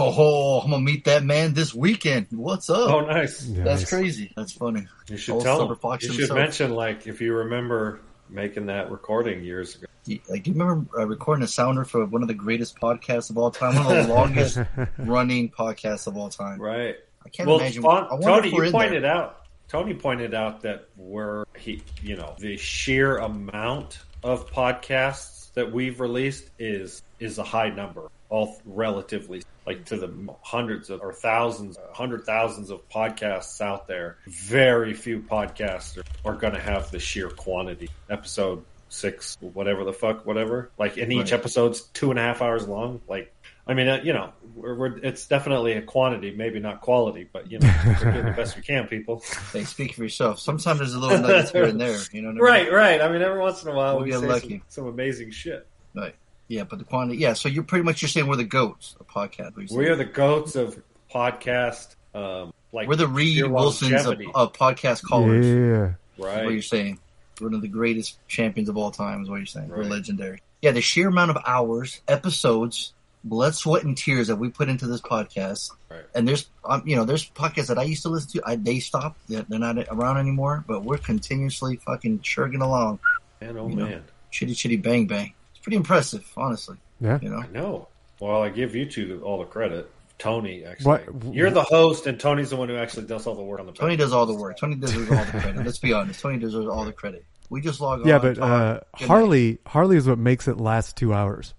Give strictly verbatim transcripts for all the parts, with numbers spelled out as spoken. Oh, I'm going to meet that man this weekend. What's up? Oh, nice. nice. That's crazy. That's funny. You should Old tell him. Fox you himself. Should mention, like, if you remember making that recording years ago. Yeah, like, do you remember uh, recording a sounder for one of the greatest podcasts of all time? One of the longest running podcasts of all time. Right. I can't well, imagine. Fun, I Tony, you pointed there. out. Tony pointed out that we're, he, you know, the sheer amount of podcasts that we've released is is a high number, all relatively, like to the hundreds of or thousands, hundred thousands of podcasts out there. Very few podcasts are, are going to have the sheer quantity. Episode six, whatever the fuck, whatever. Like, and each right. episode's two and a half hours long. Like, I mean, you know, we're, we're, it's definitely a quantity, maybe not quality, but, you know, we're doing the best we can, people. Hey, speak for yourself. Sometimes there's a little nuggets here and there, you know what I mean? Right, right. I mean, every once in a while we'll we say lucky. Some, some amazing shit. Right. Yeah, but the quantity, yeah, so you're pretty much you're saying we're the goats of podcast. We are the goats of podcast. Um, like we're the Reed Wilsons of, of podcast callers. Yeah. Right. That's what you're saying. We're one of the greatest champions of all time is what you're saying. Right. We're legendary. Yeah, the sheer amount of hours, episodes, blood, sweat, and tears that we put into this podcast, right. and there's, um, you know, there's podcasts that I used to listen to. I, they stopped; they're, they're not around anymore. But we're continuously fucking churging along. Man, oh you man, know, chitty chitty bang bang. It's pretty impressive, honestly. Yeah, you know. I know. Well, I give you two all the credit. Tony, actually, what? You're the host, and Tony's the one who actually does all the work on the podcast. Tony does all the work. Tony deserves all the credit. Let's be honest. Tony deserves all the credit. We just log yeah, on. Yeah, but uh, Harley, night. Harley is what makes it last two hours.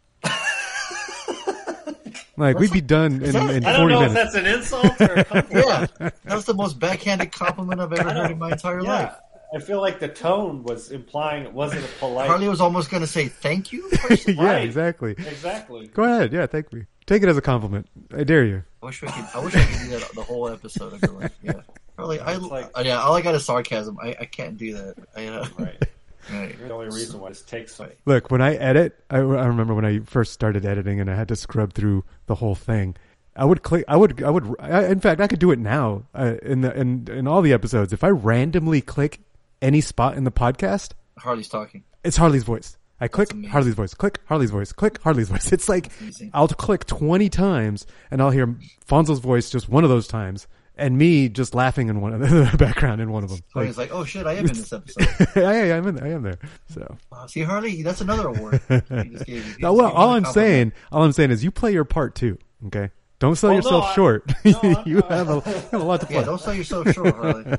Like, we'd be done in, that, in forty minutes. I don't know minutes. If that's an insult or a compliment. Yeah, that's the most backhanded compliment I've ever heard in my entire yeah, life. I feel like the tone was implying it wasn't a polite. Harley was almost going to say thank you. Yeah, right. exactly. Exactly. Go ahead. Yeah, thank me. Take it as a compliment. I dare you. I wish we could. I wish I could do that the whole episode. I'd be like, yeah, Harley. I like, uh, yeah. All I got is sarcasm. I, I can't do that. I, uh, right. Right. The only reason why this takes away. Look, when I edit, I, I remember when I first started editing and I had to scrub through the whole thing. I would click. I would. I would. I, in fact, I could do it now uh, in the in in all the episodes. If I randomly click any spot in the podcast, Harley's talking. It's Harley's voice. I click Harley's voice. Click Harley's voice. Click Harley's voice. It's like I'll click twenty times and I'll hear Fonzo's voice just one of those times. And me just laughing in one of the, the background in one of them. Like, Harley's like, "Oh shit, I am in this episode." I am in. I am there. So wow, see, Harley, that's another award. He just gave, he now, well, all I'm saying, all I'm saying is, you play your part too. Okay, don't sell oh, yourself no, I, short. No, you have a, have a lot to play. Yeah, don't sell yourself short, Harley.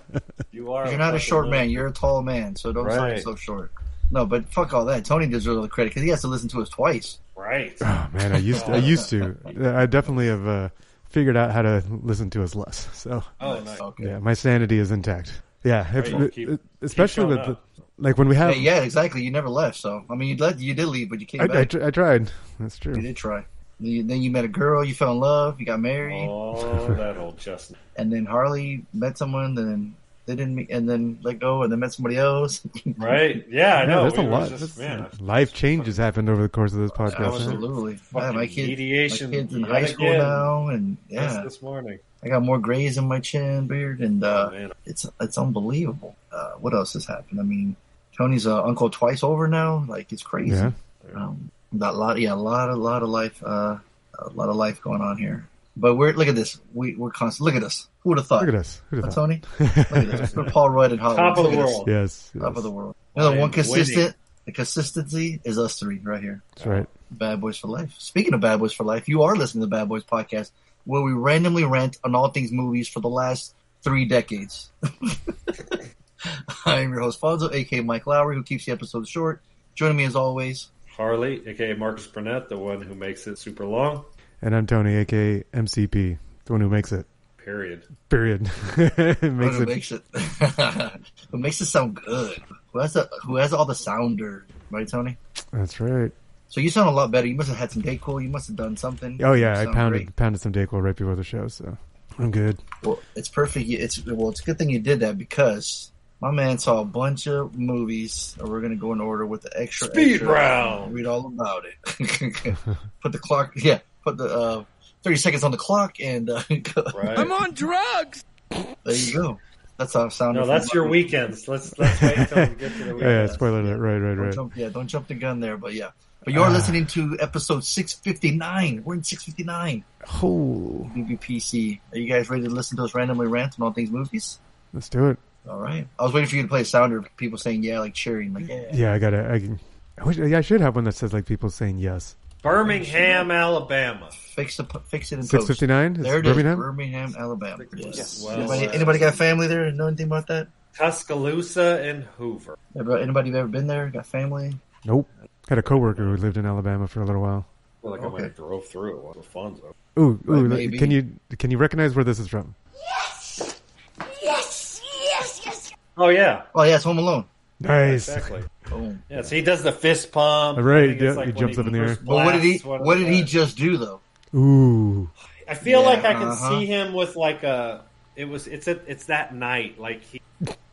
You are. You're not a short man. man. You're a tall man. So don't right. sell yourself short. No, but fuck all that. Tony deserves all the credit because he has to listen to us twice. Right. Oh man, I used to, I used to. I definitely have. Uh, Figured out how to listen to us less. So, oh, nice. Okay. Yeah, my sanity is intact. Yeah, if, right, keep, especially with the, like when we have. Yeah, yeah, exactly. You never left, so I mean, you left, you did leave, but you came I, back. I, I tried. That's true. You did try. You, then you met a girl, you fell in love, you got married. Oh, that old chestnut. And then Harley met someone, then they didn't, meet, and then let go, and then met somebody else. Right? Yeah, I yeah, know. There's we a lot. Just, man, life changes fucking, happened over the course of this podcast. Absolutely. Yeah, my, kid, mediation my kid's in high school again. now, and yeah, just this morning I got more grays in my chin beard, and uh, oh, it's it's unbelievable. Uh, what else has happened? I mean, Tony's uh, uncle twice over now. Like it's crazy. Yeah. Um, that lot, yeah, a lot, a lot of life, uh, a lot of life going on here. But we're look at this. We we're constant. Look at us. Who would have thought? Look at us. Who would have thought? Tony. Look at this. We're Paul Rudd and Hollywood. Top of the world. Yes, yes. Top of the world. You know, the one consistent. Waiting. The consistency is us three right here. That's right. Bad Boys for Life. Speaking of Bad Boys for Life, you are listening to the Bad Boys Podcast, where we randomly rant on all things movies for the last three decades. I'm your host, Fonzo, a k a. Mike Lowry, who keeps the episodes short. Joining me as always, Harley, a k a. Marcus Burnett, the one who makes it super long. And I'm Tony, a k a. M C P, the one who makes it. Period. Period. It makes it. Makes it. Who makes it sound good? Who has, a, who has all the sounder, right, Tony? That's right. So you sound a lot better. You must have had some Dayquil. You must have done something. Oh yeah, I pounded great. pounded some Dayquil right before the show, so I'm good. Well, it's perfect. It's well, it's a good thing you did that because my man saw a bunch of movies. And we're gonna go in order with the extra speed extra, round. Read all about it. Put the clock. Yeah, put the uh, thirty seconds on the clock, and uh, right. I'm on drugs. There you go. That's how it sounded. No, that's your weekends. Let's let's wait until we get to the weekend. Yeah, yeah, spoiler alert. Right, right, right. Don't jump, yeah, don't jump the gun there, but yeah. But you're uh, listening to episode six fifty-nine. We're in six fifty-nine. Oh. B B P C. Are you guys ready to listen to us randomly rant on all things movies? Let's do it. All right. I was waiting for you to play a sounder of people saying yeah, like cheering. Like, yeah. Yeah, I got to. I, can, I, wish, I should have one that says like people saying yes. Birmingham, Alabama. Fix, the, fix it in post. six fifty-nine? There it Birmingham? is. Birmingham, Alabama. Yes. Well, anybody, uh, anybody got family there? Know anything about that? Tuscaloosa and Hoover. Anybody ever been there? Got family? Nope. Had a coworker who lived in Alabama for a little while. Well, like okay. I might have drove through it with Fonzo. Ooh, ooh! Like, can you can you recognize where this is from? Yes, yes, yes, yes. Oh yeah, oh yeah, it's Home Alone. Nice, yeah, exactly. Boom. Yeah, so he does the fist pump. All right, yeah, like he jumps he up in the air. But what did he? What did he just do though? Ooh, I feel yeah, like I can uh-huh. see him with like a. It was. It's a, It's that night. Like he.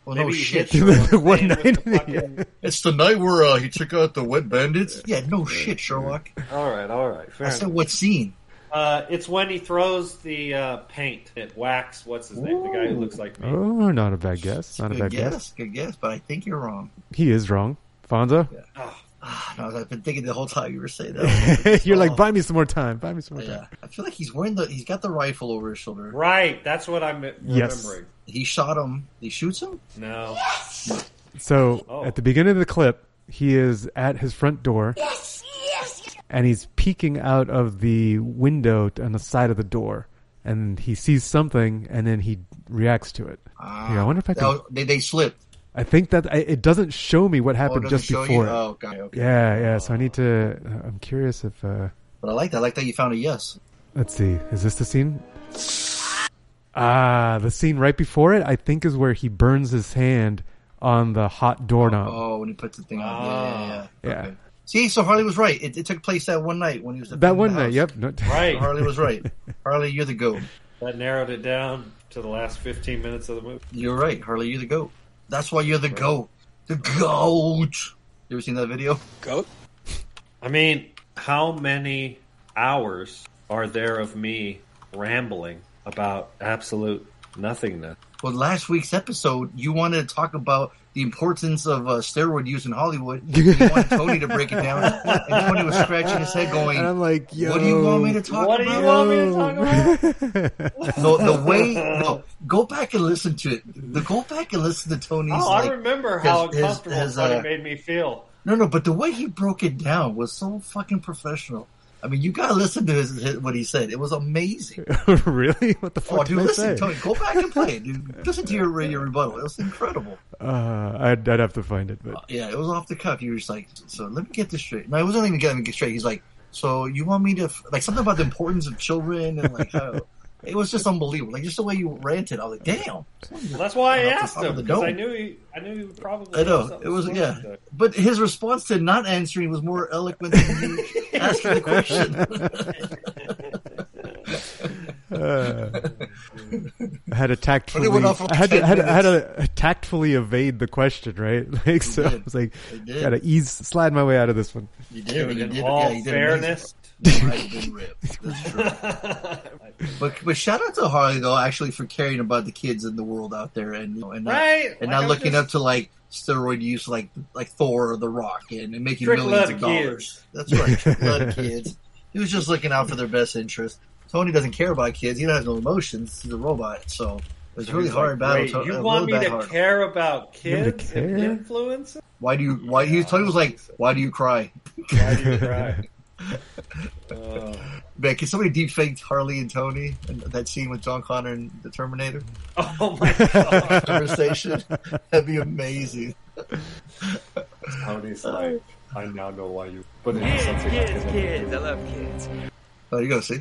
Well, Maybe no shit. What night? The fucking... It's the night where uh, he took out the wet bandits? Yeah, no shit, Sherlock. All right, all right. Fair I said enough. What scene? Uh, it's when he throws the uh, paint. It whacks, what's his Ooh. name? The guy who looks like me. Oh, not a bad guess. Not good a bad guess. guess. Good guess, but I think you're wrong. He is wrong. Fonzo? Yeah. Oh. Oh, no, I've been thinking the whole time you were saying that. You're like, buy me some more time. Buy me some more yeah. time. I feel like he's wearing the. He's got the rifle over his shoulder. Right. That's what I'm remembering. Yes. He shot him. He shoots him? No. Yes. So oh. at the beginning of the clip, he is at his front door. Yes. Yes. Yes. And he's peeking out of the window on the side of the door, and he sees something, and then he reacts to it. Uh, yeah, I wonder if I can. Was, they, they slipped. I think that I, it doesn't show me what happened oh, just before. You? Oh, okay, okay. Yeah, yeah. So I need to. I'm curious if. Uh... But I like that. I like that you found a yes. Let's see. Is this the scene? Ah, the scene right before it, I think, is where he burns his hand on the hot doorknob. Oh, oh when he puts the thing on. Oh. Yeah, yeah, yeah. Okay. yeah. See, so Harley was right. It, it took place that one night when he was. That one night. Yep. No. Right. So Harley was right. Harley, you're the goat. That narrowed it down to the last fifteen minutes of the movie. You're right, Harley. You're the goat. That's why you're the right. goat. The goat. You ever seen that video? Goat? I mean, how many hours are there of me rambling about absolute nothingness? Well, last week's episode, you wanted to talk about the importance of uh, steroid use in Hollywood. You wanted Tony to break it down. And Tony was scratching his head going, and I'm like, yo, what do you want me to talk what about? What do you want me to talk about? So the way, no, go back and listen to it. The, go back and listen to Tony's. Oh, like, I remember how his, uncomfortable his, his, Tony uh, made me feel. No, no, but the way he broke it down was so fucking professional. I mean, you gotta listen to his, his, what he said. It was amazing. Really? What the fuck? Oh, dude, listen, say? Tony, go back and play it, dude. Listen to your, your rebuttal. It was incredible. Uh, I'd, I'd have to find it, but uh, yeah, it was off the cuff. You were just like, so let me get this straight. No, it wasn't even getting it straight. He's like, so you want me to f-? like something about the importance of children and like how it was just unbelievable. Like just the way you ranted. I was like, damn. Well, that's why I, I asked him because I knew he, I knew he would probably. I know it was yeah, though. But his response to not answering was more eloquent than he. Asking the question. uh, I had to tactfully. I had to, had, to, had to tactfully evade the question, right? Like so, I was like, gotta ease, slide my way out of this one. You did. You in did, all yeah, you fairness, I've been ripped. That's true. but but shout out to Harley though, actually, for caring about the kids in the world out there, and you know, and right? not, and like not looking just... up to like. steroid use like like Thor or The Rock and, and making Trick millions of dollars. Kids. That's right. Trick love kids. He was just looking out for their best interest. Tony doesn't care about kids. He has no emotions. He's a robot. So it was so really hard like, battle. Wait, you want me to hard. care about kids care? and influence? Why do you, why do you, Tony was like, why do you cry? Why do you cry? uh, Man, can somebody deepfake Harley and Tony and that scene with John Connor and the Terminator? Oh my god, conversation. That'd be amazing. Tony's like, I now know why you put it in something. Kids, kids, kids. I love kids. Oh, you go see.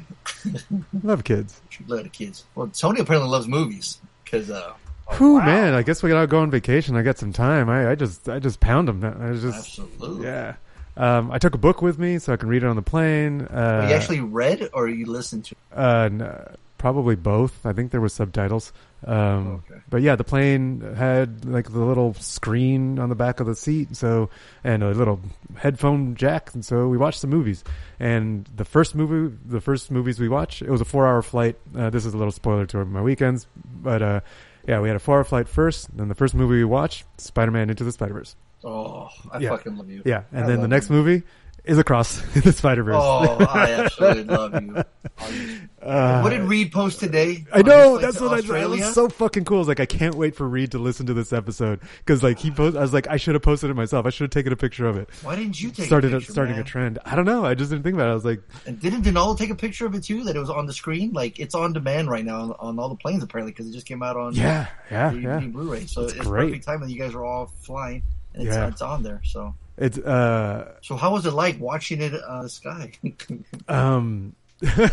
Love kids. Love kids. Well, Tony apparently loves movies because. Uh, oh, Ooh, wow. man! I guess we gotta go on vacation. I got some time. I, I just I just pound them. I just absolutely yeah. Um, I took a book with me so I can read it on the plane. Uh, you actually read or you listened to? Uh, no, probably both. I think there was subtitles. Um, okay. But yeah, the plane had like the little screen on the back of the seat, so and a little headphone jack, and so we watched some movies. And the first movie, the first movies we watched, it was a four-hour flight. Uh, this is a little spoiler to my weekends, but uh, yeah, we had a four-hour flight first. And the first movie we watched, Spider-Man: Into the Spider-Verse. Oh, I yeah. fucking love you. Yeah, and I then the next you. movie is Across the Spider-Verse. Oh, I absolutely love you. Uh, what did Reed post today? I know, that's what Australia? I it was so fucking cool. I was like, I can't wait for Reed to listen to this episode. Because like, he post, I was like, I should have posted it myself. I should have taken a picture of it. Why didn't you take Started a picture, a, Starting man? a trend. I don't know. I just didn't think about it. I was like... And didn't Denal take a picture of it too? That it was on the screen? Like, it's on demand right now on, on all the planes apparently because it just came out on yeah, yeah, the, yeah. the Blu-ray. So it's, it's perfect timing. You guys are all flying. It's, yeah. it's on there, so it's uh. So how was it like watching it on the sky? um,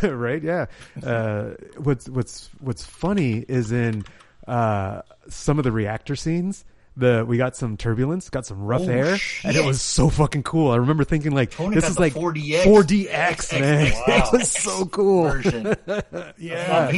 right, yeah. Uh, what's what's what's funny is in uh some of the reactor scenes. The we got some turbulence, got some rough oh, air, shit. and it was so fucking cool. I remember thinking like, Tony this is like four D X, man. Wow. That was so cool. yeah,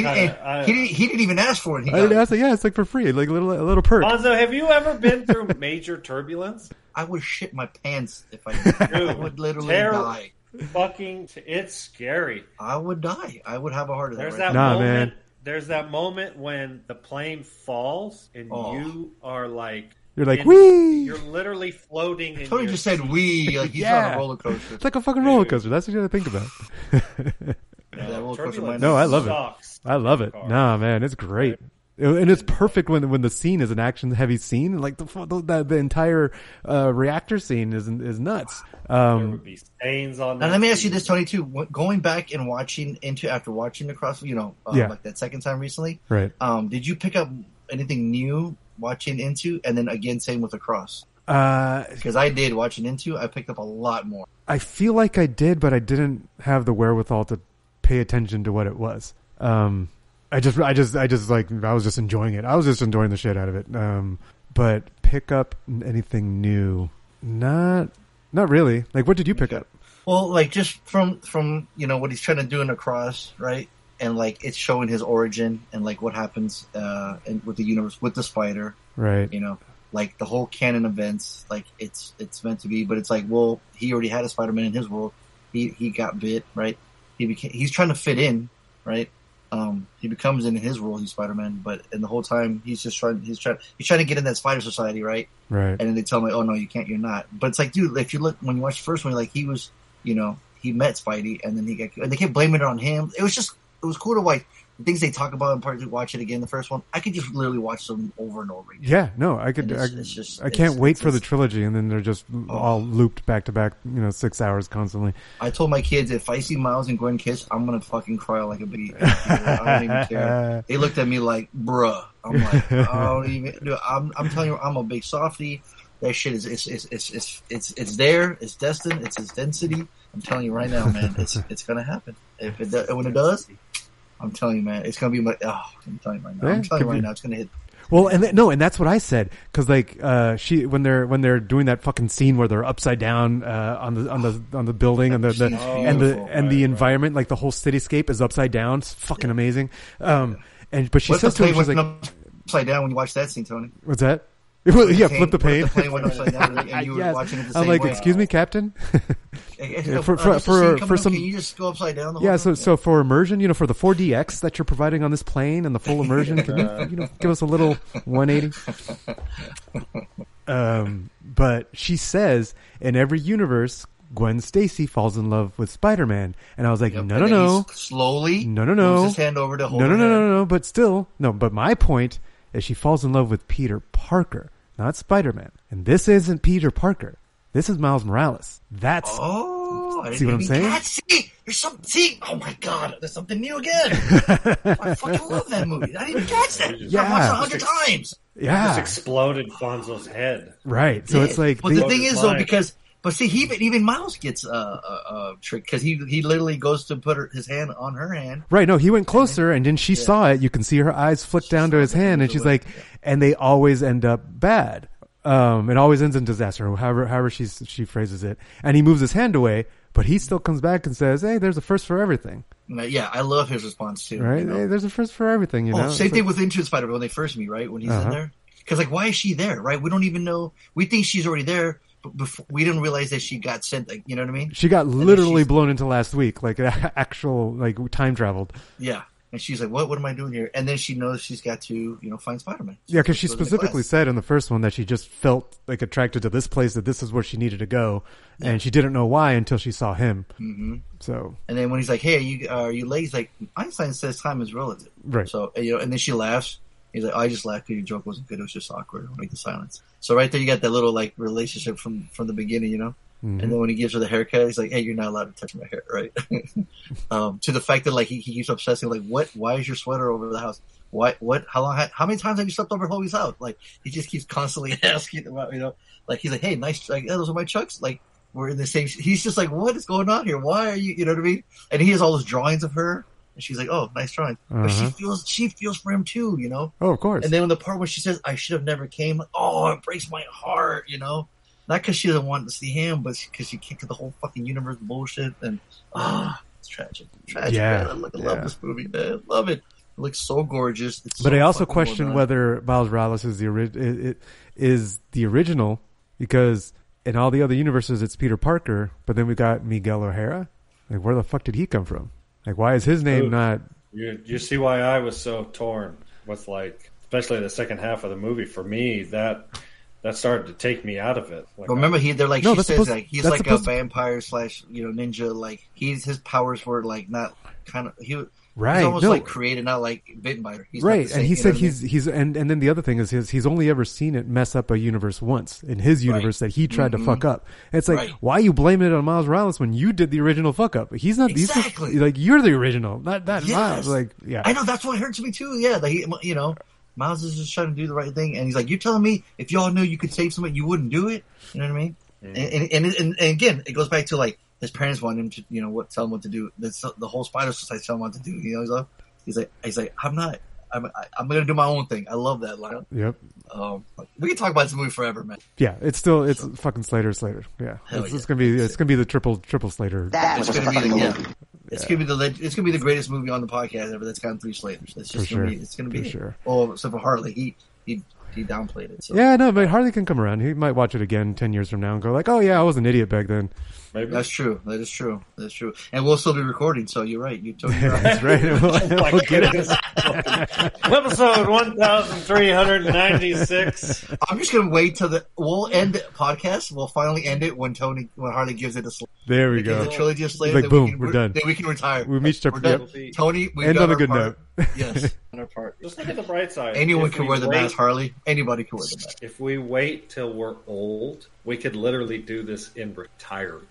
he, he, he, he didn't even ask for it. He I didn't ask it. Yeah, it's like for free, like a little a little perk. Also, have you ever been through major turbulence? I would shit my pants if I did. Dude, I would literally terrible. die. Fucking, it's scary. I would die. I would have a heart attack. There's right that nah, moment. Man. There's that moment when the plane falls and oh. you are like, you're like, wee. You're literally floating. In Tony your just seat. said wee. Like he's yeah. on a roller coaster. It's like a fucking Dude. roller coaster. That's what you got to think about. no, yeah, no, I love sucks. it. I love it. Nah, man, it's great. It, and it's perfect when when the scene is an action heavy scene. Like the the, the entire uh, reactor scene is is nuts. Um, there would be stains on. That and let me ask you this, Tony, too. What, going back and watching into after watching the cross, you know, um, yeah. like that second time recently, right? Um, did you pick up anything new watching into, and then again, same with the cross? Because uh, I did watching into, I picked up a lot more. I feel like I did, but I didn't have the wherewithal to pay attention to what it was. Um, I just, I just, I just like, I was just enjoying it. I was just enjoying the shit out of it. Um, but pick up anything new? Not, not really. Like, what did you pick up? Well, like just from, from, you know, what he's trying to do in Across, right? And like, it's showing his origin and like what happens, uh, and with the universe, with the spider, right? You know, like the whole canon events, like it's, it's meant to be, but it's like, well, he already had a Spider-Man in his world. He, he got bit, right? He became, he's trying to fit in, right? Um, he becomes in his world, he's Spider-Man, but and the whole time he's just trying, he's trying, he's trying to get in that spider society, right? Right. And then they tell him, like, oh no, you can't, you're not. But it's like, dude, if you look, when you watch the first one, like he was, you know, he met Spidey and then he got, and they kept blaming it on him. It was just, it was cool to like, the things they talk about in part two, watch it again, the first one. I could just literally watch them over and over again. Yeah, no, I could, it's, I, it's just, I can't it's, wait it's, for the trilogy and then they're just oh. all looped back to back, you know, six hours constantly. I told my kids, if I see Miles and Gwen kiss, I'm going to fucking cry like a baby. I don't even care. They looked at me like, bruh. I'm like, I don't even, dude, I'm, I'm telling you, I'm a big softie. That shit is, it's, it's, it's, it's, it's, it's there. It's destined. It's its density. I'm telling you right now, man, it's, it's going to happen. If it, when it does, I'm telling you, man, it's gonna be my. Oh, I'm telling you right now. Yeah, I'm telling you right be. now, it's gonna hit. Well, and th- no, and that's what I said because, like, uh, she when they're when they're doing that fucking scene where they're upside down uh, on the on the on the building and the, the and the and the right, environment, right. like the whole cityscape is upside down. It's fucking yeah. amazing. Um, and but she what's says to him, she's like, upside down when you watch that scene, Tony. What's that? Well, yeah, flip the pane. Flip the pane upside down and you yes. were watching it the same I'm like, way. Excuse me, Captain? for for, uh, for, for some, can you just go upside down the whole yeah, so, yeah, so for immersion, you know, for the four D X that you're providing on this plane and the full immersion, can you, you know, give us a little one eighty? um, but she says, in every universe, Gwen Stacy falls in love with Spider-Man, and I was like, yep, no, no, no, slowly, no, no, no, moves his hand over to hold no, no, no, no, no, no, but still, no. But my point is, she falls in love with Peter Parker. Not Spider-Man. And this isn't Peter Parker. This is Miles Morales. That's oh. Oh, see what I'm saying? God, see, there's something. Oh my God, there's something new again. I fucking love that movie. I didn't even catch that. Yeah. I watched it a hundred times. Yeah, it just exploded Fonzo's head. Right. So yeah. It's like, but they, the thing is, though, because but see, he even, even Miles gets a uh, uh, trick because he he literally goes to put her, his hand on her hand. Right. No, he went closer, and then she yeah. saw it. You can see her eyes flick she down to his hand, and she's way. like, yeah. and they always end up bad. Um, it always ends in disaster, however, however she she phrases it. And he moves his hand away, but he still comes back and says, "Hey, there's a first for everything." Yeah, I love his response too. Right? You know? Hey, there's a first for everything. You oh, know, same it's thing like... with Into the Spider when they first meet, right? When he's uh-huh. in there, because like, why is she there? Right? We don't even know. We think she's already there, but before, we didn't realize that she got sent. Like, you know what I mean? She got and literally blown into last week, like actual, like time traveled. Yeah. And she's like, what, what am I doing here? And then she knows she's got to, you know, find Spider-Man. So yeah, because she specifically said in the first one that she just felt like attracted to this place, that this is where she needed to go. Yeah. And she didn't know why until she saw him. Mm-hmm. So, and then when he's like, hey, are you, uh, are you late? He's like, Einstein says time is relative. Right. So, you know, and then she laughs. He's like, oh, I just laughed because your joke wasn't good. It was just awkward. Like the silence. So right there, you got that little like relationship from, from the beginning, you know? Mm-hmm. And then when he gives her the haircut, he's like, hey, you're not allowed to touch my hair, right? um, to the fact that like he, he keeps obsessing, like, what? Why is your sweater over the house? Why? What? How long? How many times have you slept over Hobie's house? Like, he just keeps constantly asking about, you know, like, he's like, hey, nice, like, oh, those are my chucks. Like, we're in the same. He's just like, what is going on here? Why are you, you know what I mean? And he has all those drawings of her. And she's like, oh, nice drawing. Uh-huh. But she feels she feels for him too, you know? Oh, of course. And then when the part where she says, I should have never came, oh, it breaks my heart, you know? Not because she doesn't want to see him, but because she kicked the whole fucking universe bullshit. And, ah, oh, it's tragic. Tragic, yeah, man. I, look, I yeah. love this movie, man. Love it. It looks so gorgeous. It's but so I also question well whether Miles Morales is the, ori- is the original, because in all the other universes, it's Peter Parker, but then we got Miguel O'Hara. Like, where the fuck did he come from? Like, why is his name Dude, not... You, you see why I was so torn with, like, especially the second half of the movie. For me, that... That started to take me out of it. Like, remember, he they're like no, she says supposed, like he's like a vampire slash you know ninja. Like he's his powers were like not kind of he right he's almost no. like created not like bitten by her. He's right, same, and he you know said know he's I mean? he's and, and then the other thing is his he's only ever seen it mess up a universe once in his universe right. that he tried mm-hmm. to fuck up. And it's like right. why are you blaming it on Miles Morales when you did the original fuck up? He's not exactly he's not, like you're the original, not that yes. Miles. Like yeah, I know that's what hurts me too. Yeah, like he, you know. Miles is just trying to do the right thing, and he's like, "You're telling me if y'all knew you could save somebody, you wouldn't do it." You know what I mean? Mm-hmm. And, and, and, and again, it goes back to like his parents want him to, you know, what tell him what to do. The, the whole Spider Society tell him what to do. You know, he's like, he's like, he's like, I'm not, I'm, I'm going to do my own thing. I love that line. Yep. Um, we can talk about this movie forever, man. Yeah, it's still it's so, fucking Slater, Slater. Yeah, it's, yeah. it's gonna be it's gonna be the triple triple Slater. That it's was gonna be the, yeah. yeah. It's gonna be the it's gonna be the greatest movie on the podcast ever. That's gotten three Slaters. It's just for gonna sure. be it's gonna be. For sure. Oh, except for Harley, he he he downplayed it. So. Yeah, no, but Harley can come around. He might watch it again ten years from now and go like, "Oh yeah, I was an idiot back then." Maybe. That's true. That is true. That's true. And we'll still be recording, so you're right. You totally right. That's right. We'll, we'll get it. Episode one thousand three hundred ninety-six. I'm just going to wait till the... We'll end the podcast. We'll finally end it when Tony, when Harley gives it a slate. There we go. The trilogy of Slater. Like, boom, we can, we're, we're done. Then we can retire. We reached our... We're done. Yep. Tony, we've end done on a good part. Note. Yes. Just look at the bright side. Anyone if can we wear the wait, mask, Harley. Anybody can wear the mask. If we wait till we're old... We could literally do this in retirement.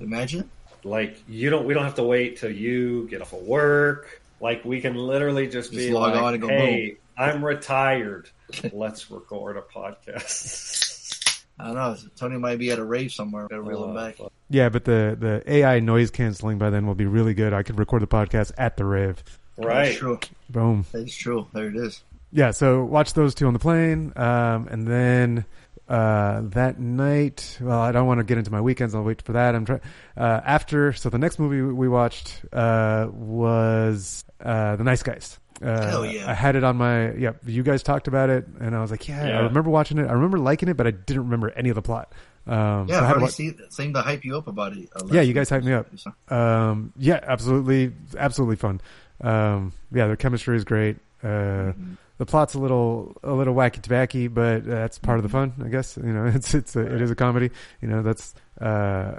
Imagine, like you don't. We don't have to wait till you get off of work. Like we can literally just, just be log like, on and go, "Hey, boom. I'm retired. Let's record a podcast." I don't know. Tony might be at a rave somewhere. Gotta reel him back. Yeah, but the the A I noise canceling by then will be really good. I could record the podcast at the rave. Right. That's true. Boom. That's true. There it is. Yeah. So watch those two on the plane, um, and then. Uh, that night, well, I don't want to get into my weekends. I'll wait for that. I'm trying, uh, after, so the next movie we watched, uh, was, uh, The Nice Guys. Uh, Hell yeah. I had it on my, yeah, you guys talked about it and I was like, yeah, yeah, I remember watching it. I remember liking it, but I didn't remember any of the plot. Um, yeah, so I already see it seemed to hype you up about it. Yeah, you guys hyped me up. Um, yeah, absolutely. Absolutely fun. Um, yeah, their chemistry is great. Uh, mm-hmm. The plot's a little a little wacky tabacky, but that's part of the fun, I guess. You know, it's it's a, it is a comedy. You know, that's uh,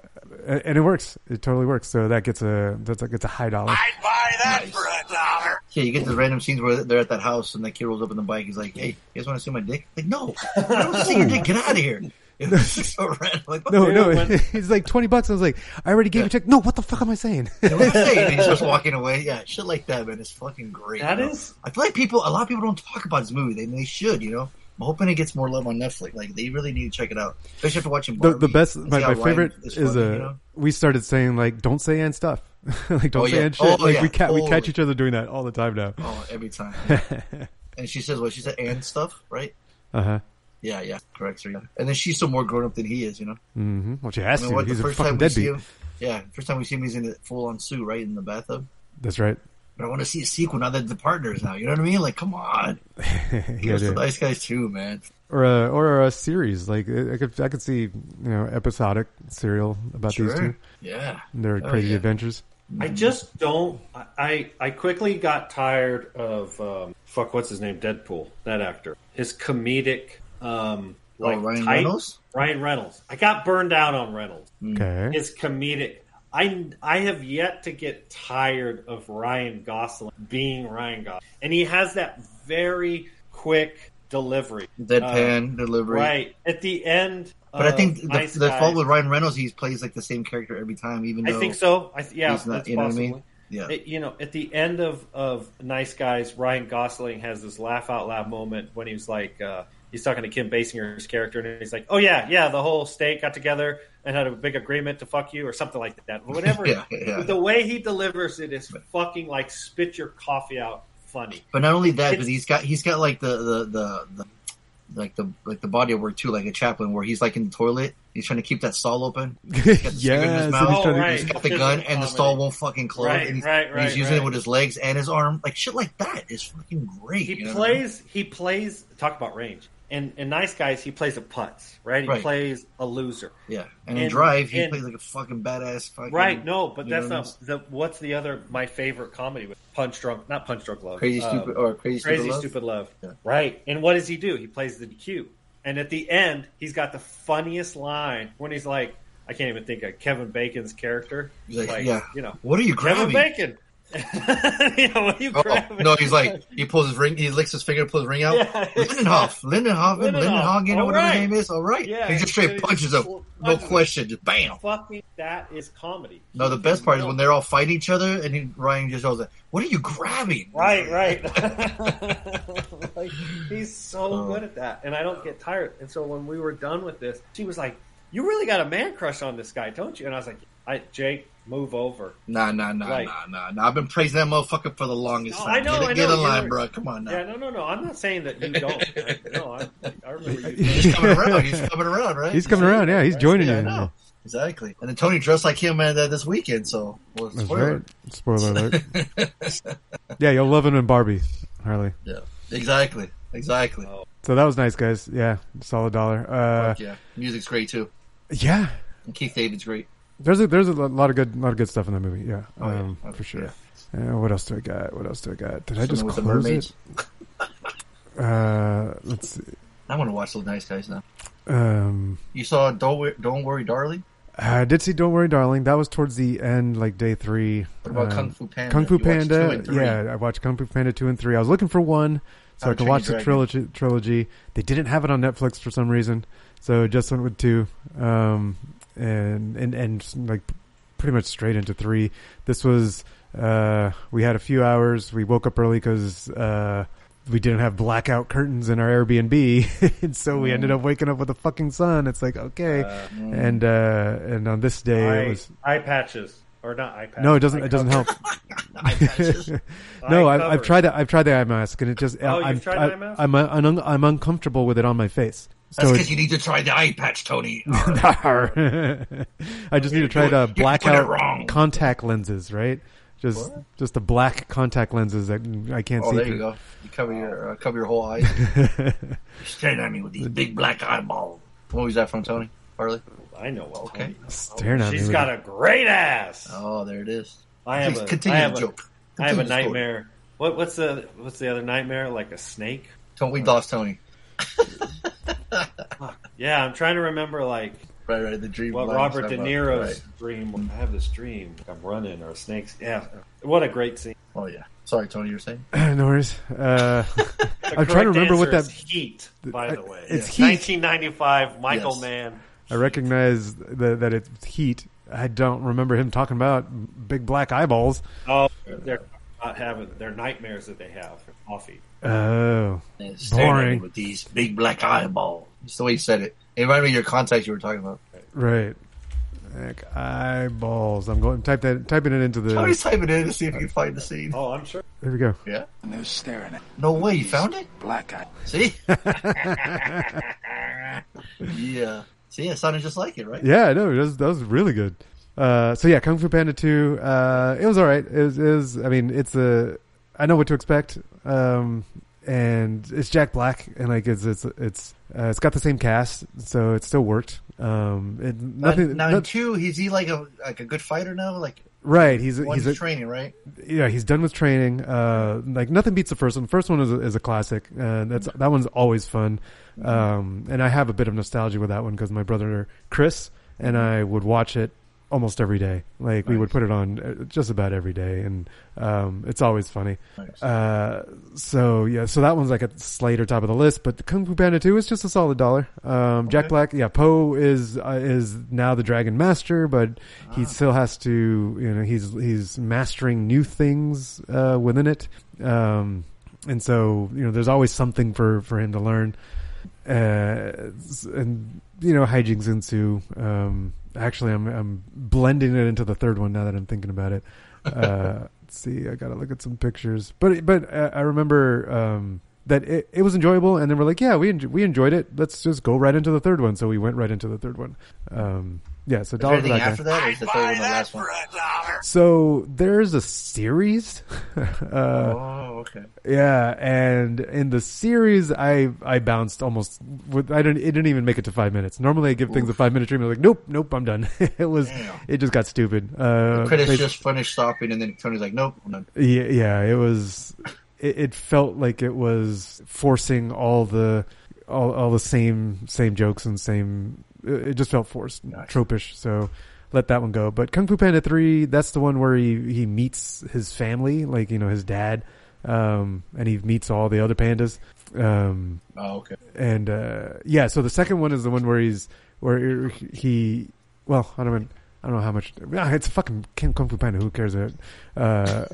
and it works. It totally works. So that gets a that's like it's a high dollar. I'd buy that nice. for a dollar. Yeah, you get the random scenes where they're at that house and that kid rolls up on the bike. He's like, "Hey, you guys want to see my dick?" Like, no, I don't see your dick. Get out of here. It was so random. Like, no, no, it went... it's like twenty bucks. I was like, I already gave yeah. you a check. No, what the fuck am I saying? What am I saying? He's just walking away. Yeah, shit like that, man. It's fucking great. That you know? is. I feel like people, a lot of people don't talk about this movie. They, they should, you know? I'm hoping it gets more love on Netflix. Like, they really need to check it out. Especially after watching Barbie. The, the best, my, my favorite is, is funny, a, you know? We started saying, like, don't say and stuff. Like, don't oh, say yeah. and shit. Oh, oh, like, yeah. we, ca- totally. we catch each other doing that all the time now. Oh, every time. And she says, what? She said and stuff, right? Uh-huh. Yeah, yeah, correct, sir. Yeah. And then she's still more grown up than he is, you know? Mm-hmm. Well, she has I mean, to. What, he's the first a fucking time we deadbeat. See him, yeah, first time we see him, he's in a full-on suit, right, in the bathtub. That's right. But I want to see a sequel now that the partners now. You know what I mean? Like, come on. Here's yeah, the Nice Guys too, man. Or a, or a series. Like, I could I could see, you know, episodic serial about sure. these two. Yeah. And their oh, crazy yeah. adventures. I just don't... I, I quickly got tired of... Um, fuck, what's his name? Deadpool. That actor. His comedic... Um, like oh, Ryan type, Reynolds? Ryan Reynolds. I got burned out on Reynolds. Okay. His comedic. I, I have yet to get tired of Ryan Gosling being Ryan Gosling. And he has that very quick delivery. Deadpan uh, delivery. Right. At the end. But I think the, nice the fault with Ryan Reynolds, he plays like the same character every time, even though. I think so. I th- yeah, he's not, that's you know possibly. What I mean? Yeah. It, you know, at the end of, of Nice Guys, Ryan Gosling has this laugh out loud moment when he was like, uh, he's talking to Kim Basinger's character, and he's like, oh, yeah, yeah, the whole state got together and had a big agreement to fuck you or something like that. Whatever. yeah, yeah. The way he delivers it is fucking like spit your coffee out funny. But not only that, it's, but he's got he's got like the, the, the, the like the like the body of work too, like a chaplain where he's like in the toilet. He's trying to keep that stall open. He's got the yeah, stick in his mouth. So he's, oh, right. he's got the gun, and the stall won't fucking close. Right, and he's, right, right, he's using right. it with his legs and his arm. Like shit like that is fucking great. He plays. Know? He plays. Talk about range. And in Nice Guys, he plays a putz, right? He right. plays a loser. Yeah. And, and in Drive, he and, plays like a fucking badass fucking... Right, no, but that's not... The, what's the other... My favorite comedy was Punch Drunk... Not Punch Drunk Love. Crazy um, Stupid... Or Crazy, crazy Stupid, Stupid Love. Stupid Love. Yeah. Right. And what does he do? He plays the D Q. And at the end, he's got the funniest line when he's like... I can't even think of Kevin Bacon's character. Like, like, yeah. You know... What are you grabbing? Kevin Bacon! yeah, what are you grabbing? Oh, no, he's like he pulls his ring, he licks his finger, pulls his ring out. Yeah. Lindenhoff, Lindenhoff, Lindenhoff, you know what his name is. All right, yeah, he just straight he punches him, no question, just bam. Fuck me, that is comedy. No, the best part is when they're all fighting each other, and he, Ryan just goes, "What are you grabbing?" Right, right. like, he's so um, good at that, and I don't get tired. And so when we were done with this, she was like, "You really got a man crush on this guy, don't you?" And I was like, "I, Jake." Move over. Nah, nah, nah, like, nah, nah, nah. I've been praising that motherfucker for the longest no, time. I know, get, I know. Get in line, were, bro. Come on now. Yeah, no, no, no. I'm not saying that you don't. I, no, I, I remember you. He's coming around. He's coming around, right? He's coming around, yeah. He's joining yeah, you. Yeah. Exactly. And then Tony dressed like him and, uh, this weekend, so. Well, spoiler. That's right. Spoiler alert. yeah, you'll love him in Barbie, Harley. Yeah, exactly. Exactly. Oh. So that was Nice Guys. Yeah, solid dollar. Uh, Fuck yeah. Music's great, too. Yeah. And Keith David's great. There's a there's a lot of good lot of good stuff in that movie, yeah, oh, yeah. Um, for sure. Yeah. Uh, what else do I got? What else do I got? Did I just Someone close it? uh, let's see. I want to watch those Nice Guys now. Um, you saw Don't Don't Worry Darling? I did see Don't Worry Darling. That was towards the end, like day three. What about um, Kung Fu Panda? Kung Fu Panda, yeah, I watched Kung Fu Panda two and three. I was looking for one so How I could watch the trilogy. Trilogy. They didn't have it on Netflix for some reason, so just went with two. Um, And, and and like pretty much straight into three. This was uh, we had a few hours. We woke up early because uh, we didn't have blackout curtains in our Airbnb, and so we mm. ended up waking up with the fucking sun. It's like okay, uh, and uh, and on this day eye, it was eye patches or not eye patches. No, it doesn't. It doesn't help. eye patches. no, I, I've tried. I've tried the eye mask, and it just. Oh, I'm, you've tried I, the eye mask? I'm I'm I'm uncomfortable with it on my face. That's because so you need to try the eye patch, Tony. I just need to try the blackout contact lenses, right? Just, what? just the black contact lenses that I can't oh, see. Oh, there you go. You cover your uh, cover your whole eye. You're staring at me with these big black eyeballs. What was that from, Tony? Harley? I know. Well, okay. Tony. Staring oh, at she's me. She's got a great ass. Oh, there it is. I have Please, a, I have a, joke. I have a nightmare. What, what's the what's the other nightmare? Like a snake? Tony, we lost Tony. yeah, I'm trying to remember like Right, right. The dream. Well, Robert De Niro's right. dream. I have this dream. I'm running or snakes. Yeah. What a great scene. Oh yeah. Sorry, Tony, you were saying? No worries. Uh, I'm trying to remember what that. Is Heat, by I, the way. It's yeah. Heat. nineteen ninety-five. Michael yes. Mann. I recognize the, that it's Heat. I don't remember him talking about big black eyeballs. Oh, they're not having their nightmares that they have for coffee. Oh, boring with these big black eyeballs. That's the way you said it. It reminded me of your contacts you were talking about. Right. Like eyeballs. I'm going type that typing it into the. Tony's typing it in to see if you can find the scene. Oh, I'm sure. There we go. Yeah. And they're staring at. No way, you found it? Black eye. See? Yeah. See, it sounded just like it, right? Yeah, I know. That was, that was really good. Uh, so yeah, Kung Fu Panda two. Uh, it was all right. It was, it was. I mean, it's a. I know what to expect. Um, and it's Jack Black, and like it's it's it's uh, it's got the same cast, so it still worked. Um, it, nothing. Now, now not, in two, is he like a like a good fighter now? Like right, he's he's a, training, right? Yeah, he's done with training. Uh, like nothing beats the first one. The first one is a, is a classic. Uh, that's that one's always fun. Um, and I have a bit of nostalgia with that one because my brother Chris and I would watch it almost every day. Like nice. We would put it on just about every day, and um, it's always funny. Nice. Uh, so yeah, so that one's like a Slater top of the list. But the Kung Fu Panda two is just a solid dollar. Um, okay. Jack Black, yeah, Poe is uh, is now the Dragon Master, but ah. he still has to, you know, he's he's mastering new things uh, within it, um, and so you know, there's always something for, for him to learn. Uh, and you know, hijinks ensue. Um, actually, I'm I'm blending it into the third one now that I'm thinking about it. Uh, let's see, I gotta look at some pictures, but but uh, I remember um, that it, it was enjoyable, and then we're like, yeah, we en- we enjoyed it. Let's just go right into the third one. So we went right into the third one. Um, yeah, so dollar for that after guy. That, or is the third one the last one? So there's a series. uh, oh, okay. Yeah, and in the series, I I bounced almost. With, I didn't. It didn't even make it to five minutes. Normally, I give Oof. things a five minute treatment. Like, nope, nope, I'm done. it was. Damn. It just got stupid. Uh, the critics they, just finished stopping, and then Tony's like, nope, I'm done. Yeah, yeah. It was. it, it felt like it was forcing all the all all the same same jokes and same. It just felt forced, nice. tropish, so let that one go. But Kung Fu Panda three, that's the one where he, he meets his family, like, you know, his dad, um, and he meets all the other pandas. Um, oh, okay. And, uh, yeah, so the second one is the one where he's, where he, well, I don't know, I don't know how much, it's fucking Kung Fu Panda, who cares about it? Uh,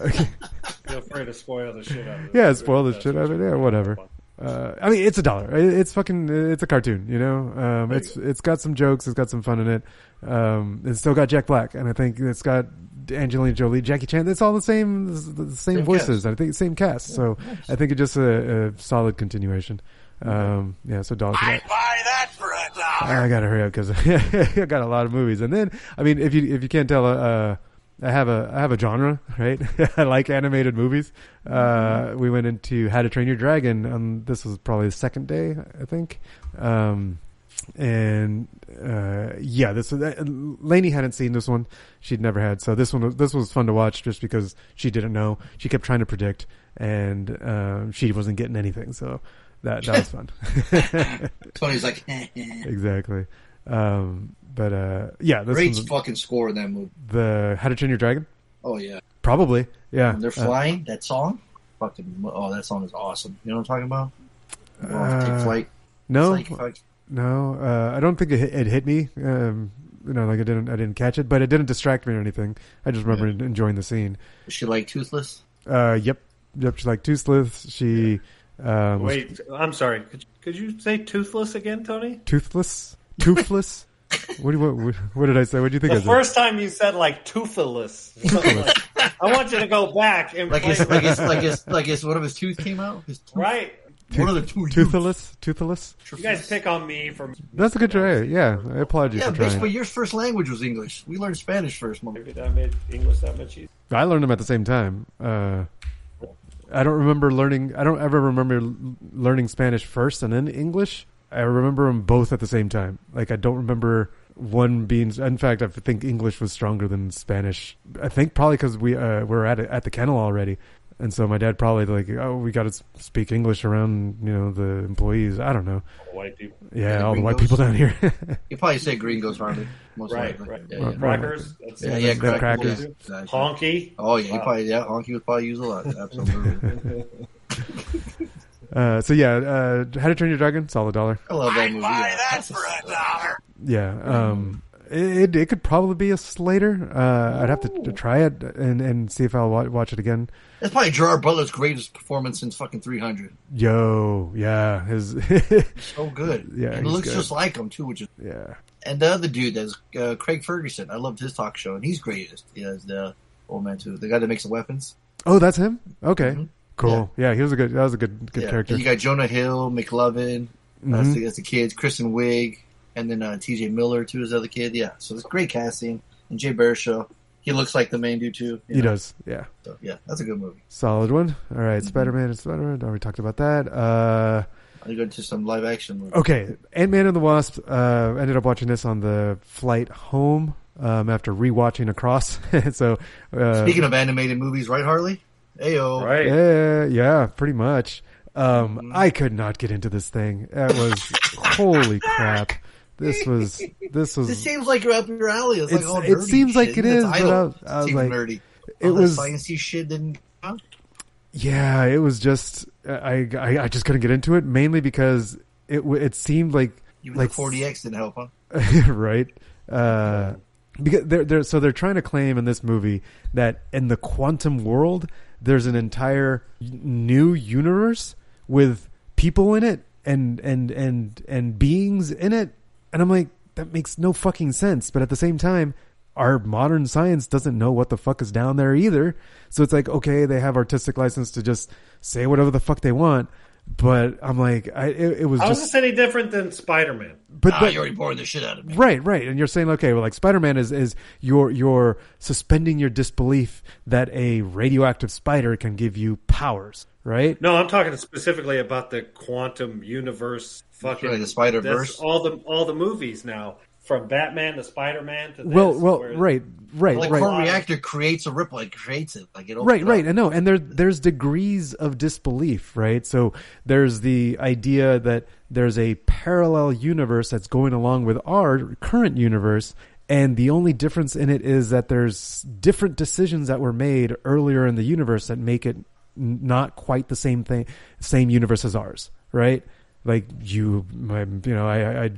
Feel free to spoil the shit out of it. Yeah, spoil the shit out of it, yeah, whatever. Uh, I mean, it's a dollar. It's fucking, it's a cartoon, you know? Um, it's, it's got some jokes. It's got some fun in it. Um, it's still got Jack Black, and I think it's got Angelina Jolie, Jackie Chan. It's all the same, the same, same voices. Cast. I think same cast. Yeah, so nice. I think it's just a, a solid continuation. Um, yeah, so dollar. I buy that for a dollar. I gotta hurry up because I got a lot of movies. And then, I mean, if you, if you can't tell, uh, I have a I have a genre, right? I like animated movies. Uh, we went into How to Train Your Dragon. Um, this was probably the second day, I think. Um, and uh, yeah, this was, uh, Lainey hadn't seen this one; she'd never had. So this one, this was fun to watch, just because she didn't know. She kept trying to predict, and um, she wasn't getting anything. So that that was fun. Tony's like exactly. Um, But uh, yeah, this great fucking score in that movie. The How to Train Your Dragon. Oh yeah, probably. Yeah, when they're flying. Uh, that song, fucking. Oh, that song is awesome. You know what I'm talking about? You uh, take flight. No, like, like, no. Uh, I don't think it hit, it hit me. Um, you know, like I didn't. I didn't catch it, but it didn't distract me or anything. I just remember yeah. enjoying the scene. Was she like toothless? Uh, yep, yep. She like toothless. She. Yeah. Uh, was... Wait, I'm sorry. Could, could you say toothless again, Tony? Toothless. Toothless. What, do you, what, what did I say? What did you think? The I first time you said like toothless. Like, I want you to go back and like play his, like his, like his, like his, one of his tooth came out. His tooth. Right. One of the two toothless, toothless. You guys pick on me for. That's a good try. Yeah, I applaud you. Yeah, for trying. Basically, your first language was English. We learned Spanish first. Mom. Maybe I made English that much easier. I learned them at the same time. Uh, I don't remember learning. I don't ever remember learning Spanish first and then English. I remember them both at the same time. Like, I don't remember one being... In fact, I think English was stronger than Spanish. I think probably because we, uh, we were at, at the kennel already. And so my dad probably like, oh, we got to speak English around, you know, the employees. I don't know. All the white people. Yeah, yeah all the white people down here. You probably say gringos, probably. Most right, likely. Right. Yeah, yeah. Crackers. That's, yeah, yeah, crackers. crackers. Yeah, exactly. Honky. Oh, yeah, wow. you probably, yeah, honky would probably use a lot. Absolutely. uh, so, yeah, uh, How to Train Your Dragon, solid dollar. I love that I'd movie. Buy that for a dollar. Yeah, um... It it could probably be a Slater. Uh, I'd have to, to try it and, and see if I'll watch, watch it again. That's probably Gerard Butler's greatest performance since fucking three hundred. Yo, yeah, his so good. Yeah, and it looks good. Just like him too, which is yeah. And the other dude that's uh, Craig Ferguson. I loved his talk show, and he's greatest as the old man too, the guy that makes the weapons. Oh, that's him. Okay, mm-hmm. Cool. Yeah. yeah, he was a good. That was a good good yeah. character. And you got Jonah Hill, McLovin. Mm-hmm. That's, the, that's the kids. Kristen Wiig. And then uh, T J Miller, too, is the other kid. Yeah, so it's great casting. And Jay Baruchel, he looks like the main dude, too. He know? does, yeah. So, yeah, that's a good movie. Solid one. All right, mm-hmm. Spider-Man and Spider-Man. Already talked about that. Uh, I'll go to some live-action movies. Okay, Ant-Man and the Wasp. Uh, ended up watching this on the flight home um, after rewatching Across. so uh, Speaking of animated movies, right, Harley? Ayo. Right. Yeah, yeah, pretty much. Um, mm-hmm. I could not get into this thing. That was, holy crap. This was this was. This seems like you're up your alley. It's it's, like all it seems shit. like it is, but I, I was like, nerdy. All it was sciencey shit didn't count. Yeah, it was just I, I I just couldn't get into it mainly because it it seemed like Even like forty X didn't help, huh? right? Uh, because they're they're so they're trying to claim in this movie that in the quantum world there's an entire new universe with people in it and and and and beings in it. And I'm like, that makes no fucking sense. But at the same time, our modern science doesn't know what the fuck is down there either. So it's like, okay, they have artistic license to just say whatever the fuck they want. But I'm like, I, it, it was How just... How is this any different than Spider-Man? But, ah, but, you already bored the shit out of me. Right, right. And you're saying, okay, well, like Spider-Man is, is you're, you're suspending your disbelief that a radioactive spider can give you powers, right? No, I'm talking specifically about the quantum universe. Fucking really, the Spider-Verse. All the all the movies now, from Batman to Spider-Man to this, well, well, where, right, right, like right. Core reactor creates a ripple, like creates it, like it. Right, right. I know, and there there's degrees of disbelief, right? So there's the idea that there's a parallel universe that's going along with our current universe, and the only difference in it is that there's different decisions that were made earlier in the universe that make it not quite the same thing, same universe as ours, right? Like you, my, you know, I, I,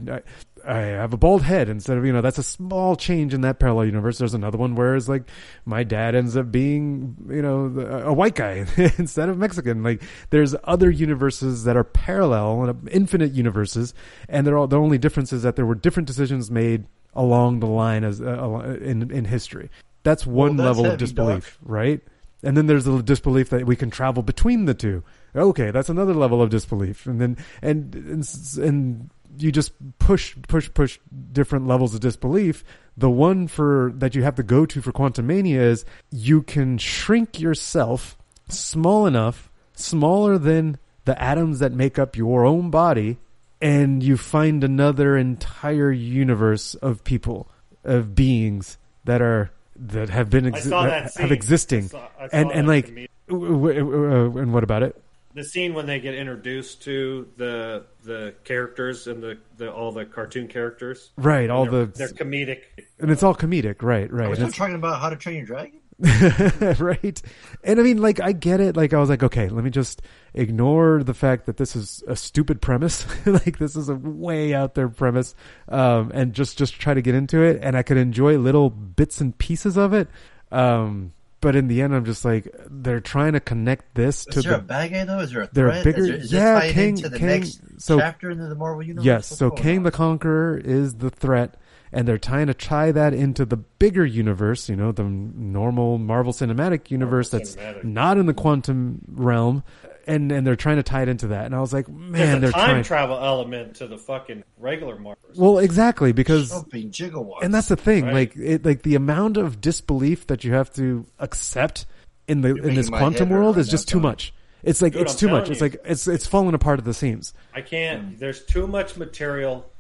I have a bald head instead of, you know, that's a small change in that parallel universe. There's another one where it's like my dad ends up being, you know, a white guy instead of Mexican. Like there's other universes that are parallel and infinite universes. And they're all, the only difference is that there were different decisions made along the line as uh, in, in history. That's one well, that's level heavy, of disbelief, dog. Right? And then there's the disbelief that we can travel between the two. Okay, that's another level of disbelief. And then and and, and you just push push push different levels of disbelief. The one for that you have to go to for Quantumania is you can shrink yourself small enough, smaller than the atoms that make up your own body, and you find another entire universe of people, of beings that are that have been exi- that have existing. I saw, I saw and and like w- w- w- and what about it? The scene when they get introduced to the the characters and the, the all the cartoon characters, right? All they're, the they're comedic, and it's all comedic, right? Right. We're still talking about How to Train Your Dragon, right? And I mean, like, I get it. Like, I was like, okay, let me just ignore the fact that this is a stupid premise. Like, this is a way out there premise, um, and just just try to get into it. And I could enjoy little bits and pieces of it. Um, But in the end, I'm just like, they're trying to connect this to the... Is there a bad guy, though? Is there a threat? Bigger, is there, is yeah, this King, into the King, next so, chapter in the Marvel Universe? Yes, What's so King on? the Conqueror is the threat, and they're trying to tie that into the bigger universe, you know, the normal Marvel Cinematic Universe Marvel that's cinematic. not in the quantum realm, and, and they're trying to tie it into that. And I was like, man, they're trying... There's a time travel element to the fucking regular Marvel. Well, exactly, because... Something gigawatts. And that's the thing, right? like it, like the amount of disbelief that you have to accept in the You're in this quantum world is just too time. much. It's like, Dude, it's I'm too much. You. It's like, it's it's falling apart at the seams. I can't... There's too much material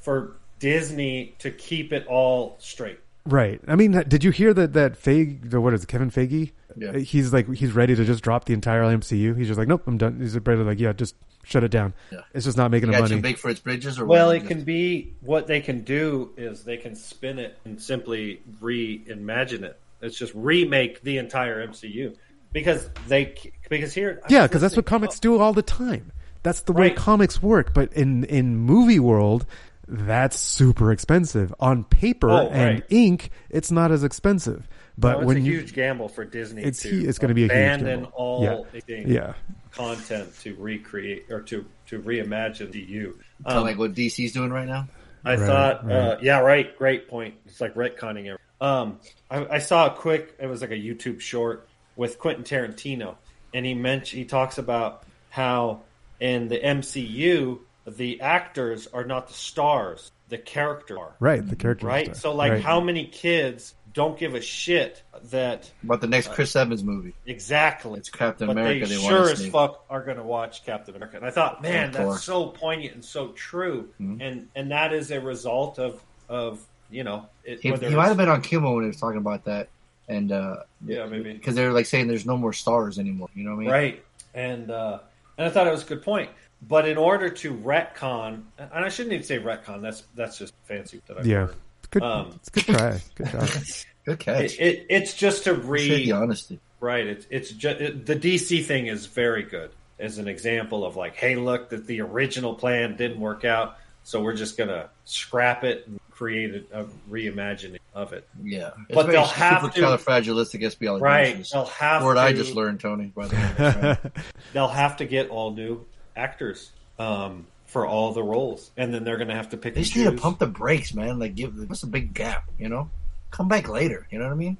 for Disney to keep it all straight. Right. I mean, did you hear that, that Feige, what is it, Kevin Feige? yeah. he's like, he's ready to just drop the entire M C U. He's just like, nope, I'm done. He's ready, like, yeah, just shut it down. Yeah. It's just not making him money. Too big for its bridges, or well, it can be. What they can do is they can spin it and simply reimagine it. It's just remake the entire M C U because they because here yeah because that's what comics do all the time. That's the right. way comics work. But in in movie world, that's super expensive. On paper oh, and right. ink, it's not as expensive. But no, it's when a you, huge gamble for Disney. It's to it's going to be a huge gamble. Abandon all yeah. yeah. content to recreate or to to reimagine the U. Um, um, like what D C's doing right now. I right, thought, right. Uh, yeah, right. Great point. It's like retconning everything. Um, I, I saw a quick, it was like a YouTube short with Quentin Tarantino, and he mentioned, he talks about how in the M C U, the actors are not the stars, the character are. Right, the character Right, the so like right. how many kids don't give a shit that... About the next Chris uh, Evans movie. Exactly. It's Captain but America they, they sure want to see. As fuck are going to watch Captain America. And I thought, man, that's so poignant and so true. Mm-hmm. And and that is a result of... of You know, it, he, he might have been on Kimmel when he was talking about that, and uh, yeah, maybe because they're like saying there's no more stars anymore. You know what I mean? Right. And uh, and I thought it was a good point. But in order to retcon, and I shouldn't even say retcon. That's that's just fancy that I've yeah. Good, um, it's a good try. Good job. Good catch. It, it, it's just to read the honesty. Right. It's it's just it, the D C thing is very good as an example of like, hey, look, that the original plan didn't work out, so we're just gonna scrap it. And created a reimagining of it. Yeah. It's but they'll have to... Supercalifragilisticexpialidocious. Right. They'll have word to... I just learned, Tony, by the way. Right. They'll have to get all new actors um, for all the roles. And then they're going to have to pick... They just need to pump the brakes, man. Like, give what's a big gap, you know? Come back later, you know what I mean?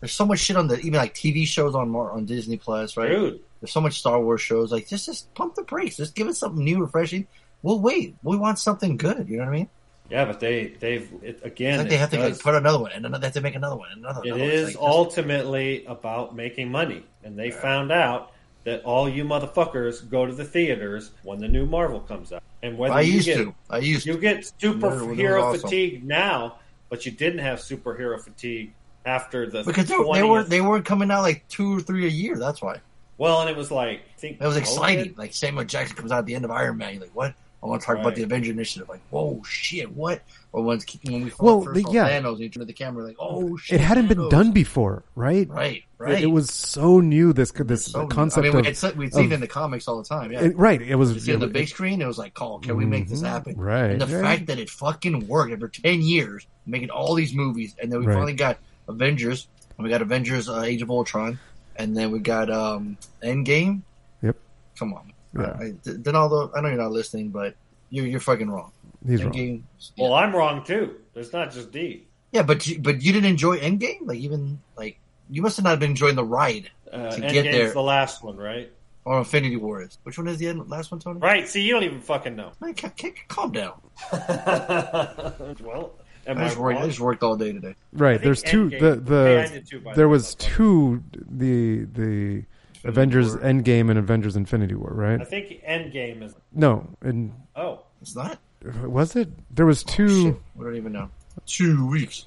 There's so much shit on the... Even, like, T V shows on Mar- on Disney Plus, right? Dude. There's so much Star Wars shows. Like, just, just pump the brakes. Just give us something new, refreshing. We'll wait. We want something good, you know what I mean? Yeah, but they, they've, it, again... It's like they have to does, like, put another one, and then they have to make another one, another one. It another is like, ultimately just... about making money. And they yeah. found out that all you motherfuckers go to the theaters when the new Marvel comes out. And whether I you used get, to. I used you to. You get superhero awesome. fatigue now, but you didn't have superhero fatigue after the Because they, they, were, they weren't coming out like two or three a year, that's why. Well, and it was like... I think it was exciting. It? Like Samuel Jackson comes out at the end of Iron Man. You're like, what? I want to talk right. about the Avenger Initiative. Like, whoa, shit, what? Or once when we well, first the, yeah. Thanos, he turned to the camera like, oh, shit. It hadn't Thanos. been done before, right? Right, right. It, it was so new, this this so concept new. I mean, of... It's, we'd seen it in the comics all the time, yeah. It, right, it was... on the big screen, it was like, oh, can mm-hmm, we make this happen? Right. And the right. fact that it fucking worked after ten years, making all these movies, and then we right. finally got Avengers, and we got Avengers uh, Age of Ultron, and then we got um, Endgame. Yep. Come on. Yeah. I, then although I know you're not listening, but you're you're fucking wrong. He's Endgame, wrong. Yeah. Well, I'm wrong too. It's not just D. Yeah, but you, but you didn't enjoy Endgame. Like even like you must have not been enjoying the ride uh, to Endgame's get there. The last one, right? Or Infinity War is. Which one is the end, last one, Tony? Right. See, you don't even fucking know. Man, c- c- calm down. Well, am I, I, just worked, I just worked all day today. Right. There's two. Endgame, the the hey, two, there the was way. two. The the. Avengers Endgame and Avengers Infinity War, right? I think Endgame is... No. And... Oh. It's not? Was it? There was oh, two... Shit. We don't even know. Two weeks.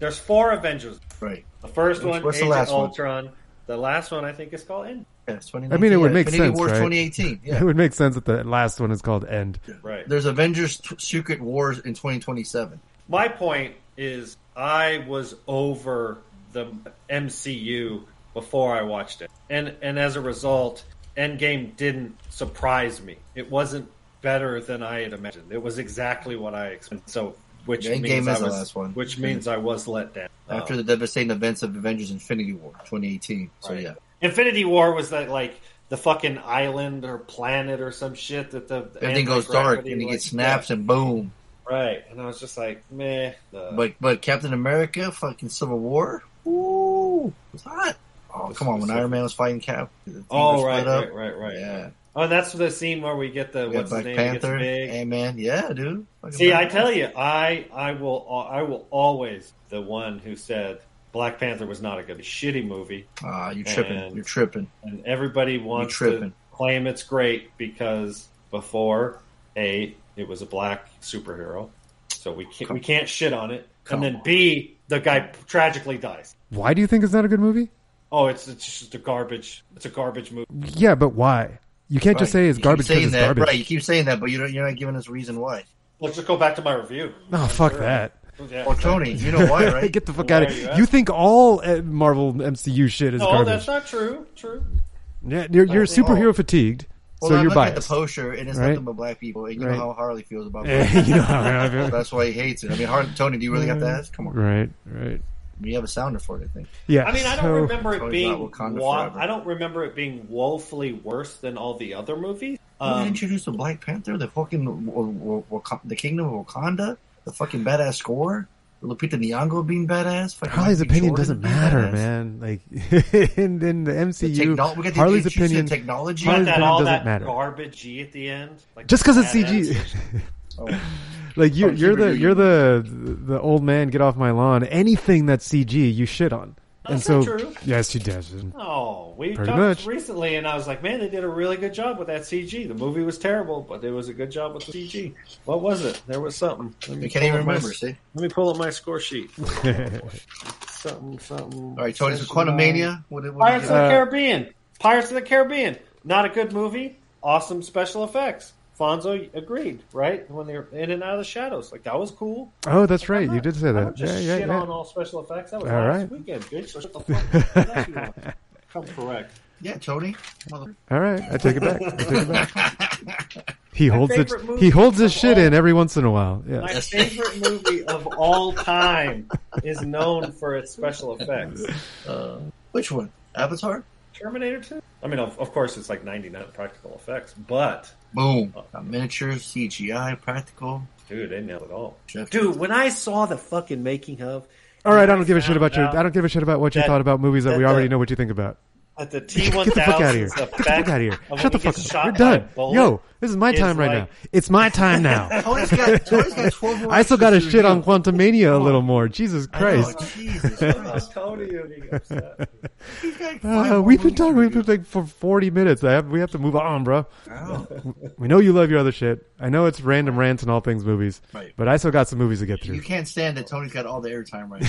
There's four Avengers. Right. The first one, What's Age the last of Ultron. One? The last one, I think, is called End. Yes, yeah, I mean, it would yeah, make Infinity sense, Wars right? twenty eighteen. Yeah. It would make sense that the last one is called End. Yeah. Right. There's Avengers t- Secret Wars in twenty twenty-seven. My point is I was over the M C U... before I watched it. And and as a result, Endgame didn't surprise me. It wasn't better than I had imagined. It was exactly what I expected. So which yeah, means I was, the last one. Which means I was let down. After um, the devastating events of Avengers Infinity War twenty eighteen. So right. yeah. Infinity War was that like the fucking island or planet or some shit that the, the everything goes dark and you like, get snaps yeah. and boom. Right. And I was just like, meh. Uh, but but Captain America, fucking Civil War, ooh, it was hot. Oh, come on, when Iron Man was fighting Cap. Oh, right, right, right, right. Yeah. Oh, and that's the scene where we get the, yeah, what's Black his name? Panther, Ant-Man. Yeah, dude. Fucking See, Black I tell Panther. you, I I will I will always the one who said Black Panther was not a good, a shitty movie. Ah, uh, you're tripping. And, you're tripping. And everybody wants to claim it's great because before, A, it was a black superhero. So we can't, we can't shit on it. Come and then, B, the guy tragically dies. Why do you think it's not a good movie? oh, it's it's just a garbage. It's a garbage movie. Yeah, but why? You can't right. just say it's you garbage because it's that. garbage. Right, you keep saying that, but you don't, you're not giving us a reason why. Let's just go back to my review. No, oh, fuck sure. that. Yeah, well, Tony, you know why, right? Get the fuck why out of here. You, you think all Marvel M C U shit is no, garbage. No, that's not true. True. Yeah, you're, you're superhero all. fatigued. Well, so I'm you're looking biased. at the poster, and it's right? nothing but black people, and you right. know how Harley feels about that. You know how Harley feels. That's why he hates it. I mean, Harley, Tony, do you really have to ask? Come on. Right, right. You have a sounder for it, I think. Yeah. I mean, I don't so, remember it being. Wa- I don't remember it being woefully worse than all the other movies. Um, when they introduced the Black Panther, the fucking w- w- w- the Kingdom of Wakanda, the fucking badass score, Lupita Nyong'o being badass. Harley's opinion doesn't matter, man. Like in, in the M C U, the techno- we got the Harley's opinion, the technology, Harley's that, opinion all doesn't that matter. Garbage at the end, like just because it's C G. Oh. Like you, oh, you're the you're the the old man. Get off my lawn. Anything that's C G, you shit on. That's and so, true. Yes, you did. Oh, we Pretty talked much. recently, and I was like, man, they did a really good job with that C G. The movie was terrible, but it was a good job with the C G. What was it? There was something. I can't even remember. My, see, let me pull up my score sheet. something, something. All right, Tony, so Quantumania. What, what Pirates of the uh, Caribbean. Pirates of the Caribbean. Not a good movie. Awesome special effects. Fonzo agreed, right? When they were in and out of the shadows. Like, that was cool. Oh, that's like, right. Not, you did say that. I don't just yeah, yeah, shit yeah. on all special effects. That was all last right. weekend, bitch. What the fuck? I'm correct. Yeah, Tony. Mother- all right. I take it back. I take it back. He holds it. He holds his shit all, in every once in a while. Yeah. My favorite movie of all time is known for its special effects. Uh, which one? Avatar? Terminator two? I mean, of, of course, it's like ninety-nine practical effects, but... Boom. A miniature, C G I, practical. Dude, they nailed it all. Dude, when I saw the fucking making of... All right, I don't give a shit about your... I don't give a shit about what you that, thought about movies that, that we already the, know what you think about. At the T one thousand... Get the fuck out of here. Get the fuck out of here. Shut the fuck up. You're done. Yo, this is my time right like... now. It's my time now. Tony's got, Tony's got twelve I still got to shit on Quantumania a little more. Jesus Christ. Oh, Jesus Christ. Tony would be upset. Uh, we've been talking we've been like for forty minutes. I have, we have to move on, bro. Wow. We know you love your other shit. I know it's random rants and all things movies, right. But I still got some movies to get through. You can't stand that Tony's got all the airtime right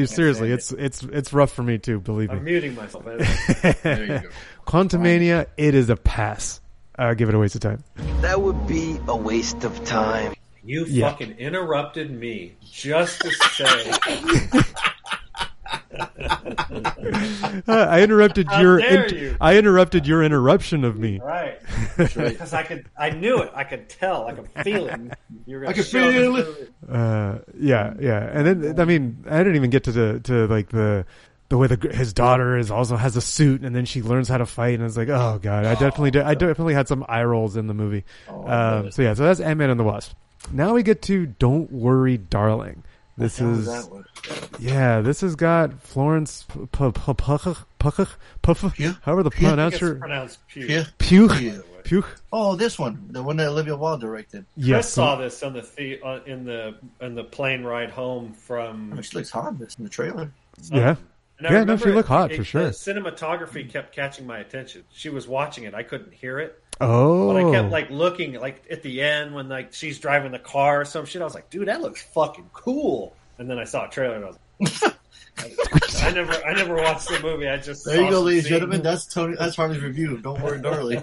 now. Seriously, it's it's it's rough for me too. Believe me. I'm muting myself. There you go. Quantumania, it is a pass. Uh, give it a waste of time. That would be a waste of time. You yeah. fucking interrupted me just to say. I interrupted How your inter- you. I interrupted your interruption of me. Right, because I could, I knew it. I could tell. I could feel it. You were I could feel it. Uh, yeah, yeah. And then I mean, I didn't even get to the to like the. The way the, his daughter is also has a suit, and then she learns how to fight, and it's like, oh god, I definitely, did, I definitely had some eye rolls in the movie. Oh, um, so yeah, so that's Ant-Man and the Wasp. Now we get to Don't Worry, Darling. This is, yeah, this has got Florence Pugh. However, the pronouncer Pugh Pugh Pugh. Oh, this one, the one that Olivia Wilde directed. Yes, I saw this on the in the in the plane ride home from. She looks hot in this in the trailer. Yeah. And yeah, no, she looked hot it, for sure. The cinematography kept catching my attention. She was watching it. I couldn't hear it. Oh. But I kept like looking like at the end when like she's driving the car or some shit. I was like, dude, that looks fucking cool. And then I saw a trailer and I was like, I, I never I never watched the movie. I just There saw you go, ladies and gentlemen. That's Tony that's Harley's review. Don't Worry, Darling.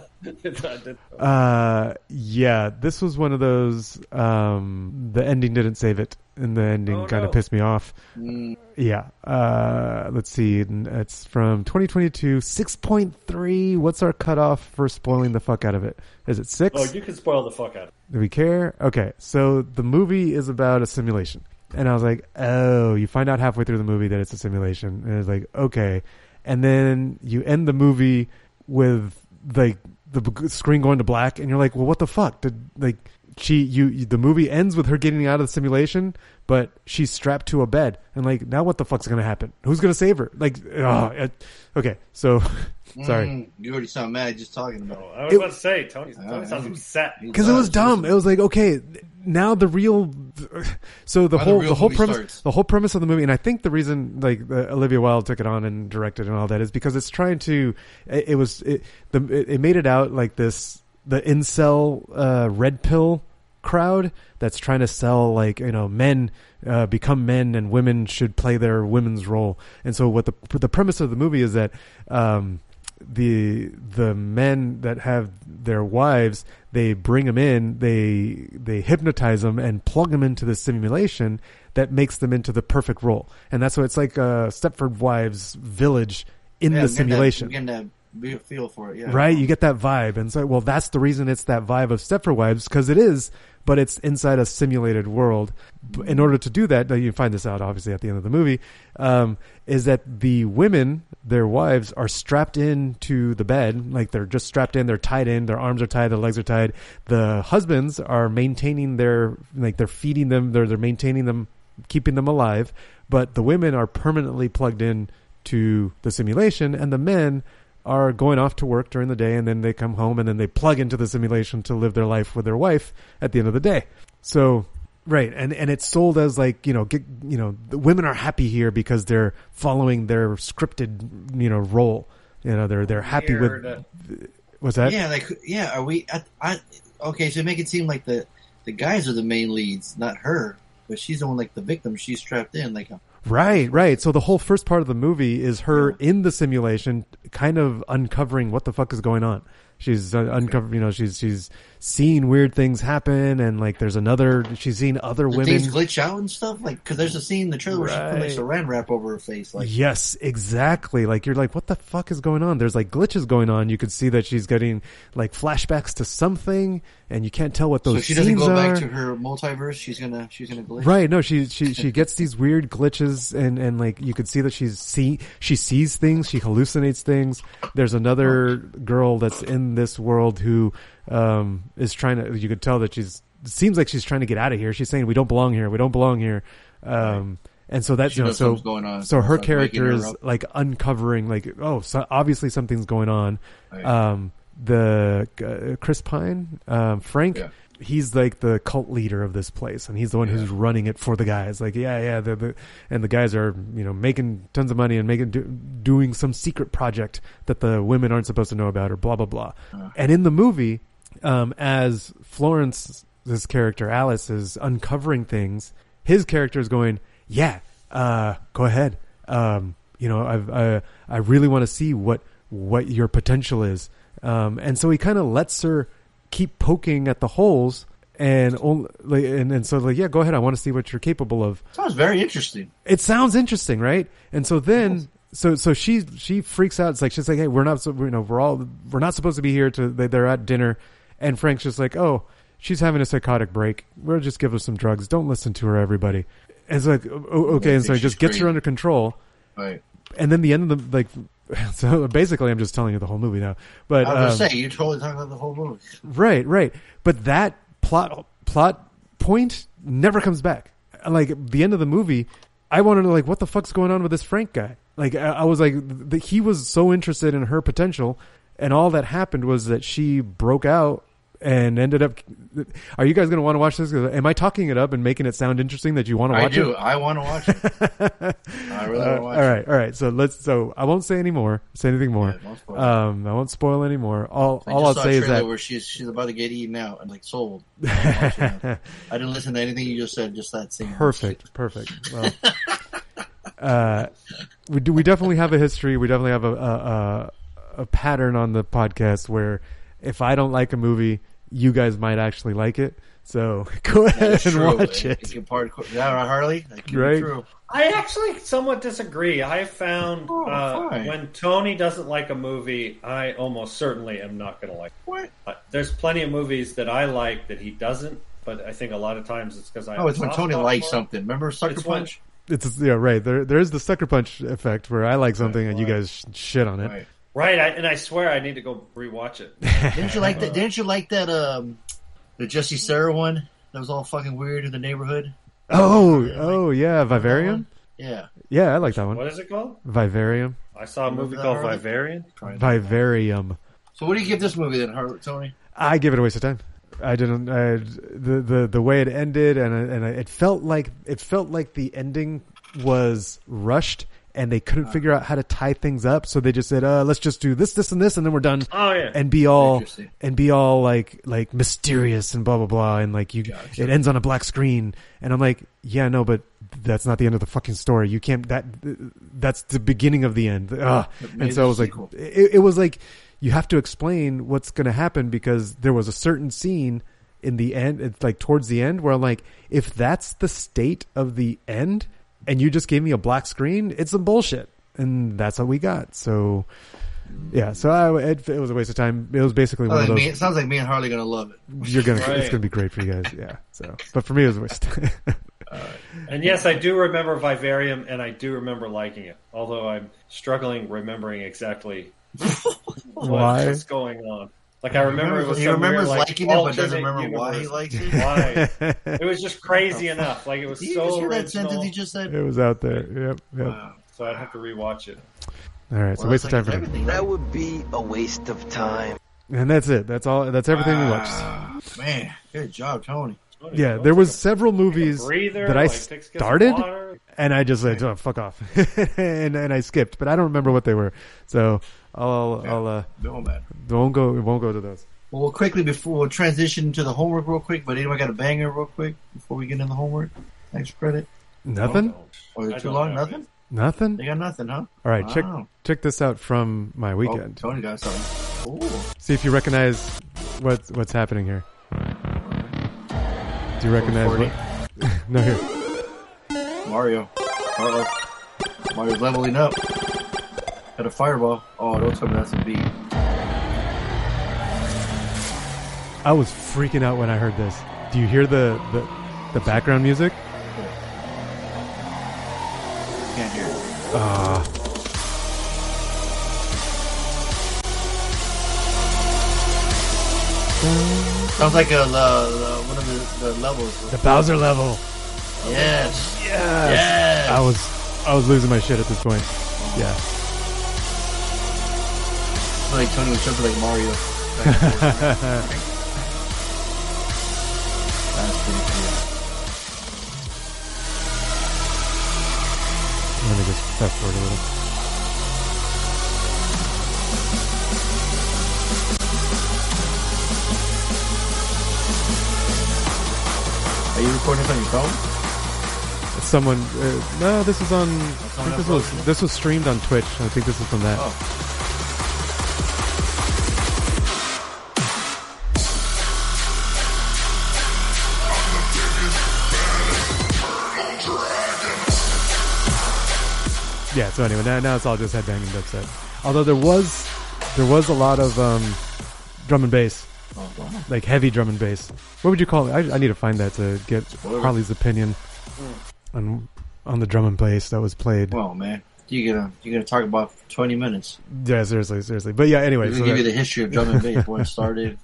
uh yeah, this was one of those um, the ending didn't save it. And the ending oh, kind of no. pissed me off. Mm. Yeah. Uh, let's see. It's from twenty twenty-two, six point three. What's our cutoff for spoiling the fuck out of it? Is it six? Oh, you can spoil the fuck out of it. Do we care? Okay. So the movie is about a simulation. And I was like, oh, you find out halfway through the movie that it's a simulation. And it's like, okay. And then you end the movie with like the screen going to black. And you're like, well, what the fuck? Did like... She, you, the movie ends with her getting out of the simulation, but she's strapped to a bed, and like now, what the fuck's gonna happen? Who's gonna save her? Like, oh, I, okay, so sorry, mm, you already sound mad just talking about it. I was it, about to say, Tony, Tony uh, sounds upset because it was dumb. It was like, okay, now the real, so the Why whole, the, the whole premise, starts. the whole premise of the movie, and I think the reason like the, Olivia Wilde took it on and directed and all that is because it's trying to, it, it was, it, the, it, it made it out like this. The incel uh, red pill crowd that's trying to sell, like, you know, men uh, become men and women should play their women's role. And so what the the premise of the movie is that um, the the men that have their wives, they bring them in, they they hypnotize them and plug them into the simulation that makes them into the perfect role. And that's what it's like, uh, Stepford Wives Village in yeah, the simulation. That, that feel for it, yeah. Right? You get that vibe. And so, well, that's the reason it's that vibe of Stepford Wives, because it is, but it's inside a simulated world. In order to do that, you find this out obviously at the end of the movie, um, is that the women, their wives, are strapped into the bed. Like, they're just strapped in, they're tied in, their arms are tied, their legs are tied. The husbands are maintaining their, like, they're feeding them, they're, they're maintaining them, keeping them alive. But the women are permanently plugged in to the simulation, and the men are going off to work during the day, and then they come home, and then they plug into the simulation to live their life with their wife at the end of the day. So, right. And, and it's sold as like, you know, get, you know, the women are happy here because they're following their scripted, you know, role. You know, they're, they're happy Weird. with, what's that? Yeah. Like, yeah. Are we, I, I, okay. So make it seem like the, the guys are the main leads, not her, but she's the one, like the victim. She's trapped in like a, Right, right. So the whole first part of the movie is her yeah. in the simulation, kind of uncovering what the fuck is going on. She's uh, uncovering, you know, she's she's seeing weird things happen, and like there's another. She's seen other the women things glitch out and stuff. Like, because there's a scene in the trailer right. where she puts like saran wrap over her face. Like, yes, exactly. Like, you're like, what the fuck is going on? There's like glitches going on. You could see that she's getting like flashbacks to something, and you can't tell what those. So she doesn't go are. back to her multiverse. She's gonna she's gonna glitch. Right. No, she she she gets these weird glitches, and and like you could see that she's see she sees things. She hallucinates things. There's another girl that's in this world who um is trying to, you could tell that she's seems like she's trying to get out of here. She's saying, we don't belong here, we don't belong here. Um and so that's, you know, so going on. So her character is like uncovering, like, oh, so obviously something's going on. Right. um the uh, Chris Pine, um Frank, yeah. he's like the cult leader of this place, and he's the one yeah. who's running it for the guys. Like, yeah, yeah, the, the, and the guys are, you know, making tons of money and making do, doing some secret project that the women aren't supposed to know about, or blah blah blah. Uh. And in the movie, um, as Florence's character Alice is uncovering things, his character is going, yeah, uh, go ahead. Um, you know, I've, I I really want to see what what your potential is, um, and so he kind of lets her keep poking at the holes, and only, and, and so like, yeah, go ahead. I want to see what you're capable of. Sounds very interesting. It sounds interesting, right? And so then, so so she she freaks out. It's like, she's like, hey, we're not, you know, we're all we're not supposed to be here. To they're at dinner, and Frank's just like, oh, she's having a psychotic break. We'll just give her some drugs. Don't listen to her, everybody. And it's like, oh, okay, yeah, and so he just gets great. her under control. Right. And then the end of the like. So basically, I'm just telling you the whole movie now. But I was um, gonna say, you're totally talking about the whole movie. Right, right. But that plot plot point never comes back. Like, at the end of the movie, I wanted to know, like, what the fuck's going on with this Frank guy? Like, I, I was like, the, he was so interested in her potential, and all that happened was that she broke out and ended up. Are you guys going to want to watch this? Am I talking it up and making it sound interesting that you want to watch it? I do. It? I want to watch it. I really uh, want to watch all it. All right. All right. So let's, so I won't say any more, say anything more. Yeah, I won't um, I won't spoil any more. All, I all I'll say is that where she's, she's about to get eaten out and like sold. I, I didn't listen to anything you just said. Just that scene. Perfect. Perfect. Well, uh, we do, we definitely have a history. We definitely have a, a, a, a pattern on the podcast where if I don't like a movie, you guys might actually like it. So go ahead and watch it. Is that right, Harley? Right. I actually somewhat disagree. I found oh, uh, when Tony doesn't like a movie, I almost certainly am not going to like it. What? Uh, there's plenty of movies that I like that he doesn't, but I think a lot of times it's because I. Oh, it's when Tony likes something. Remember Sucker it's Punch? When, it's yeah, right. There, there is the Sucker Punch effect where I like something right, and right. you guys shit on it. Right. Right, I, and I swear I need to go rewatch it. Didn't you like that? Didn't you like that? Um, the Jesse Sarah one that was all fucking weird in the neighborhood. Oh, yeah, oh like, yeah, Vivarium. Yeah, yeah, I like that one. What is it called? Vivarium. I saw a movie called Harley? Vivarium. Vivarium. So, what do you give this movie then, Tony? I give it a waste of time. I didn't. I, the the the way it ended, and and it felt like it felt like the ending was rushed and they couldn't uh, figure out how to tie things up, so they just said, uh, "Let's just do this, this, and this, and then we're done." Oh yeah, and be all and be all like like mysterious and blah blah blah, and like you, gotcha. It ends on a black screen, and I'm like, yeah, no, but that's not the end of the fucking story. You can't that that's the beginning of the end. Uh, and so I was like, it, it was like you have to explain what's going to happen, because there was a certain scene in the end, it's like towards the end, where I'm like, if that's the state of the end, and you just gave me a black screen, it's some bullshit. And that's what we got. So, yeah. So I, it, it was a waste of time. It was basically one like of those. Me, it sounds like me and Harley are going to love it. You're gonna, right. It's going to be great for you guys. Yeah. So, but for me, it was a waste of time. uh, and yes, I do remember Vivarium, and I do remember liking it. Although I'm struggling remembering exactly what's going on. Like, I remember it was some weird, like, alternate universe. He remembers liking it, but doesn't remember why he likes it. Why? It was just crazy enough. Like, it was so original. Did you hear that sentence he just said? It was out there. Yep, yep. Wow. So I'd have to rewatch it. All right, so well, waste of time for everything. That would be a waste of time. And that's it. That's all. That's everything wow. we watched. Man, good job, Tony. Tony yeah, there was like several movies breather, that I like, started, and I just said, like, oh, fuck off. and and I skipped, but I don't remember what they were. So... I'll, yeah, I'll, uh, don't matter. Don't go, it won't go to those. Well, we'll quickly before we'll transition to the homework real quick, but anyone got a banger real quick before we get into the homework? Extra credit? Nothing? Or too long? Nothing? Nothing? They got nothing, huh? All right, wow. check check this out from my weekend. Oh, Tony got something. Ooh. See if you recognize what's, what's happening here. Do you recognize what? No, here. Mario. Uh-oh. Mario's leveling up. At a fireball. Oh, don't tell me that's a beat. I was freaking out when I heard this. Do you hear the, the, the background music? Yeah. Can't hear it. Uh, Sounds like a, uh, one of the, the levels. The Bowser level. Yes. Yes. Yes. I was I was losing my shit at this point. Yeah. Like Tony was jumping like Mario. That's pretty cool. Let me just fast forward a little. Are you recording this on your phone? Someone. Uh, no, this is on. I think this was this was streamed on Twitch. I think this is from that. Oh. Yeah, so anyway, now, now it's all just headbanging dubstep. Although there was there was a lot of um, drum and bass, oh, wow. like heavy drum and bass. What would you call it? I, I need to find that to get Spoiler. Harley's opinion on on the drum and bass that was played. Well, man, you gonna you gonna talk about twenty minutes? Yeah, seriously, seriously. But yeah, anyway, so give that... you the history of drum and bass when it started.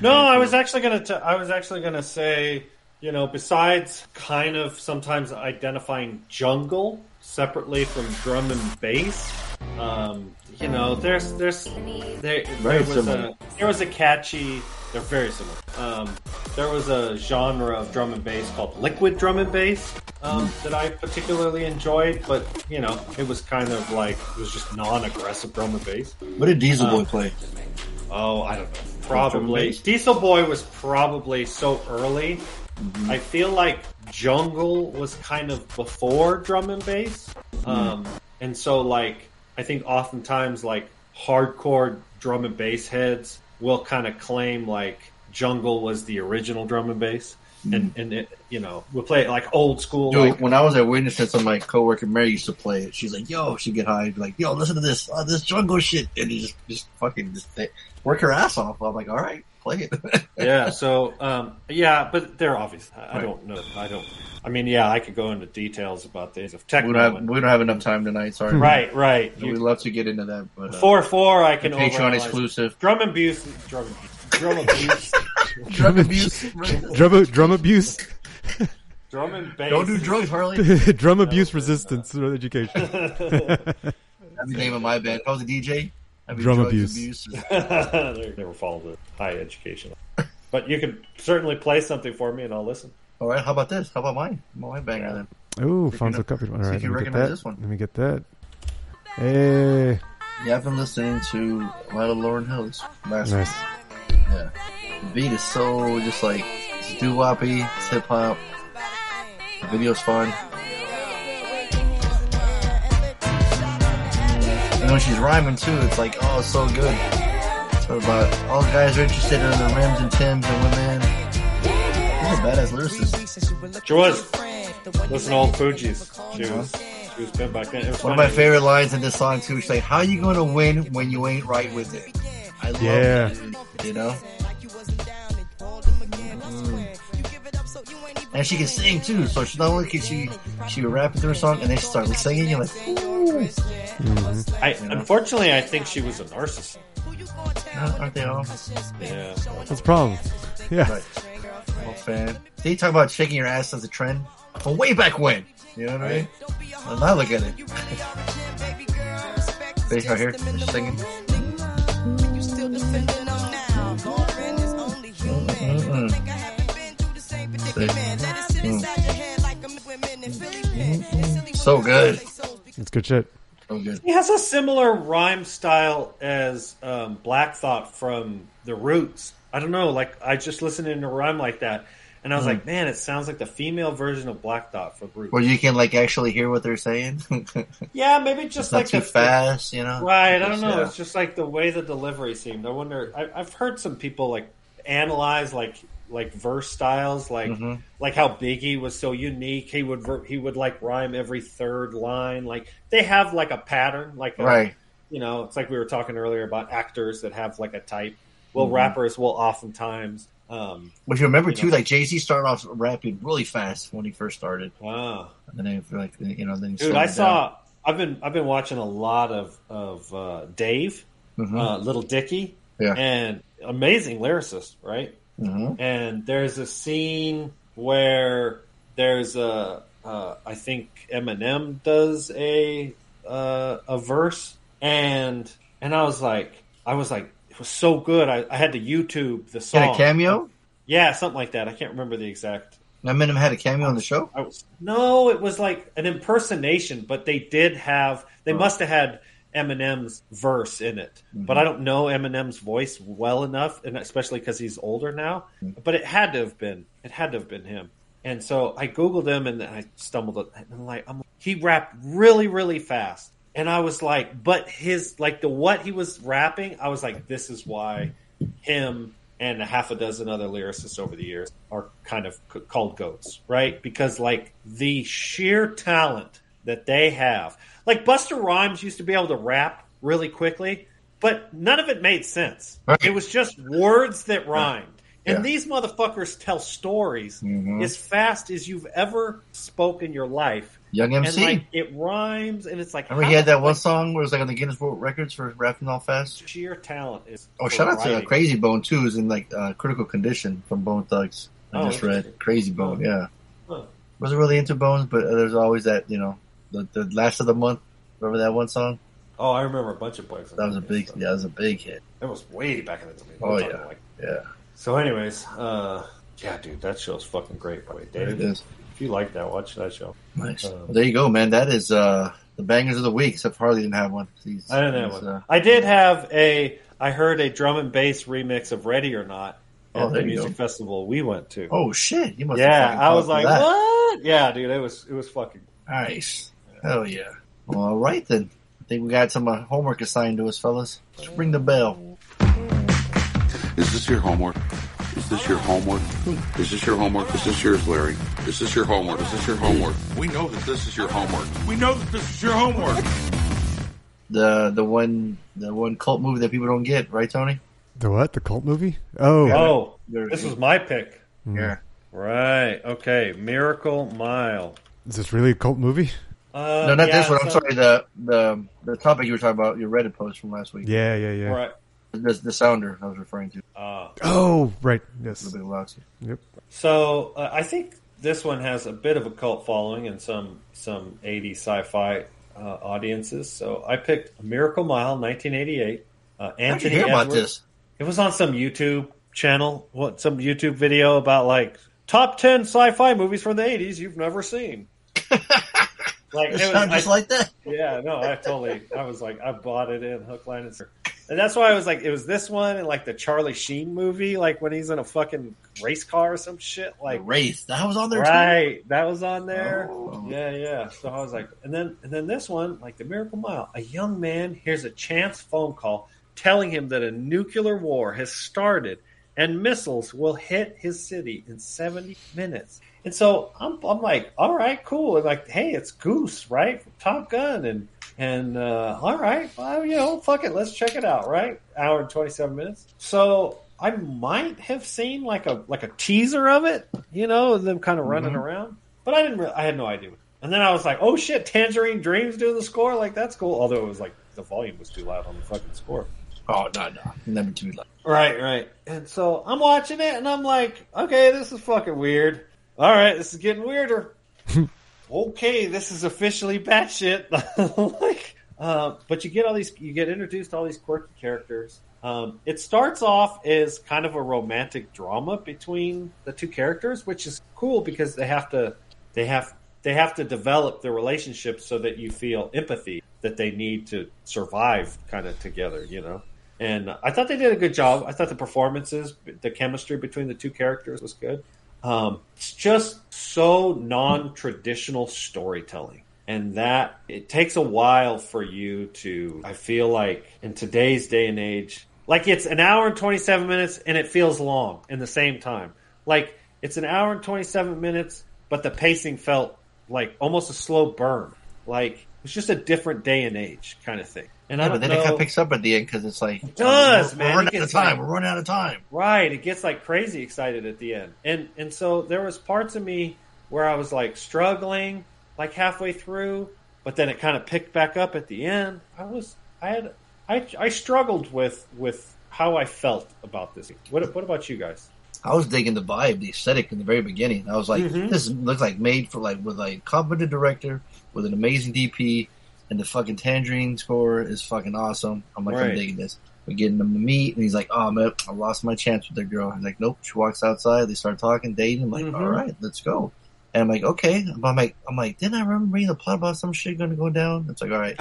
No, I was actually gonna t- I was actually gonna say, you know, besides kind of sometimes identifying jungle separately from drum and bass, um, you know, there's there's there, there was a there was a catchy. They're very similar. Um, there was a genre of drum and bass called liquid drum and bass um, that I particularly enjoyed, but you know, it was kind of like it was just non-aggressive drum and bass. What did Diesel um, Boy play? Oh, I don't know. Probably Diesel Boy was probably so early. Mm-hmm. I feel like jungle was kind of before drum and bass. Mm-hmm. Um, and so, like, I think oftentimes, like, hardcore drum and bass heads will kind of claim, like, jungle was the original drum and bass. Mm-hmm. And, and it, you know, we'll play it, like, old school. Dude, like, when I was at Witness, some my coworker Mary used to play it. She's like, yo, she'd get high and be like, yo, listen to this, oh, this jungle shit. And you just, just fucking just work her ass off. I'm like, all right. Yeah, so um, yeah, but they're obvious. I, right. I don't know. I don't. I mean, yeah, I could go into details about these of techno. We don't, have, and, we don't have enough time tonight. Sorry. Right, right. You, we'd love to get into that. But uh, four four, I can Patreon exclusive drum abuse, drum abuse, drum abuse, drum drum abuse, drum and bass. Don't do drugs, Harley. Drum abuse resistance uh, education. That's the name of my band. I was a D J. I mean, drum abuse. abuse. They never follow the high education. But you could certainly play something for me and I'll listen. All right, how about this? How about mine? My banger then. Ooh, Fonzo Copy. All right, let me get that. Let me get that. Hey. Yeah, I've been listening to a lot of Lauren Hill's last nice. week. Yeah. The beat is so just like, it's doo-woppy, it's hip-hop. The video's fun. And when she's rhyming too, it's like, oh, it's so good. It's about all guys are interested in the rims and tims and women. She's a badass lyricist. She was. Listen to old Fugees. She was. She was good back then. One funny. of my favorite lines in this song too. She's like, how you gonna win when you ain't right with it? I love yeah. it. You know? And she can sing too, so she not only can she she rap through her song and then she started singing. You're like, ooh. Mm-hmm. I, you know? Unfortunately, I think she was a narcissist. No, aren't they all? Yeah, that's the problem. Yeah, right. I'm a fan. See, you talk about shaking your ass as a trend from way back when. You know what I mean? Well, now look at it. They are here they're singing. Mm-hmm. Mm. So good. It's good shit. So good. He has a similar rhyme style as um, Black Thought from The Roots. I don't know. Like I just listened to a rhyme like that, and I was mm. like, man, it sounds like the female version of Black Thought from Roots. Where you can like actually hear what they're saying. Yeah, maybe just it's like not too the, fast, you know. Right. I don't know. Yeah. It's just like the way the delivery seemed. I wonder. I, I've heard some people like analyze like. like verse styles, like mm-hmm. like how Biggie was so unique. He would ver- he would like rhyme every third line. Like they have like a pattern, like a, right. You know, it's like we were talking earlier about actors that have like a type. Well, mm-hmm. rappers will oftentimes. Um, Which you remember you too, know, like Jay-Z started off rapping really fast when he first started. Wow, and then like you know, then he dude, I saw. Down. I've been I've been watching a lot of of uh, Dave, mm-hmm. uh, Little Dicky, yeah. and amazing lyricist, right? Mm-hmm. And there's a scene where there's a, uh, I think Eminem does a uh, a verse, and and I was like, I was like, it was so good. I, I had to YouTube the song. Had a cameo? Yeah, something like that. I can't remember the exact. Eminem had a cameo on the show? I was, no, it was like an impersonation, but they did have. They oh. must have had Eminem's verse in it, mm-hmm. but I don't know Eminem's voice well enough, and especially because he's older now. Mm-hmm. But it had to have been, it had to have been him. And so I googled him, and I stumbled. At, and I'm like, I'm, he rapped really, really fast, and I was like, but his like the what he was rapping, I was like, this is why him and a half a dozen other lyricists over the years are kind of c- called goats, right? Because like the sheer talent that they have. Like Buster Rhymes used to be able to rap really quickly, but none of it made sense. Right. It was just words that rhymed. Yeah. And these motherfuckers tell stories mm-hmm. as fast as you've ever spoken your life. Young M C. And like, it rhymes, and it's like... Remember he had that one like, song where it was like on the Guinness World Records for rapping all fast? Sheer talent is... Oh, shout out to uh, Crazy Bone, too, who's in like uh, critical condition from Bone Thugs. I oh, just read Crazy Bone, yeah. Huh. Wasn't really into Bones, but there's always that, you know... The, the last of the month, remember that one song? Oh, I remember a bunch of bikes. That was a big, days, so. yeah, that was a big hit. That was way back in the day. Oh yeah, like, yeah. So, anyways, uh, yeah, dude, that show's fucking great. By the way, David, if you like that, watch that show. Nice. Um, well, there you go, man. That is uh, the bangers of the week. Except Harley didn't have one. He's, I didn't have one. Uh, I did have a. I heard a drum and bass remix of Ready or Not at oh, the music go. festival we went to. Oh shit! You must. Yeah, have I was like, that. what? Yeah, dude, it was it was fucking. Nice. Hell yeah. Well, all right, then. I think we got some uh, homework assigned to us, fellas. Just ring the bell. Is this your homework? Is this your homework? Is this your homework? Is this yours, Larry? Is this your homework? Is this your homework? We know that this is your homework. We know that this is your homework. The the one the one cult movie that people don't get, right, Tony? The what? The cult movie? Oh. Yeah, oh, this was my pick. Yeah. Right. Okay. Miracle Mile. Is this really a cult movie? Uh, no, not yeah, this one. I'm so, sorry. The, the the topic you were talking about, your Reddit post from last week. Yeah, yeah, yeah. Right. The, the sounder I was referring to. Uh, oh, right. Yes. A little bit lousy. Yep. So uh, I think this one has a bit of a cult following in some some eighties sci-fi uh, audiences. So I picked Miracle Mile, nineteen eighty-eight. Uh, Anthony How did you hear Edwards. About this? It was on some YouTube channel. What? Some YouTube video about like top ten sci-fi movies from the eighties you've never seen. Like, it sounds just I, like that. Yeah, no, I totally. I was like, I bought it in hook, line, and sinker. And that's why I was like, it was this one and like the Charlie Sheen movie, like when he's in a fucking race car or some shit. Like the race that was on there, right? Too? That was on there. Oh. Yeah, yeah. So I was like, and then and then this one, like the Miracle Mile. A young man hears a chance phone call telling him that a nuclear war has started and missiles will hit his city in seventy minutes. And so I'm, I'm like, all right, cool. And like, hey, it's Goose, right? From Top Gun. And, and uh, all right, well, you know, fuck it. Let's check it out, right? Hour and twenty-seven minutes. So I might have seen like a like a teaser of it, you know, them kind of running mm-hmm. around. But I didn't really, I had no idea. And then I was like, oh, shit, Tangerine Dream's doing the score. Like, that's cool. Although it was like the volume was too loud on the fucking score. Oh, no, no. Never too loud. Right, right. And so I'm watching it, and I'm like, okay, this is fucking weird. All right, this is getting weirder. Okay, this is officially batshit. Like, uh, but you get all these, you get introduced to all these quirky characters. Um, it starts off as kind of a romantic drama between the two characters, which is cool because they have to, they have, they have to develop their relationship so that you feel empathy that they need to survive, kind of together, you know. And I thought they did a good job. I thought the performances, the chemistry between the two characters was good. Um, it's just so non-traditional storytelling, and that it takes a while for you to, I feel like in today's day and age, like it's an hour and twenty-seven minutes and it feels long in the same time. Like it's an hour and twenty-seven minutes, but the pacing felt like almost a slow burn. Like it's just a different day and age kind of thing. And yeah, I but then know. It kind of picks up at the end because it's like it does, we're, man. We're running out of time. Like, we're running out of time. Right. It gets like crazy excited at the end. And and so there was parts of me where I was like struggling like halfway through, but then it kind of picked back up at the end. I was I had I I struggled with with how I felt about this. What what about you guys? I was digging the vibe, the aesthetic in the very beginning. I was like, mm-hmm. this looks like made for like with a competent director with an amazing D P. And the fucking Tangerine score is fucking awesome. I'm like, right. I'm digging this. We're getting him to meet, and he's like, oh, man, I lost my chance with the girl. I'm like, nope. She walks outside. They start talking, dating. I'm like, mm-hmm. all right, let's go. And I'm like, okay. But I'm like, I'm like, didn't I remember reading the plot about some shit going to go down? It's like, all right.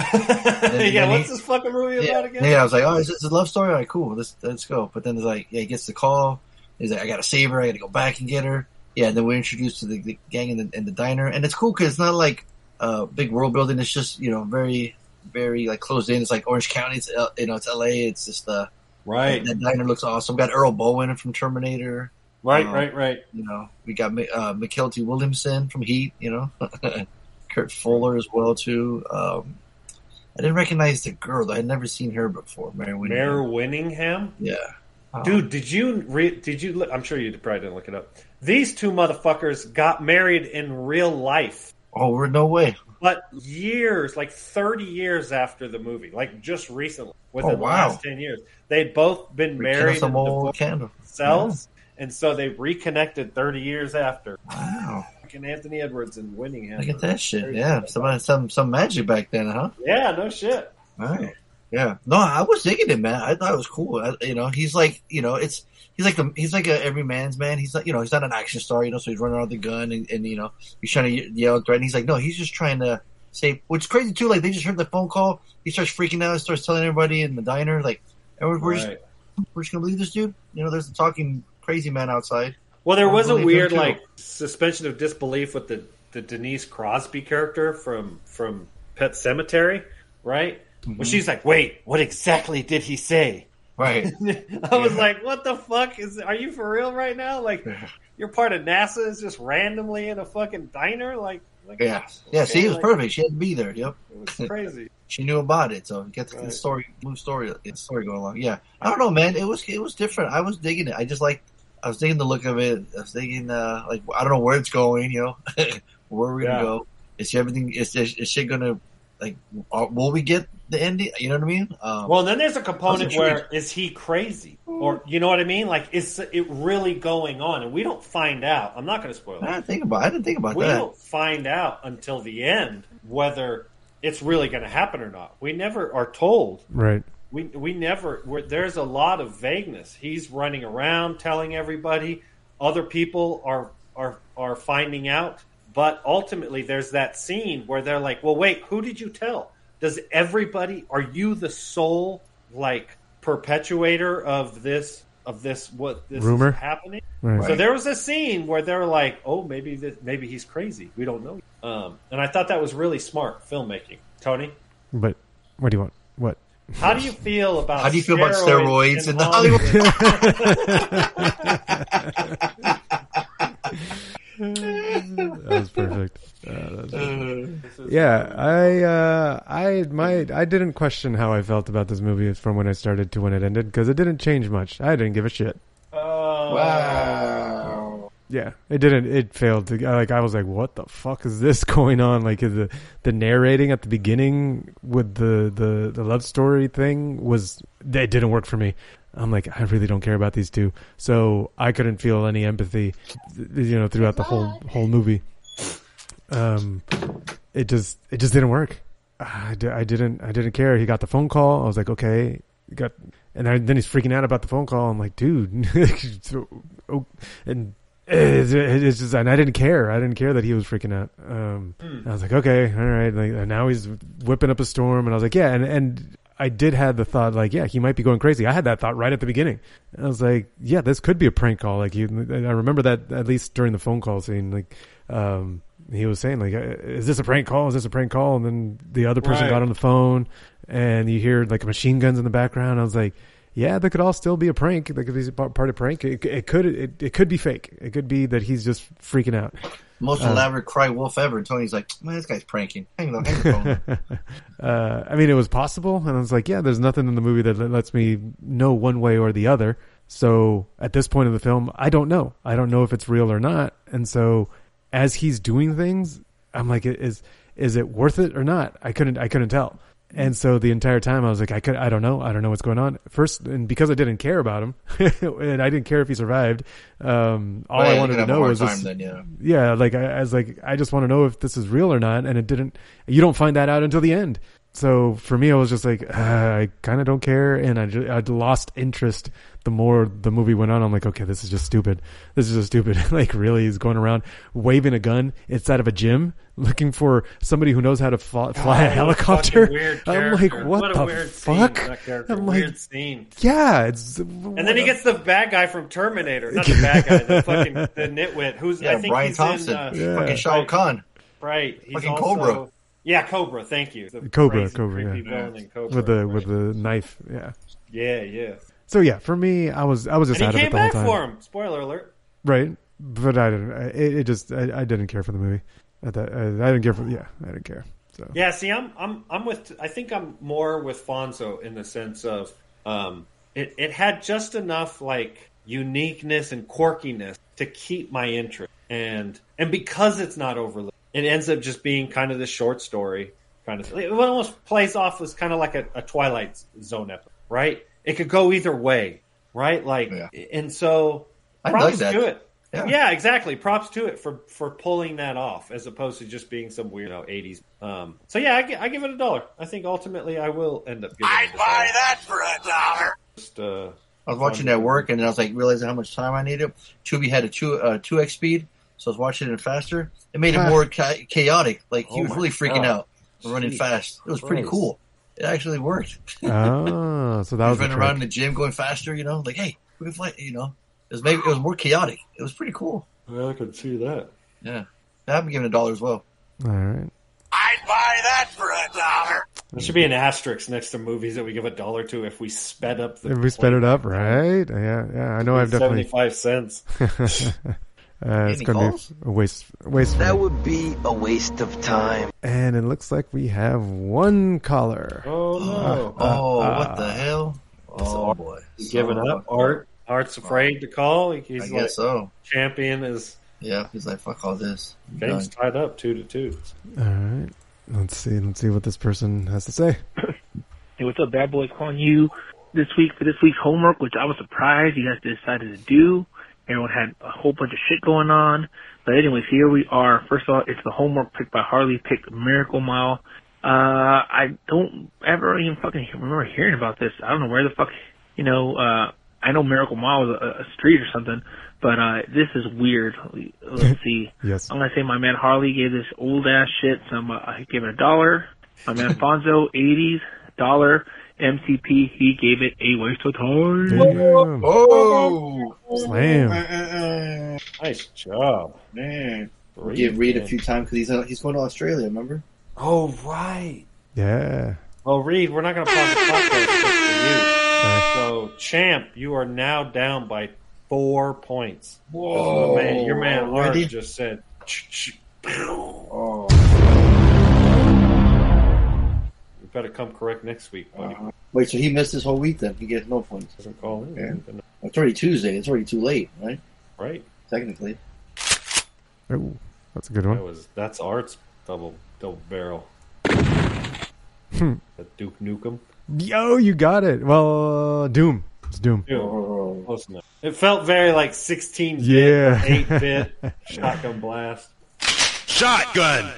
Then, yeah, what's he, this fucking movie yeah, about again? Yeah, I was like, oh, it's, it's a love story? All right, cool. Let's, let's go. But then it's like, yeah, he gets the call. He's like, I got to save her. I got to go back and get her. Yeah, and then we're introduced to the, the gang in the, in the diner. And it's cool because it's not like, Uh, big world building. It's just, you know, very, very like closed in. It's like Orange County. It's L- you know, it's L A. It's just uh, right. That diner looks awesome. We got Earl Bowen from Terminator. Right, um, right, right. You know, we got uh, McKelty Williamson from Heat. You know, Kurt Fuller as well too. Um, I didn't recognize the girl. I had never seen her before. Mary Winningham. Mary Winningham. Yeah. Um, Dude, did you re- did you? Look- I'm sure you probably didn't look it up. These two motherfuckers got married in real life. Oh, no way. But years, like thirty years after the movie, like just recently, within oh, wow. the last ten years, they'd both been married and divorced themselves, yeah. And so they reconnected thirty years after. Wow. And Anthony Edwards and Winningham. Look at that shit, yeah. Somebody, some some magic back then, huh? Yeah, no shit. Wow. Yeah. No, I was digging it, man. I thought it was cool. I, you know, he's like, you know, it's, he's like a, he's like a every man's man. He's like, you know, he's not an action star, you know, so he's running around with a gun and, and, you know, he's trying to yell, threaten. He's like, no, he's just trying to save, which is crazy too. Like they just heard the phone call. He starts freaking out, starts telling everybody in the diner, like, we're, we're, just, right. we're just going to believe this dude. You know, there's a talking crazy man outside. Well, there was a weird, like, suspension of disbelief with the, the Denise Crosby character from, from Pet Sematary, right? Mm-hmm. Well, she's like, wait, what exactly did he say? Right. I yeah. was like, what the fuck? Is? Are you for real right now? Like, yeah. You're part of NASA is just randomly in a fucking diner? Like, like Yeah, okay, yeah. see, it was like, perfect. She had to be there. Yep. It was crazy. She knew about it, so get the right. story, new story, story going along. Yeah. I don't know, man. It was it was different. I was digging it. I just, like, I was digging the look of it. I was digging, uh, like, I don't know where it's going, you know? Where are we yeah. going to go? Is she everything, is, is she going to, like, will we get the ending? You know what I mean? Um, well, then there's a component where is he crazy? Or, you know what I mean? Like, is it really going on? And we don't find out. I'm not going to spoil it. I didn't think about, I didn't think about we that. We don't find out until the end whether it's really going to happen or not. We never are told. Right. We, we never, we're, there's a lot of vagueness. He's running around telling everybody. Other people are, are, are finding out. But ultimately, there's that scene where they're like, well, wait, who did you tell? Does everybody, are you the sole, like, perpetuator of this, of this, what this rumor is happening? Right. So there was a scene where they're like, oh, maybe this, maybe he's crazy. We don't know. Um, and I thought that was really smart filmmaking. Tony? But what do you want? What? How do you feel about How do you feel about steroids in Hollywood? That was perfect. Uh, that was perfect. Yeah, I, uh, I, my, I didn't question how I felt about this movie from when I started to when it ended because it didn't change much. I didn't give a shit. Oh, wow. Yeah, it didn't. It failed to. Like I was like, what the fuck is this going on? Like the the narrating at the beginning with the the, the love story thing was it didn't work for me. I'm like, I really don't care about these two. So I couldn't feel any empathy, you know, throughout the whole whole movie. Um, it just it just didn't work. I, d- I didn't I didn't care. He got the phone call. I was like, okay, got, and I, then he's freaking out about the phone call. I'm like, dude, so, oh, and it's, it's just, and I didn't care. I didn't care that he was freaking out. Um, mm. I was like, okay, all right. Like, and now he's whipping up a storm, and I was like, yeah, and and. I did have the thought, like, yeah, he might be going crazy. I had that thought right at the beginning. And I was like, yeah, this could be a prank call. Like, you, I remember that at least during the phone call scene. Like, um, he was saying, like, is this a prank call? Is this a prank call? And then the other person right. got on the phone, and you hear like machine guns in the background. I was like, yeah, that could all still be a prank. That could be part of prank. It, it could, it, it could be fake. It could be that he's just freaking out. Most uh, elaborate cry wolf ever. And Tony's like, man, this guy's pranking. Hang on, hang on. uh, I mean, it was possible, and I was like, yeah, there's nothing in the movie that lets me know one way or the other. So at this point in the film, I don't know. I don't know if it's real or not. And so as he's doing things, I'm like, is is it worth it or not? I couldn't. I couldn't tell. And so the entire time I was like, I could, I don't know. I don't know what's going on first. And because I didn't care about him and I didn't care if he survived. Um, all well, I wanted to know was, this, then, yeah. yeah, like I, I was like, I just want to know if this is real or not. And it didn't, you don't find that out until the end. So for me, I was just like, uh, I kind of don't care. And I just, I'd lost interest the more the movie went on. I'm like, okay, this is just stupid. This is just stupid. Like really he's going around waving a gun inside of a gym looking for somebody who knows how to fly, fly oh, a helicopter. A I'm like, what, what the weird fuck? Scene, I'm like, weird scene. Yeah. It's, and then a... he gets the bad guy from Terminator. Not the bad guy. The fucking the nitwit. Who's yeah, I think Brian he's Thompson. In, uh, yeah. Fucking Shao Kahn. Right. He's fucking also, Cobra. Yeah, Cobra. Thank you. The Cobra, crazy, Cobra, yeah. Cobra, with the right. with the knife, yeah. Yeah, yeah. So yeah, for me, I was I was just and out of it the whole time. He came back for him. Spoiler alert. Right, but I didn't. It, it just I, I didn't care for the movie. I, I didn't care for yeah. I didn't care. So yeah. See, I'm I'm I'm with. I think I'm more with Fonzo in the sense of um, it it had just enough like uniqueness and quirkiness to keep my interest, and and because it's not overly. It ends up just being kind of this short story kind of thing. It almost plays off as kind of like a, a Twilight Zone episode, right? It could go either way, right? Like, yeah. And so props like to it. Yeah. yeah, exactly. Props to it for, for pulling that off as opposed to just being some weird, you know, eighties. Um, so yeah, I, I give it a dollar. I think ultimately I will end up giving I'd it a dollar. I'd buy that for a dollar. Just, uh, I was watching it at work and I was like, realizing how much time I needed. Tubi had a two, uh, two X speed. So I was watching it faster. It made it more cha- chaotic. Like, he oh was really freaking God. out, running Jeez. fast. It was pretty Gross. cool. It actually worked. Oh, so that was running around in the gym going faster, you know? Like, hey, we can fly, you know? It was, maybe, it was more chaotic. It was pretty cool. Yeah, I could see that. Yeah. I'm giving it a dollar as well. All right. I'd buy that for a dollar. There should be an asterisk next to movies that we give a dollar to if we sped up the. If we sped it up, right? Yeah, yeah. I know I've definitely. seventy-five cents. Uh, it's going to be a waste. waste that would be a waste of time. And it looks like we have one caller. Oh no! Uh, oh, uh, what the hell? Oh boy! He's giving up. Art. Art's afraid to call. He's I guess like so. Champion is. Yeah, he's like fuck all this. Game's tied up two to two. All right. Let's see. Let's see what this person has to say. Hey, what's up, Bad Boys? Calling you this week for this week's homework, which I was surprised you guys decided to do. Everyone had a whole bunch of shit going on. But anyways, here we are. First of all, it's the homework picked by Harley, picked Miracle Mile. Uh, I don't ever even fucking remember hearing about this. I don't know where the fuck, you know, uh, I I know Miracle Mile was a, a street or something, but uh, this is weird. Let's see. Yes. I'm going to say my man Harley gave this old-ass shit some, uh, I gave it a dollar. My man Fonzo, eighties, dollar. M C P, he gave it a waste of time. Damn. Oh! Slam. Nice job, man. Give Reed a few times because he's, he's going to Australia, remember? Oh, right. Yeah. Oh, Reed, we're not going to pause the podcast for you. Sorry. So, champ, you are now down by four points. Whoa. Man, your man Lars Ready? Just said... Oh. You better come correct next week, buddy. Uh, wait, so he missed this whole week, then? He gets no points. Doesn't call in. Yeah. It's already Tuesday. It's already too late, right? Right. Technically. Oh, that's a good one. That was, that's Art's double double barrel. Hmm. That Duke Nukem. Yo, you got it. Well, uh, Doom. It's Doom. Doom. Close enough. It felt very like sixteen bit, yeah. eight bit, shotgun blast. Shotgun!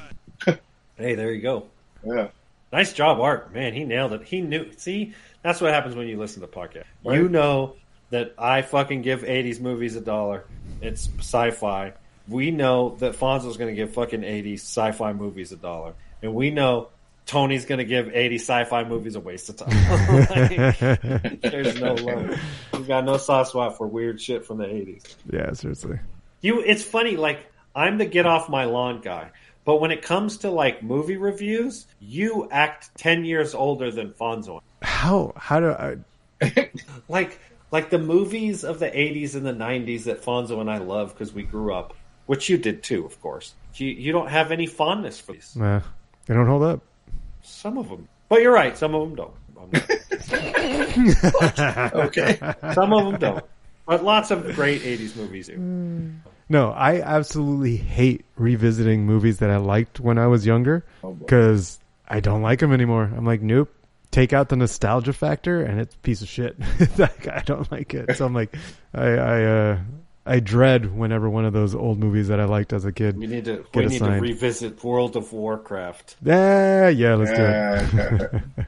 Hey, there you go. Yeah. Nice job, Art. Man, he nailed it. He knew. See, that's what happens when you listen to the podcast. Right. You know that I fucking give eighties movies a dollar. It's sci-fi. We know that Fonzo's going to give fucking eighty sci-fi movies a dollar. And we know Tony's going to give eighty sci-fi movies a waste of time. Like, there's no love. He's got no soft spot for weird shit from the eighties. Yeah, seriously. You, it's funny, like, I'm the get-off-my-lawn guy. But when it comes to, like, movie reviews, you act ten years older than Fonzo. How? How do I... like, like, the movies of the eighties and the nineties that Fonzo and I love because we grew up. Which you did too, of course. You, you don't have any fondness for these. Nah, they don't hold up. Some of them. But you're right. Some of them don't. I'm not. Okay. Some of them don't. But lots of great eighties movies here. No, I absolutely hate revisiting movies that I liked when I was younger because oh, I don't like them anymore. I'm like, nope. Take out the nostalgia factor and it's a piece of shit. Like, I don't like it. So I'm like, I... I uh, I dread whenever one of those old movies that I liked as a kid. We need to we need to revisit World of Warcraft. Yeah, yeah, let's do it.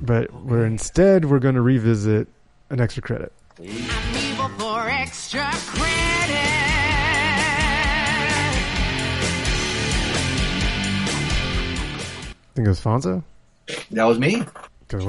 But we're instead we're going to revisit an extra credit. I'm evil for extra credit. I think it was Fonzo. That was me. Because it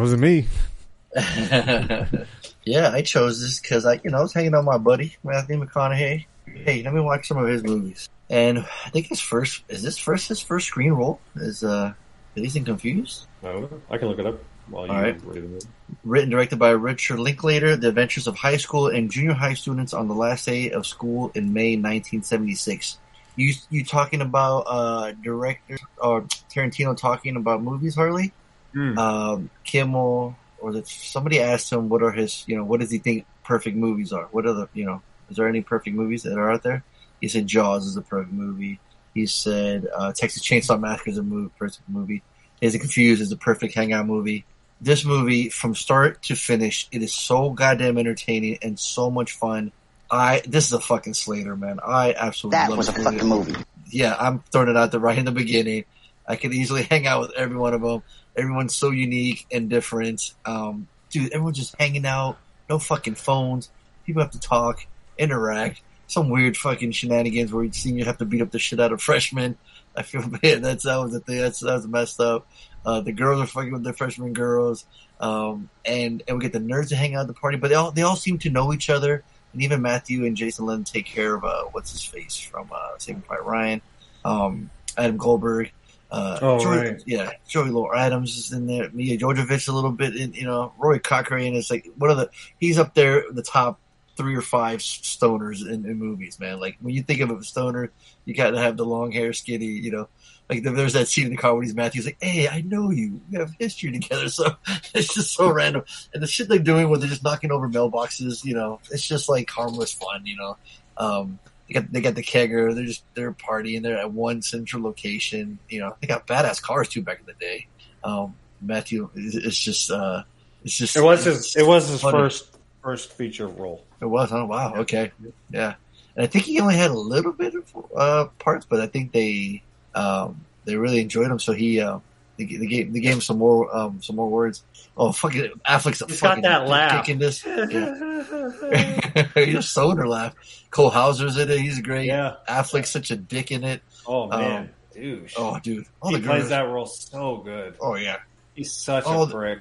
wasn't me. Yeah, I chose this because I, you know, I was hanging out with my buddy Matthew McConaughey. Hey, let me watch some of his movies. And I think his first is this first his first screen role is uh, Dazed and Confused. No, I can look it up. While you All right. It. Written, directed by Richard Linklater, the adventures of high school and junior high students on the last day of school in May nineteen seventy-six. You you talking about uh, director or Tarantino talking about movies, Harley? Mm. Um, Kimmel. Or that somebody asked him, what are his, you know, what does he think perfect movies are? What are the, you know, is there any perfect movies that are out there? He said Jaws is a perfect movie. He said uh, Texas Chainsaw Massacre is a movie, perfect movie. Dazed and Confused is a perfect hangout movie. This movie, from start to finish, it is so goddamn entertaining and so much fun. I This is a fucking Slater, man. I absolutely that love it. That was a fucking movie. Yeah, I'm throwing it out there right in the beginning. I can easily hang out with every one of them. Everyone's so unique and different. Um, dude, everyone's just hanging out. No fucking phones. People have to talk, interact. Some weird fucking shenanigans where seniors have to beat up the shit out of freshmen. I feel bad. That's, that was the thing. That's, that was messed up. Uh, the girls are fucking with their freshman girls. Um, and, and we get the nerds to hang out at the party. But they all, they all seem to know each other. And even Matthew and Jason let him take care of, uh, what's his face from, uh, Saving Private Ryan. Um, Adam Goldberg. Uh, oh, Joey, right. Yeah, Joey Laura Adams is in there. Mia Jovovich a little bit, in, you know, Roy Cochrane is like one of the. He's up there, the top three or five stoners in, in movies, man. Like when you think of a stoner, you gotta have the long hair, skinny, you know. Like there's that scene in the car where he's Matthew's like, "Hey, I know you. We have history together." So it's just so random, and the shit they're doing where they're just knocking over mailboxes, you know, it's just like harmless fun, you know. Um, They got, they got the kegger. They're just they're partying. They're at one central location. You know they got badass cars too back in the day. Um, Matthew, it's, it's just uh, it's just it was his it was his funny. first first feature role. It was oh wow okay yeah, and I think he only had a little bit of uh, parts, but I think they um, they really enjoyed him. So he uh, They, they gave the game some more um, some more words. Oh, fucking Affleck's a He's fucking got that laugh. Dick in this. Yeah. You're so in her laugh. Cole Hauser's in it. He's great. Yeah. Affleck's such a dick in it. Oh man, um, douche. Oh dude, all he the plays girls. That role so good. Oh yeah, he's such all a the, prick.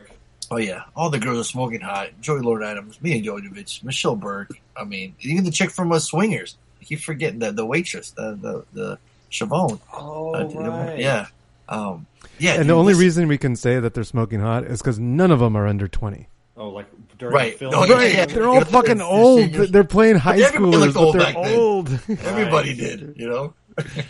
Oh yeah, all the girls are smoking hot. Joey Lord Adams, Mia Jovovich, Michelle Burke. I mean, even the chick from uh, Swingers. I keep forgetting the the waitress, the the, the Siobhan. Oh uh, right. Yeah. Um, yeah, and dude, the only listen. reason we can say that they're smoking hot is because none of them are under twenty. Oh, like during right. film, oh, right. yeah. they're all you know, fucking they're, old. They're, they're playing high schoolers, but they're old. Then. Everybody right. did, you know.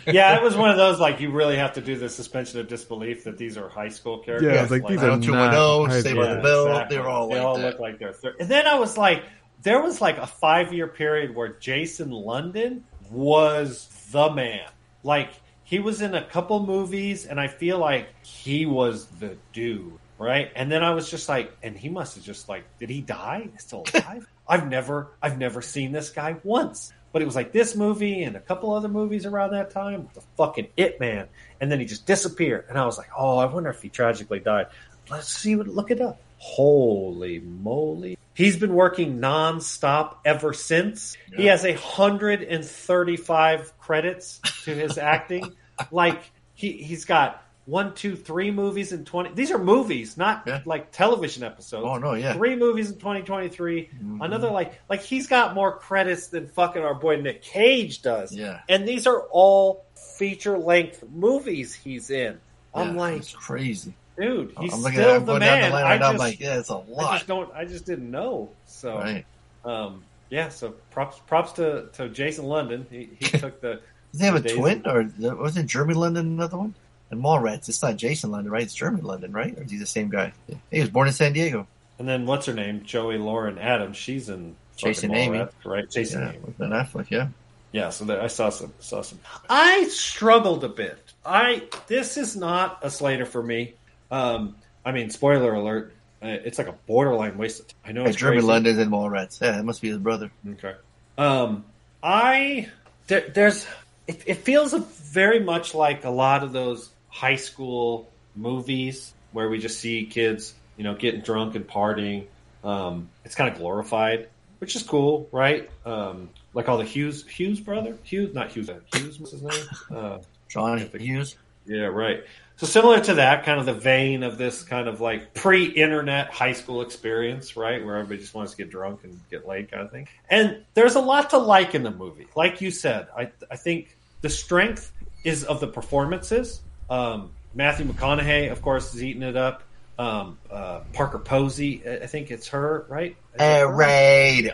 Yeah, it was one of those like you really have to do the suspension of disbelief that these are high school characters. Yeah, it's like, like these are not. Saved by the Bell. Exactly. They're all they like all that. Look like they're. Thir- and then I was like, there was like a five year period where Jason London was the man, like. He was in a couple movies, and I feel like he was the dude, right? And then I was just like, and he must have just like, did he die? He's still alive? I've never, I've never seen this guy once. But it was like this movie and a couple other movies around that time, the fucking It Man. And then he just disappeared. And I was like, oh, I wonder if he tragically died. Let's see what, look it up. Holy moly. He's been working nonstop ever since. Yeah. He has one hundred thirty-five credits to his acting. Like, he, he's got one, two, three movies in twenty... These are movies, not, yeah. like, television episodes. Oh, no, yeah. Three movies in twenty twenty-three. Mm-hmm. Another, like... Like, he's got more credits than fucking our boy Nick Cage does. Yeah. And these are all feature-length movies he's in. Yeah, I'm like... That's crazy. Dude, he's I'm still at, the man. The I just, I'm like, yeah, it's a lot. I just, don't, I just didn't know. So, right. um, yeah, so props props to, to Jason London. He, he took the... Does he have a twin? Or wasn't Jeremy London another one? And Mallrats, it's not Jason London, right? It's Jeremy London, right? Or is he the same guy? Yeah. He was born in San Diego. And then what's her name? Joey Lauren Adams. She's in Chasing Amy. Right? Chasing yeah, Amy. With Ben Affleck, yeah. Yeah, so there, I saw some, saw some. I struggled a bit. I This is not a Slater for me. Um, I mean, spoiler alert, it's like a borderline waste of time. I know it's Jeremy London and Mallrats. Yeah, that must be his brother. Okay. Um, I, there, there's, it, it feels a, very much like a lot of those high school movies where we just see kids, you know, getting drunk and partying. Um, it's kind of glorified, which is cool, right? Um, like all the Hughes, Hughes brother? Hughes, not Hughes, Hughes was his name? Uh, John Hughes. Yeah, right. So similar to that, kind of the vein of this kind of like pre-internet high school experience, right? Where everybody just wants to get drunk and get laid kind of thing. And there's a lot to like in the movie. Like you said, I I think the strength is of the performances. Um, Matthew McConaughey, of course, is eating it up. Um, uh, Parker Posey, I think it's her, right? Uh, right.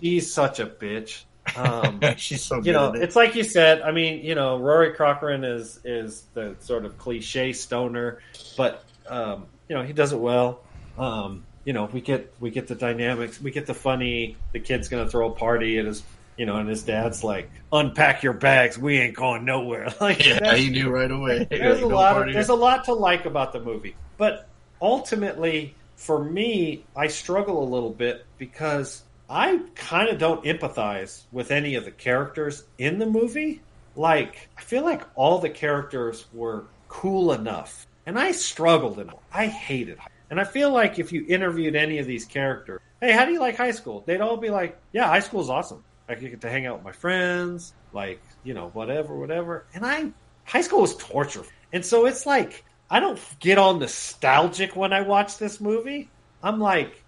She's such a bitch. Um, she's so good. You know, it's like you said. I mean, you know, Rory Cochrane is is the sort of cliche stoner, but um, you know, he does it well. Um, you know, we get we get the dynamics, we get the funny. The kid's gonna throw a party, and his you know, and his dad's like, "Unpack your bags, we ain't going nowhere." Like, yeah, he knew right away. There's a lot. Of, there's a lot to like about the movie, but ultimately, for me, I struggle a little bit because. I kind of don't empathize with any of the characters in the movie. Like, I feel like all the characters were cool enough. And I struggled in it. I hated high school. And I feel like if you interviewed any of these characters, hey, how do you like high school? They'd all be like, yeah, high school's awesome. I get to hang out with my friends, like, you know, whatever, whatever. And I, high school was torture. And so it's like, I don't get all nostalgic when I watch this movie. I'm like,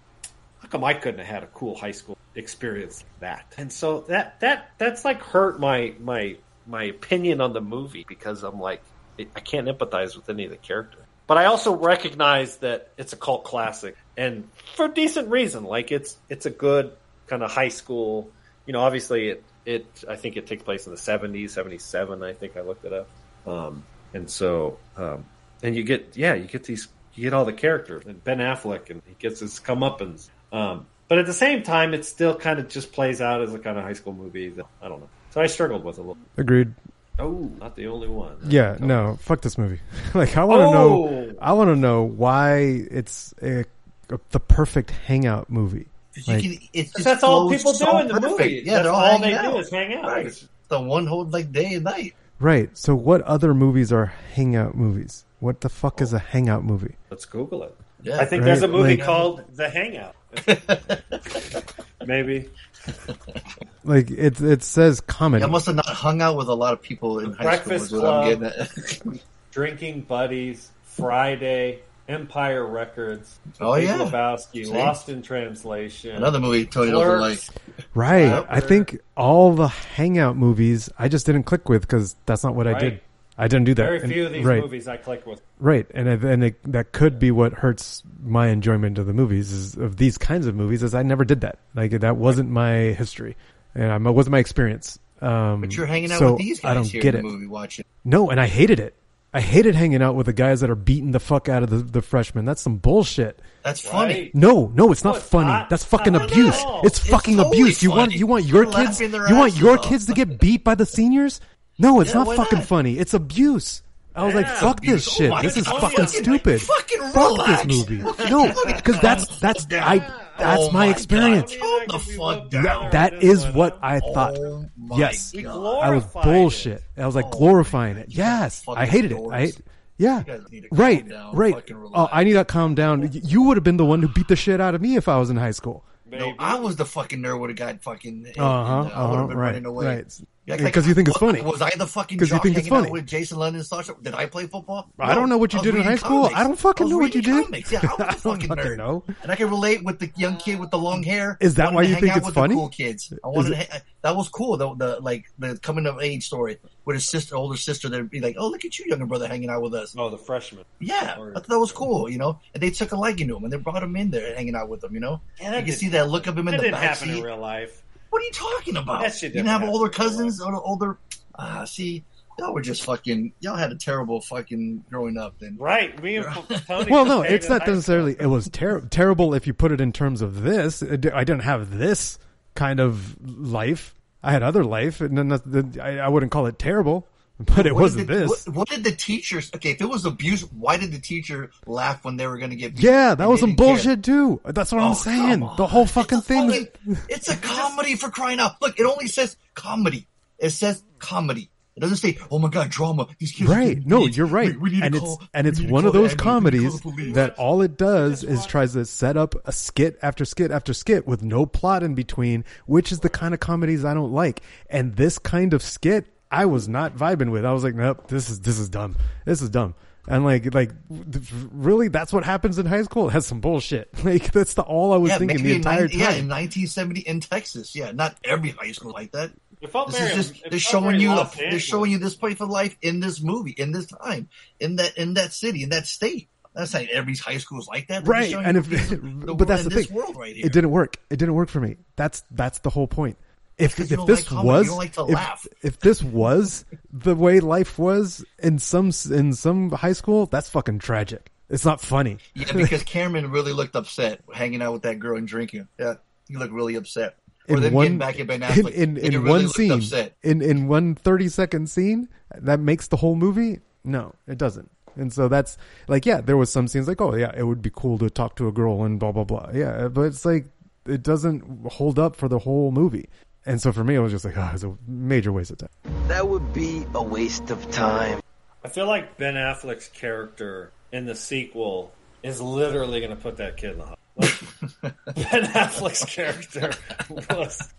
how come I couldn't have had a cool high school experience like that? And so that that that's like hurt my my my opinion on the movie because I'm like I can't empathize with any of the characters. But I also recognize that it's a cult classic and for decent reason. Like it's it's a good kind of high school. You know, obviously it it I think it takes place in the seventies, seventy-seven. I think I looked it up. Um, and so um, and you get yeah you get these you get all the characters and Ben Affleck and he gets his comeuppance. Um, but at the same time, it still kind of just plays out as a kind of high school movie. That, I don't know. So I struggled with it a little. Agreed. Oh, not the only one. Yeah, no, know. Fuck this movie. Like I want to oh! know. I want to know why it's a, a, the perfect hangout movie. Like, can, it's just that's all people do so in the perfect. Movie. Yeah, that's all, all they out. Do is hang out. Right. It's the one whole like day and night. Right. So what other movies are hangout movies? What the fuck is a hangout movie? Let's Google it. Yeah, I think right? there's a movie like, called The Hangout. Maybe. Like it, it says comedy. I must have not hung out with a lot of people in the high Breakfast school. Breakfast Club, Drinking Buddies, Friday, Empire Records. Oh yeah, Lebowski, Same. Lost in Translation. Another movie Tony doesn't like. Right. Flipper. I think all the Hangout movies I just didn't click with because that's not what right. I did. I didn't do that. Very few and, of these right. movies I click with. Right, and and it, that could be what hurts my enjoyment of the movies, is of these kinds of movies, is I never did that. Like that wasn't my history, and I, it wasn't my experience. Um, but you're hanging out so with these guys I don't here get in the it. Movie watching. No, and I hated it. I hated hanging out with the guys that are beating the fuck out of the, the freshmen. That's some bullshit. That's right. funny. No, no, it's no, not it's funny. Not, That's fucking abuse. It's, it's fucking totally abuse. Funny. You want you want your you're kids you want your off. kids to get beat by the seniors? No, it's yeah, not fucking not? funny. It's abuse. I was yeah, like, fuck abuse. this shit. Oh this is God. fucking stupid. Fucking fuck this movie. No, because that's that's yeah. I that's oh my, my experience. Hold the fuck down. That, that is what I thought. Oh yes, I was bullshit. It. I was like oh glorifying it. Yes, I hated it. I hate, yeah, right, down, right. Oh, I need to calm down. You would have been the one who beat the shit out of me if I was in high school. Maybe. No, I was the fucking nerd would have got fucking. Uh-huh, and, uh, uh-huh, I would have been right, running away. Right. Because like, you think it's funny. Was I the fucking jock hanging it's funny. out with Jason Lennon and Sasha? Did I play football? No. I don't know what you did in high school. Comics. I don't fucking I know what you comics. did. Yeah, I was I a fucking nerd. Know. And I can relate with the young kid with the long hair. Is that why you think it's funny? Cool kids. I wanted to ha- that was cool. The, the like the coming of age story with his sister, older sister. They'd be like, "Oh, look at you, younger brother, hanging out with us." Oh, the freshman. Yeah, or, I thought that was cool. You know, and they took a liking to him and they brought him in there and hanging out with them. You know, and you can see that look of him in the backseat. That didn't happen in real life. What are you talking about? That shit you didn't have older cousins, older, older. Ah, see, y'all were just fucking. Y'all had a terrible fucking growing up, then. Right. Me and Tony. Well, no, it's not necessarily. It was ter- terrible if you put it in terms of this. I didn't have this kind of life. I had other life, and I wouldn't call it terrible. But it what wasn't the, this. What, what did the teachers... Okay, if it was abuse, why did the teacher laugh when they were going to get beat? Yeah, that was some bullshit, care? too. That's what oh, I'm saying. The whole fucking it's thing... Fucking, it's a comedy for crying out. Look, it only says comedy. It says comedy. It doesn't say, oh my God, drama. These kids right. No, you're right. We, we and, call, it's, and it's one of those comedies that all it does is tries to set up a skit after skit after skit with no plot in between, which is the kind of comedies I don't like. And this kind of skit I was not vibing with. I was like, nope, this is this is dumb. This is dumb. And like, like, really, that's what happens in high school. It has some bullshit. Like, that's the all I was yeah, thinking the entire time. Yeah, in nineteen seventy in Texas. Yeah, not every high school like that. This very, is just, they're showing you. A, they're showing you this place of life in this movie, in this time, in that in that city, in that state. That's not every high school is like that, right? And if, the, the but that's the thing. Right it didn't work. It didn't work for me. That's that's the whole point. If if this like was like if, if this was the way life was in some in some high school, that's fucking tragic. It's not funny. Yeah, because Cameron really looked upset hanging out with that girl and drinking. Yeah, he looked really upset. Or then getting back at Ben Affleck. In, in, in really one scene, upset. in in one thirty second scene, that makes the whole movie. No, it doesn't. And so that's like, yeah, there was some scenes like, oh yeah, it would be cool to talk to a girl and blah blah blah. Yeah, but it's like it doesn't hold up for the whole movie. And so for me, it was just like, oh, it's a major waste of time. That would be a waste of time. I feel like Ben Affleck's character in the sequel is literally going to put that kid in the hospital. Like, Ben Affleck's character was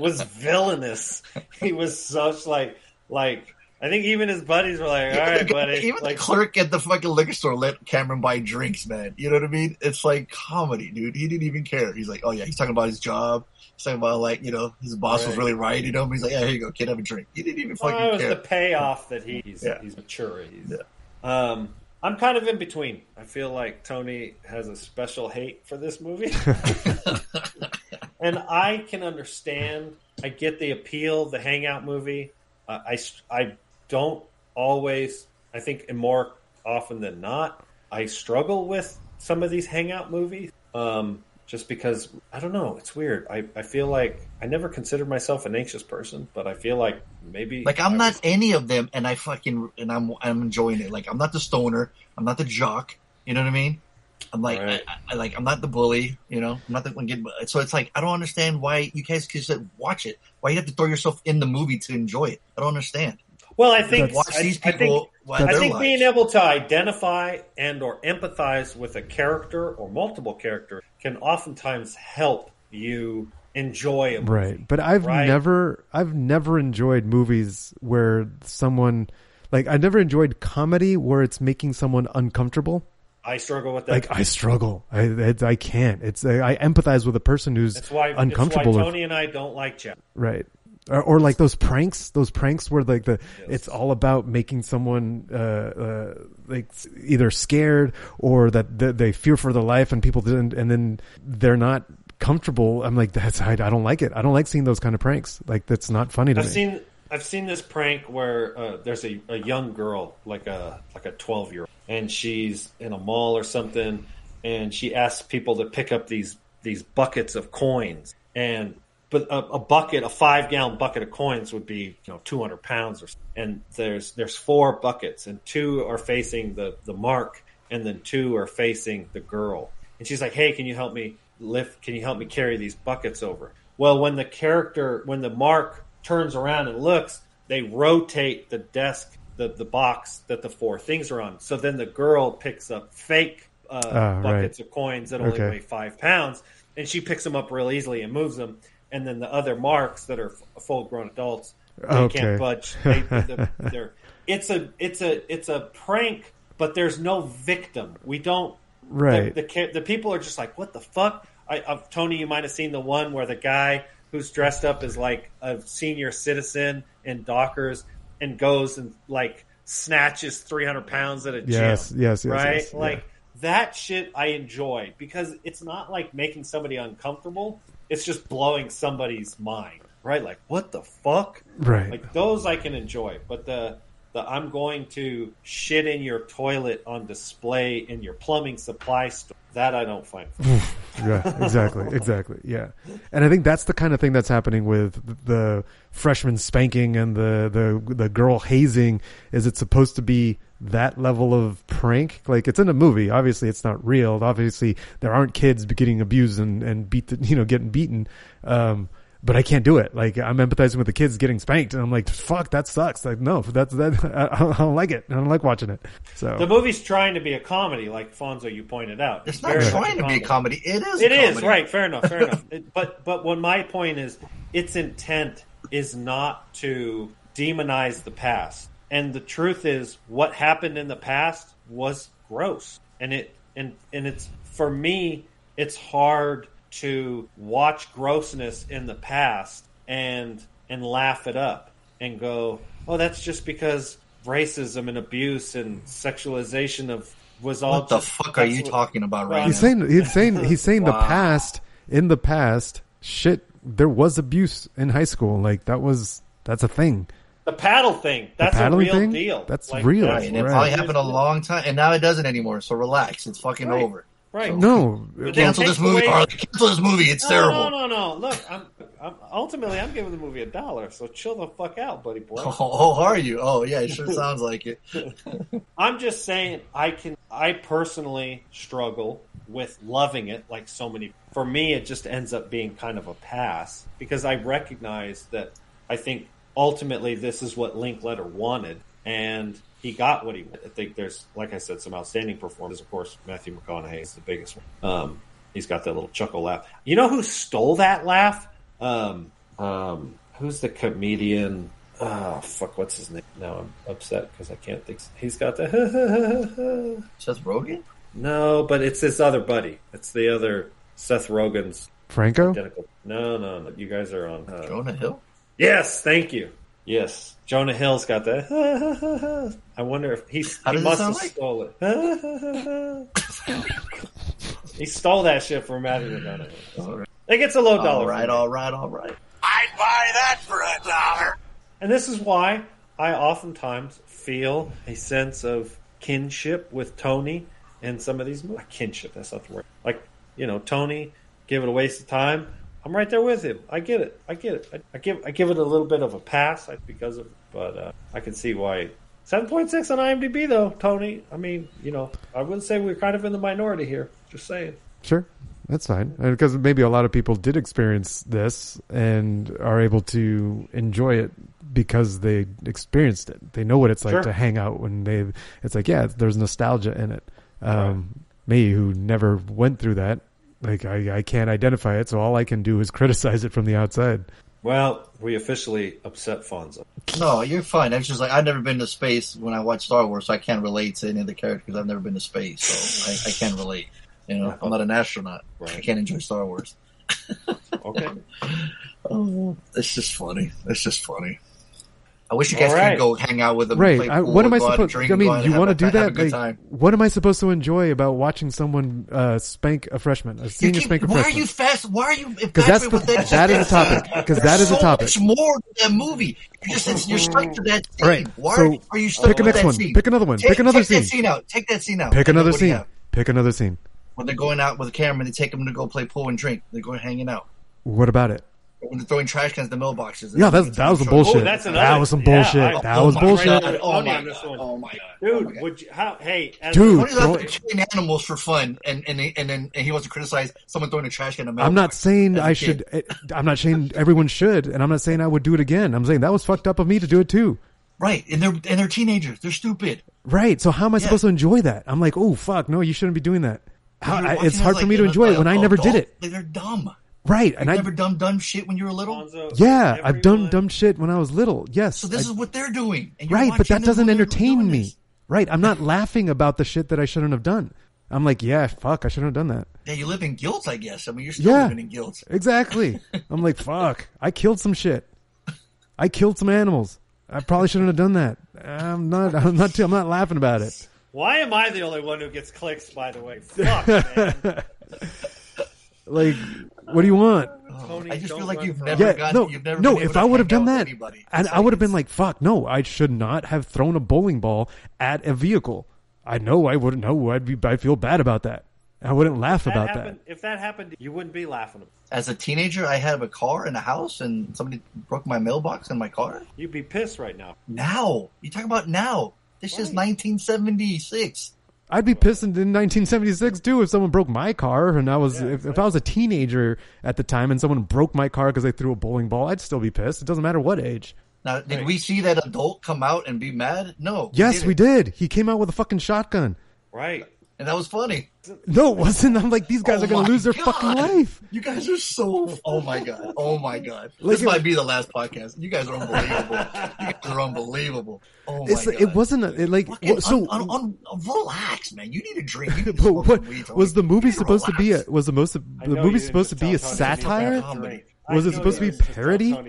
was villainous. He was such like like. I think even his buddies were like, all right, buddy. Even like, the clerk at the fucking liquor store let Cameron buy drinks, man. You know what I mean? It's like comedy, dude. He didn't even care. He's like, oh, yeah, he's talking about his job. He's talking about, like, you know, his boss right. was really right, you know? He's like, yeah, here you go, kid, have a drink. He didn't even fucking care. Well, it was care. the payoff that he's, yeah. he's mature. He's, yeah. um, I'm kind of in between. I feel like Tony has a special hate for this movie. And I can understand. I get the appeal, the hangout movie. Uh, I, I don't always, I think, and more often than not, I struggle with some of these hangout movies um, just because, I don't know, it's weird. I, I feel like I never considered myself an anxious person, but I feel like maybe... Like, I'm I not was... any of them, and I fucking, and I'm I'm enjoying it. Like, I'm not the stoner. I'm not the jock. You know what I mean? I'm like, right. I, I, like I'm not the bully. You know? I'm not the one getting... So it's like, I don't understand why you guys can just watch it. Why you have to throw yourself in the movie to enjoy it. I don't understand. Well, I think watch I, these people. I think, I think being able to identify and or empathize with a character or multiple characters can oftentimes help you enjoy a movie. Right, but I've right? never, I've never enjoyed movies where someone like I never enjoyed comedy where it's making someone uncomfortable. I struggle with that. Like I struggle. I I, I can't. It's I, I empathize with a person who's that's why, uncomfortable. That's why Tony with, and I don't like Jeff. Right. Or, or like those pranks, those pranks where like the, yes. it's all about making someone, uh, uh, like either scared or that they, they fear for their life and people didn't, and then they're not comfortable. I'm like, that's, I, I don't like it. I don't like seeing those kind of pranks. Like that's not funny to I've me. Seen, I've seen this prank where, uh, there's a, a young girl, like a, like a twelve year old, and she's in a mall or something. And she asks people to pick up these, these buckets of coins and, But a, a bucket, a five-gallon bucket of coins would be, you know, two hundred pounds or so. And there's there's four buckets, and two are facing the, the mark, and then two are facing the girl. And she's like, hey, can you help me lift, can you help me carry these buckets over? Well, when the character, when the mark turns around and looks, they rotate the desk, the, the box that the four things are on. So then the girl picks up fake uh, uh, buckets right. of coins that only okay. weigh five pounds, and she picks them up real easily and moves them. And then the other marks that are full-grown adults, they okay. can't budge. They, they're, they're, it's a it's a it's a prank, but there's no victim. We don't. Right. The, the, the people are just like, what the fuck? I, I've, Tony, you might have seen the one where the guy who's dressed up as like a senior citizen in Dockers and goes and like snatches three hundred pounds at a gym. Yes. Yes. Yes. Right. Yes, like yeah. that shit, I enjoy because it's not like making somebody uncomfortable. It's just blowing somebody's mind, right? Like, what the fuck? Right. Like, those I can enjoy. But the, the I'm going to shit in your toilet on display in your plumbing supply store, that I don't find funny. Yeah, exactly. Exactly. Yeah. And I think that's the kind of thing that's happening with the freshman spanking and the, the, the girl hazing is it's supposed to be that level of prank. Like it's in a movie, obviously it's not real, obviously there aren't kids getting abused and and beat the, you know getting beaten, um but I can't do it. Like I'm empathizing with the kids getting spanked and I'm like, fuck, that sucks. Like no, that's that I, I don't like it. I don't like watching it. So the movie's trying to be a comedy, like Fonzo you pointed out. It's, it's not trying to be a comedy. It is it comedy. Is right. Fair enough. Fair enough. It, but but when my point is, its intent is not to demonize the past. And the truth is, what happened in the past was gross. And it and and it's for me, it's hard to watch grossness in the past and and laugh it up and go, oh, that's just because racism and abuse and sexualization of was all. What the just, fuck are you what, talking about right he's now? Saying, he's saying he's saying wow. the past in the past shit. There was abuse in high school. Like that was that's a thing. The paddle thing. That's a real thing? deal. That's like, real. Right. And it right. probably happened a long time. And now it doesn't anymore. So relax. It's fucking right. over. Right. So, no. Cancel this movie, away... Cancel this movie. It's no, terrible. No, no, no. Look, I'm, I'm, ultimately, I'm giving the movie a dollar. So chill the fuck out, buddy boy. Oh, oh, are you? Oh, yeah. It sure sounds like it. I'm just saying I can. I personally struggle with loving it like so many. For me, it just ends up being kind of a pass because I recognize that I think ultimately, this is what Linkletter wanted, and he got what he wanted. I think there's, like I said, some outstanding performances. Of course, Matthew McConaughey is the biggest one. Um, he's got that little chuckle laugh. You know who stole that laugh? Um, um, who's the comedian? Oh, fuck, what's his name? Now I'm upset because I can't think. He's got the... Seth Rogen? No, but it's his other buddy. It's the other Seth Rogen's... Franco? Identical. No, no, no. You guys are on... Uh, Jonah Hill? Yes, thank you. Yes, Jonah Hill's got that. Ha, ha, ha, ha. I wonder if he, he must have like? stole it. Ha, ha, ha, ha. He stole that shit from Matthew McConaughey. Right. It gets a low all dollar. All right, all right, all right. I'd buy that for a dollar. And this is why I oftentimes feel a sense of kinship with Tony and some of these movies. Kinship, that's not the word. Like, you know, Tony, give it a waste of time. I'm right there with him. I get it. I get it. I, I give I give it a little bit of a pass because of, but uh, I can see why. seven point six on I M D B though, Tony. I mean, you know, I wouldn't say we're kind of in the minority here. Just saying. Sure. That's fine. And because maybe a lot of people did experience this and are able to enjoy it because they experienced it. They know what it's like sure. to hang out when they, it's like, yeah, there's nostalgia in it. Um, right. Me, who never went through that, like I, I can't identify it. So all I can do is criticize it from the outside. Well, we officially upset Fonzo. No, you're fine. It's just like I've never been to space when I watch Star Wars, so I can't relate to any of the characters. I've never been to space, so I, I can't relate. You know, I'm not an astronaut. Right. I can't enjoy Star Wars. Okay. Oh, it's just funny. It's just funny. I wish you guys right. could go hang out with them. Right. I, what am I supposed? I mean, you want to do that? Like, what am I supposed to enjoy about watching someone uh, spank a freshman? A senior keep, spank a why freshman. Why are you fast? Why are you? Because that's the, that, that is a topic. Because that is so a topic. Much more to that movie. You're just you're stuck to that scene. Right. Why so, are you stuck pick to the next one? Scene? Pick another one. Take, pick another take scene. Take that scene out. Take that scene out. Pick another scene. Pick another scene. When they're going out with a camera, they take them to go play pool and drink. They're going hanging out. What about it? When they're throwing trash cans in the mailboxes. Yeah, that's, that was some bullshit. Oh, that's that was some bullshit. Yeah, I, that oh was bullshit. God. Oh, my God. Oh, my God. Dude, oh my God. Would you, how, hey. As Dude. What is killing animals for fun, and, and, and then and he wants to criticize someone throwing a trash can in the mailbox. I'm not saying I should. It, I'm not saying everyone should, and I'm not saying I would do it again. I'm saying that was fucked up of me to do it, too. Right, and they're and they're teenagers. They're stupid. Right, so how am I yeah. supposed to enjoy that? I'm like, oh, fuck, no, you shouldn't be doing that. How, I, it's hard like, for me to enjoy it when I never did it. They're dumb. Right, You've and I never done dumb shit when you were little. Alonzo, yeah, I've done dumb shit when I was little. Yes. So this I, is what they're doing. And right, but that doesn't entertain me. This. Right, I'm not laughing about the shit that I shouldn't have done. I'm like, yeah, fuck, I shouldn't have done that. Yeah, you live in guilt, I guess. I mean, you're still yeah, living in guilt. Exactly. I'm like, fuck, I killed some shit. I killed some animals. I probably shouldn't have done that. I'm not. I'm not. I'm not laughing about it. Why am I the only one who gets clicks? By the way, fuck, man. Like, what do you want? Tony, I just feel like you've never yeah, gotten, no, you've never no, if I would have done that, and I would have been like, fuck, no, I should not have thrown a bowling ball at a vehicle. I know I wouldn't know. I'd be, I feel bad about that. I wouldn't laugh about happened, that. If that happened, you wouldn't be laughing. As a teenager, I had a car and a house, and somebody broke my mailbox in my car. You'd be pissed right now. Now? You talk about now. This is nineteen seventy-six. I'd be pissed in nineteen seventy-six too if someone broke my car, and I was yeah, if, exactly. if I was a teenager at the time and someone broke my car because they threw a bowling ball, I'd still be pissed. It doesn't matter what age. Now, did right. we see that adult come out and be mad? No. Yes, we did. He came out with a fucking shotgun. Right, and that was funny. No, it wasn't. I'm like, these guys oh are gonna lose their god. fucking life. You guys are so. Oh my god. Oh my god. Like, this it, might be the last podcast. You guys are unbelievable. You guys are unbelievable. Oh my it's, god. It wasn't a, it like fucking, so. Un, un, un, relax, man. You need a drink. You need to smoke what, weed, was the movie supposed relax. to be? A, was the most the movie supposed to be a satire? Was it supposed to be parody? I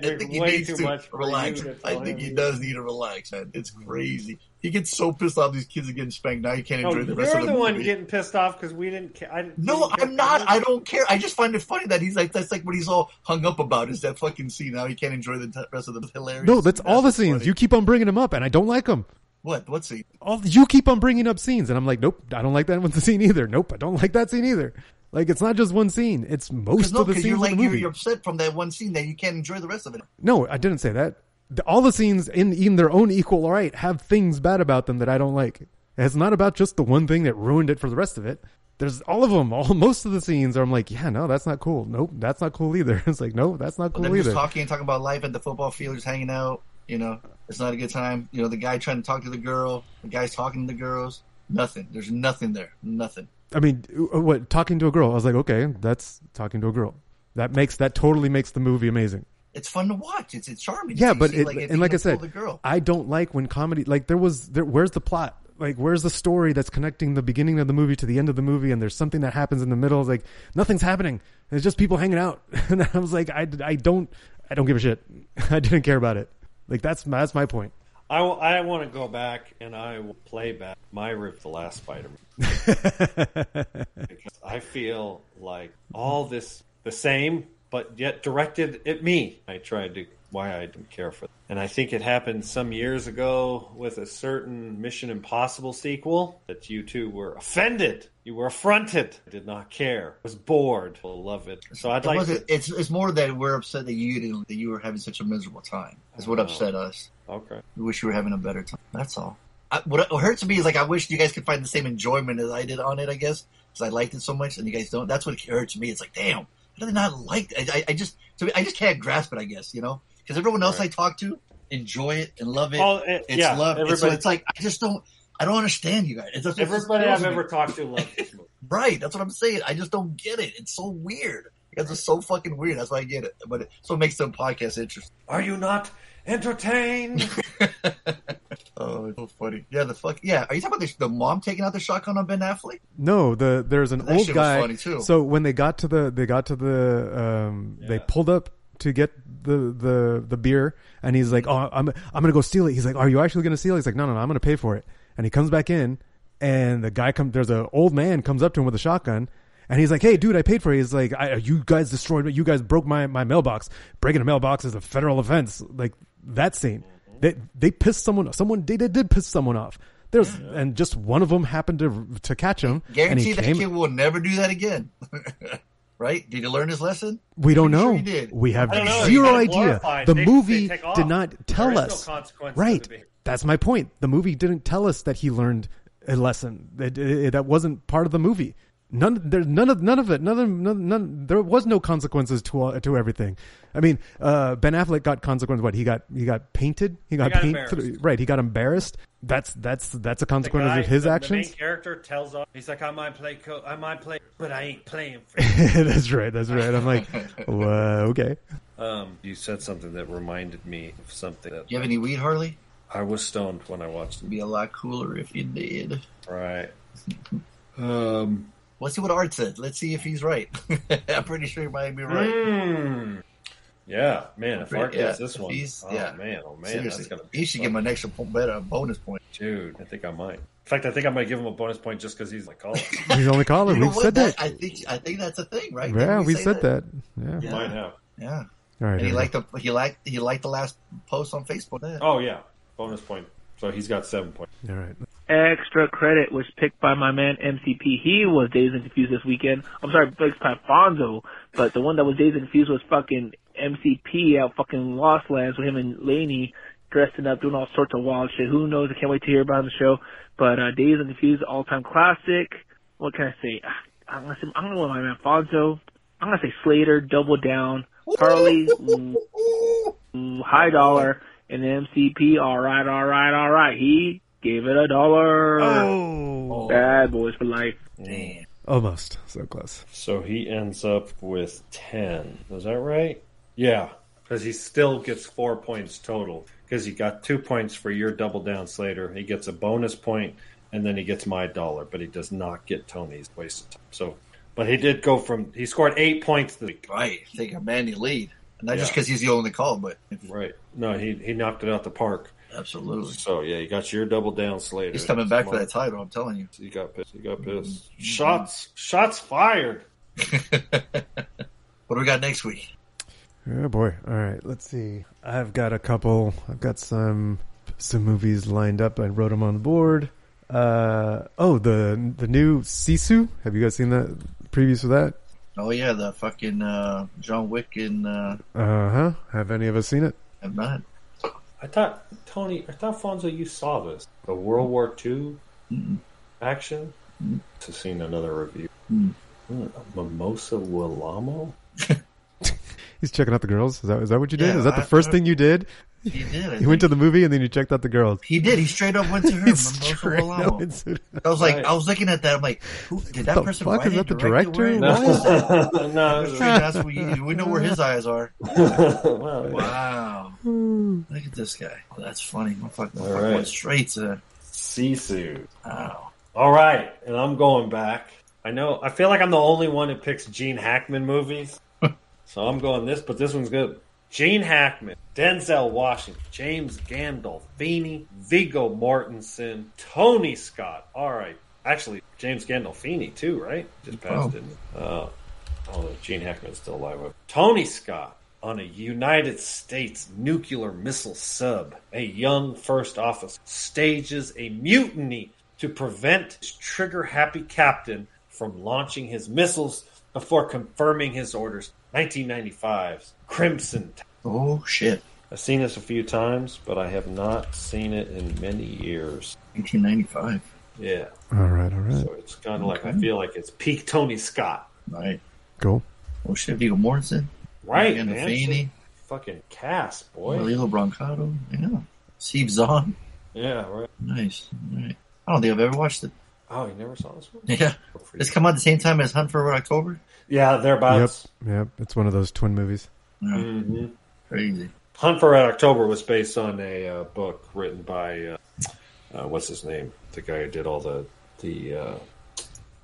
think he needs to relax. I think he does need to relax, man. It's crazy. He gets so pissed off these kids are getting spanked. Now he can't enjoy oh, the rest of the movie. You're the one getting pissed off because we didn't care. I didn't, no, didn't care I'm not. I don't care. I just find it funny that he's like, that's like what he's all hung up about is that fucking scene. Now he can't enjoy the t- rest of the hilarious. No, that's, that's all the scenes. Funny. You keep on bringing them up and I don't like them. What? What scene? All, you keep on bringing up scenes and I'm like, nope, I don't like that one scene either. Nope, I don't like that scene either. Like, it's not just one scene. It's most no, of the scenes you're like, in the movie. You're upset from that one scene that you can't enjoy the rest of it. No, I didn't say that. The, all the scenes in, in their own equal right have things bad about them that I don't like. It's not about just the one thing that ruined it for the rest of it. There's all of them. All Most of the scenes are I'm like, yeah, no, that's not cool. Nope, that's not cool either. It's like, no, that's not cool well, either. Just talking and talking about life at the football field, just hanging out. You know, it's not a good time. You know, the guy trying to talk to the girl. The guy's talking to the girls. Nothing. There's nothing there. Nothing. I mean, what talking to a girl? I was like, okay, that's talking to a girl. That makes that totally makes the movie amazing. It's fun to watch. It's it's charming. Yeah, but it, like, and like I said, I don't like when comedy like there was there. Where's the plot? Like, where's the story that's connecting the beginning of the movie to the end of the movie? And there's something that happens in the middle. It's like nothing's happening. It's just people hanging out. And I was like, I, I don't I don't give a shit. I didn't care about it. Like that's my, that's my point. I, w- I want to go back and I will play back my rip the last Spider-Man. Because I feel like all this the same, but yet directed at me. I tried to why I didn't care for that. And I think it happened some years ago with a certain Mission Impossible sequel that you two were offended. You were affronted. I did not care. I was bored. I love it. So I'd it like to... It's, it's more that we're upset that you didn't, that you were having such a miserable time. Is what oh. upset us. Okay. We wish you were having a better time. That's all. I, what hurts me is like I wish you guys could find the same enjoyment as I did on it, I guess, because I liked it so much and you guys don't. That's what hurts me. It's like, damn, I did not like it. I, I just, to me, I just can't grasp it, I guess, you know, because everyone else right. I talk to enjoy it and love it. Oh, it it's yeah, love. It's, so it's like I just don't. I don't understand you guys. It's just, everybody I've me. ever talked to loves this movie. Right. That's what I'm saying. I just don't get it. It's so weird. It's just so fucking weird. That's why I get it. But it, so it makes some podcasts interesting. Are you not entertained? Oh, it's so funny. Yeah, the fuck. Yeah, are you talking about the, the mom taking out the shotgun on Ben Affleck? No, the there's an that old guy. Funny too. So when they got to the, they got to the, um, yeah. they pulled up to get the, the the beer, and he's like, "Oh, I'm I'm gonna go steal it." He's like, "Are you actually gonna steal it?" He's like, "No, no, no, I'm gonna pay for it." And he comes back in, and the guy comes. There's an old man comes up to him with a shotgun, and he's like, "Hey, dude, I paid for it." He's like, I, "You guys destroyed it. You guys broke my, my mailbox. Breaking a mailbox is a federal offense." Like that scene, they they pissed someone. Someone they, they did piss someone off. There's yeah. and just one of them happened to to catch him. Guarantee that came, kid will never do that again. Right? Did he learn his lesson? We don't know. Sure he did. We have zero idea. The they, movie they did not tell us. No right. That's my point. The movie didn't tell us that he learned a lesson. It, it, it, that wasn't part of the movie. None, there, none of, none of it. None, of, none, none. There was no consequences to uh, to everything. I mean, uh, Ben Affleck got consequences. What he got? He got painted. He got, got painted. Right. He got embarrassed. That's that's that's a consequence guy, of his the, actions. The main character tells off. He's like, I might play, co- I might play, but I ain't playing for you. That's right. That's right. I'm like, well, uh, okay. Um, you said something that reminded me of something. That, you have any weed, Harley? I was stoned when I watched it. It'd be a lot cooler if you did. Right. Um. Let's see what Art said. Let's see if he's right. I'm pretty sure he might be right. Mm. Yeah, man. If Art gets yeah, this one, oh yeah. man, oh man, seriously, that's gonna be he should fun. give him an extra point, better bonus point. Dude, I think I might. In fact, I think I might give him a bonus point just because he's my caller. He's only caller. We've said that. that. I think I think that's a thing, right? Yeah, we, we said that. that. Yeah, you yeah. might have. Yeah. All right. And he right. liked the he liked he liked the last post on Facebook. Then. Oh yeah, bonus point. So he's got seven points. All right. Extra credit was picked by my man M C P. He was Dazed and Confused this weekend. I'm sorry, Biggs Pafonzo, but the one that was Dazed and Confused was fucking M C P out fucking Lost Lands with him and Laney dressing up, doing all sorts of wild shit. Who knows? I can't wait to hear about the show. But uh, Dazed and Confused, all-time classic. What can I say? I'm going to say, I'm going to go with my man Fonzo. I'm going to say Slater, Double Down, Carly, High Dollar, and M C P. All right, all right, all right. He... gave it a dollar. Oh, Bad Boys for life. Damn. Almost. So close. So he ends up with ten. Is that right? Yeah. Because he still gets four points total. Because he got two points for your Double Down, Slater. He gets a bonus point, and then he gets my dollar. But he does not get Tony's. Wasted time. So, but he did go from... He scored eight points this week. Right. Take a Mandy lead. And not yeah. just because he's the only call, but... Right. No, he, he knocked it out the park. Absolutely. So, yeah, you got your Double Down, Slater. He's coming back for that title, I'm telling you. He got pissed. He got pissed. Mm-hmm. Shots shots fired. What do we got next week? Oh, boy. All right, let's see. I've got a couple. I've got some some movies lined up. I wrote them on the board. Uh, oh, the the new Sisu. Have you guys seen that previews for that? Oh, yeah, the fucking uh, John Wick and... Uh... Uh-huh. Have any of us seen it? Have not. I thought, Tony, I thought, Fonzo, you saw this. The World War Two mm-hmm. action? Mm-hmm. To seen another review. Mm-hmm. Mimosa Willamo? He's checking out the girls? Is that, is that what you did? Yeah, is that the I, first I, thing you did? He did. I you went to the movie and then you checked out the girls. He did. He straight up went to her. Mimosa Willamo. I was like, right. I was looking at that. I'm like, who did that the person fuck? Is that the director? No. no. no. That's what you, we know where his eyes are. Wow. Wow. Look at this guy. Oh, that's funny. I'm fucking fuck right. going straight to Sisu. Wow. All right. And I'm going back. I know. I feel like I'm the only one who picks Gene Hackman movies. So I'm going this, but this one's good. Gene Hackman, Denzel Washington, James Gandolfini, Viggo Mortensen, Tony Scott. All right. Actually, James Gandolfini, too, right? Just passed oh. it. Uh, oh, Gene Hackman's still alive. Tony Scott. On a United States nuclear missile sub, a young first officer stages a mutiny to prevent his trigger-happy captain from launching his missiles before confirming his orders. nineteen ninety-five's Crimson Tide. Oh, shit. I've seen this a few times, but I have not seen it in many years. nineteen ninety-five. Yeah. All right, all right. So it's kind of okay. like, I feel like it's peak Tony Scott. Right. Cool. Oh, shit, Viggo Mortensen. Right, Diana man. Fanny. Fucking cast, boy. Lilo Brancato. Yeah. Steve Zahn. Yeah, right. Nice. All right. I don't think I've ever watched it. Oh, you never saw this one? Yeah. It's come out at the same time as Hunt for Red October? Yeah, thereabouts. Yep, yep. It's one of those twin movies. Mm-hmm. Crazy. Hunt for Red October was based on a uh, book written by, uh, uh, what's his name? The guy who did all the, the uh,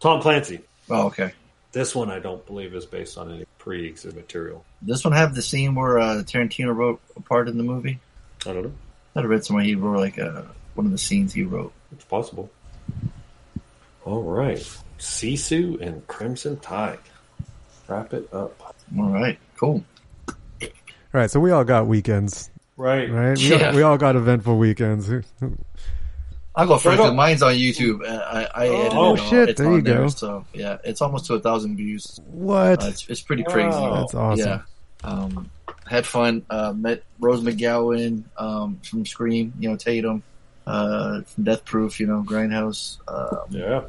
Tom Clancy. Oh, okay. This one I don't believe is based on any pre-existing material. This one have the scene where uh, Tarantino wrote a part in the movie? I don't know. I thought I read somewhere he wrote like uh, one of the scenes he wrote. It's possible. All right. Sisu and Crimson Tide. Wrap it up. All right. Cool. All right. So we all got weekends. Right. Right. We, yeah. all, we all got eventful weekends. I'll go first. Go. Mine's on YouTube. I, I oh, it shit. It's there you there, go. So, yeah. It's almost to a thousand views. What? Uh, it's, it's pretty wow. crazy. That's awesome. Yeah. Um, had fun. Uh, met Rose McGowan um, from Scream, you know, Tatum. Uh, from Death Proof, you know, Grindhouse. Um, yeah.